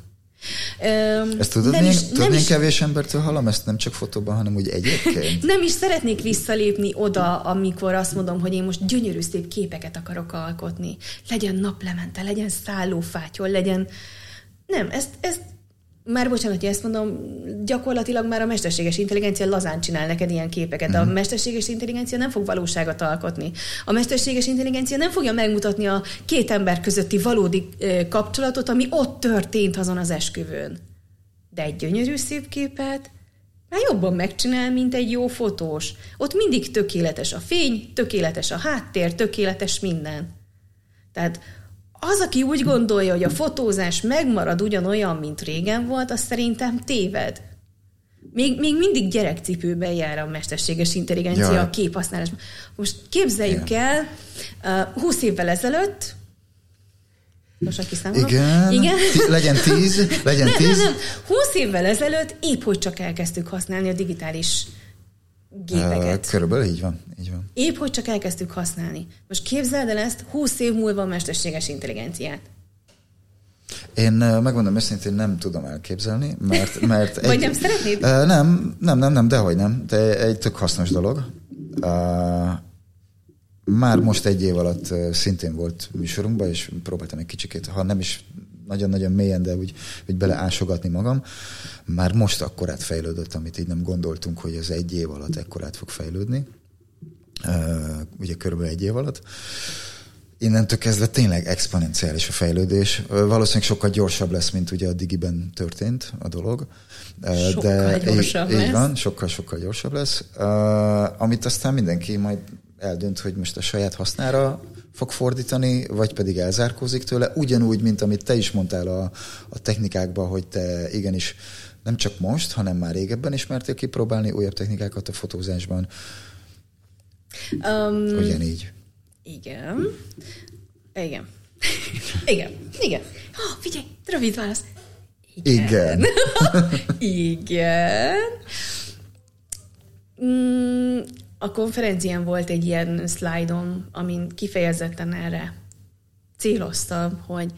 Öm, ezt tudod, nem én, is, tudod nem én is, kevés embertől hallom, ezt nem csak fotóban, hanem úgy egyébként. Nem is szeretnék visszalépni oda, amikor azt mondom, hogy én most gyönyörű szép képeket akarok alkotni. Legyen naplemente, legyen szállófátyol, legyen... Nem, ezt, ezt már bocsánat, hogy ezt mondom, gyakorlatilag már a mesterséges intelligencia lazán csinál neked ilyen képeket. Mm-hmm. A mesterséges intelligencia nem fog valóságot alkotni. A mesterséges intelligencia nem fogja megmutatni a két ember közötti valódi eh, kapcsolatot, ami ott történt azon az esküvőn. De egy gyönyörű szép képet már jobban megcsinál, mint egy jó fotós. Ott mindig tökéletes a fény, tökéletes a háttér, tökéletes minden. Tehát az, aki úgy gondolja, hogy a fotózás megmarad ugyanolyan, mint régen volt, az szerintem téved. Még, még mindig gyerekcipőben jár a mesterséges intelligencia ja. a képhasználásban. Most képzeljük ja. el, uh, húsz évvel ezelőtt, most aki számolom. Igen, igen. legyen tíz, legyen nem, tíz. Nem, nem. húsz évvel ezelőtt épp hogy csak elkezdtük használni a digitális gépeket. Körülbelül így van, így van. Épp hogy csak elkezdtük használni. Most képzeld el ezt húsz év múlva a mesterséges intelligenciát. Én megmondom őszintén, nem tudom elképzelni, mert... mert egy, vagy nem szeretnéd? Nem, nem, nem, nem, dehogy nem. De egy tök hasznos dolog. Már most egy év alatt szintén volt műsorunkban, és próbáltam egy kicsikét, ha nem is nagyon-nagyon mélyen, de úgy, úgy beleásogatni magam. Már most akkorát fejlődött, amit így nem gondoltunk, hogy az egy év alatt ekkorát fog fejlődni. Ugye körülbelül egy év alatt. Innentől kezdve tényleg exponenciális a fejlődés. Valószínűleg sokkal gyorsabb lesz, mint ugye a digiben történt a dolog. Sokkal de gyorsabb így, így van, sokkal-sokkal gyorsabb lesz. Amit aztán mindenki majd eldönt, hogy most a saját hasznára fog fordítani, vagy pedig elzárkózik tőle, ugyanúgy, mint amit te is mondtál a, a technikákban, hogy te igenis nem csak most, hanem már régebben ismertél kipróbálni újabb technikákat a fotózásban. Um, Ugyanígy. Igen. Igen. Igen. Igen. Oh, figyelj, rövid válasz. Igen. Igen. Igen. Mm, a konferencián volt egy ilyen szlájdom, amin kifejezetten erre céloztam, hogy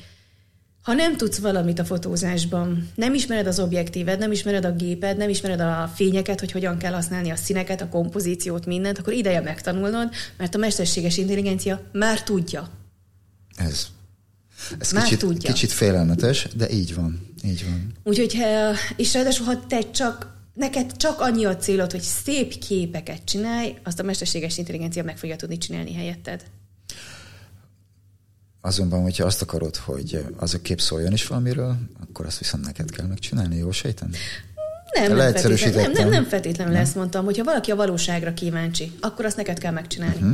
ha nem tudsz valamit a fotózásban, nem ismered az objektívet, nem ismered a géped, nem ismered a fényeket, hogy hogyan kell használni a színeket, a kompozíciót, mindent, akkor ideje megtanulnod, mert a mesterséges intelligencia már tudja. Ez. Ez már kicsit, tudja. Kicsit félelmetes, de így van. Így van. Úgyhogy, és ráadásul, ha te csak, neked csak annyi a célod, hogy szép képeket csinálj, azt a mesterséges intelligencia meg fogja tudni csinálni helyetted. Azonban, hogyha azt akarod, hogy az a kép szóljon is valamiről, akkor azt viszont neked kell megcsinálni, jól sejtem? Nem, nem feltétlenül, nem, nem, nem feltétlenül nem. Ezt mondtam, hogyha valaki a valóságra kíváncsi, akkor azt neked kell megcsinálni. Uh-huh.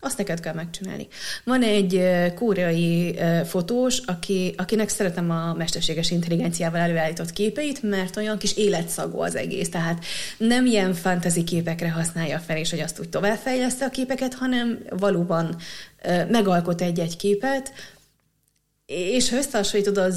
Azt neked kell megcsinálni. Van egy koreai fotós, aki, akinek szeretem a mesterséges intelligenciával előállított képeit, mert olyan kis életszagú az egész. Tehát nem ilyen fantasy képekre használja fel, és hogy azt úgy továbbfejleszte a képeket, hanem valóban megalkot egy-egy képet, és ha összehasonlítod az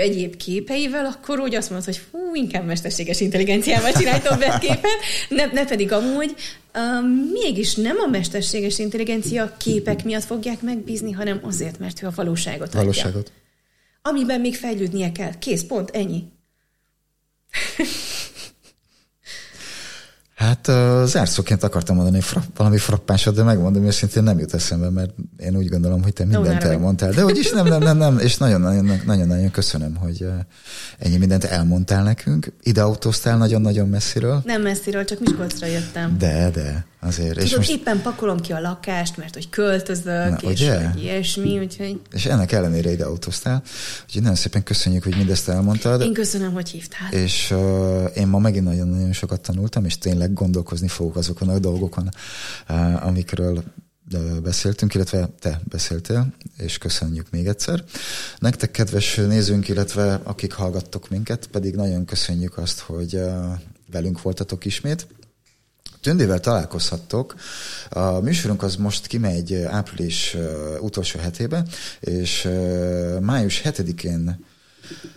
egyéb képeivel, akkor úgy azt mondod, hogy hú, inkább mesterséges intelligenciával csinálj többet képet, ne, ne pedig amúgy. Uh, mégis nem a mesterséges intelligencia képek miatt fogják megbízni, hanem azért, mert ő a valóságot adja. Valóságot. Amiben még fejlődnie kell. Kész, pont, ennyi. Hát uh, zárszóként akartam mondani frapp, valami frappásat, de megmondom őszintén nem jut eszembe, mert én úgy gondolom, hogy te mindent no, elmondtál. De hogy is nem, nem, nem, nem. És nagyon-nagyon köszönöm, hogy ennyi mindent elmondtál nekünk. Ide autóztál nagyon-nagyon messziről. Nem messziről, csak Miskolcra jöttem. De, de, azért. Tudod, és most... éppen pakolom ki a lakást, mert hogy költözök, na, és hogy ilyesmi, úgyhogy... És ennek ellenére ide autóztál. Úgyhogy nagyon szépen köszönjük, hogy mindezt elmondtad. Én köszönöm, hogy hívtál. És uh, én ma megint nagyon-nagyon sokat tanultam, és tényleg gondolkozni fogok azokon a dolgokon, amikről beszéltünk, illetve te beszéltél, és köszönjük még egyszer. Nektek, kedves nézőnk, illetve akik hallgattok minket, pedig nagyon köszönjük azt, hogy velünk voltatok ismét. Tündével találkozhattok. A műsorunk az most kimegy április utolsó hetébe, és május hetedikén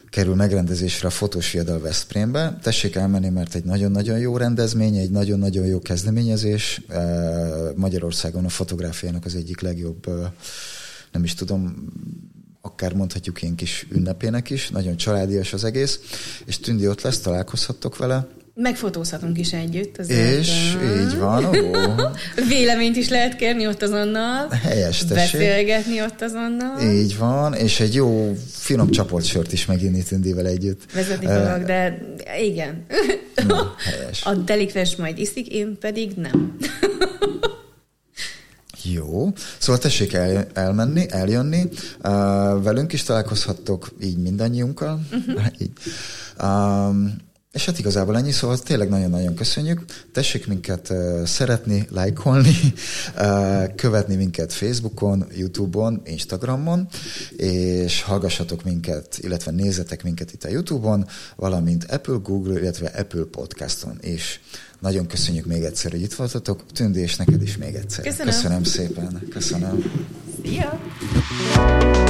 kerül megrendezésre a Fotós Viadal Veszprémbe. Tessék elmenni, mert egy nagyon-nagyon jó rendezmény, egy nagyon-nagyon jó kezdeményezés. Magyarországon a fotográfiának az egyik legjobb, nem is tudom, akár mondhatjuk én kis ünnepének is. Nagyon családias az egész. És Tündi ott lesz, találkozhattok vele. Megfotózhatunk is együtt. És a... így van. Ó. Véleményt is lehet kérni ott azonnal. Helyes, tessék. Beszélgetni ott azonnal. Így van, és egy jó finom csaportsört is meginni Tündével együtt. Vezetni fogok, uh, de igen. Na, helyes. A delikvens majd iszik, én pedig nem. Jó. Szóval tessék el, elmenni, eljönni. Uh, velünk is találkozhattok, így mindannyiunkkal. Uh-huh. Így. Um, És hát igazából ennyi, szóval tényleg nagyon-nagyon köszönjük. Tessék minket uh, szeretni, lájkolni, uh, követni minket Facebookon, YouTube-on, Instagramon, és hallgassatok minket, illetve nézzetek minket itt a YouTube-on, valamint Apple, Google, illetve Apple Podcaston is. Nagyon köszönjük még egyszer, hogy itt voltatok. Tündi, és neked is még egyszer. Köszönöm, Köszönöm szépen. Köszönöm. Szia!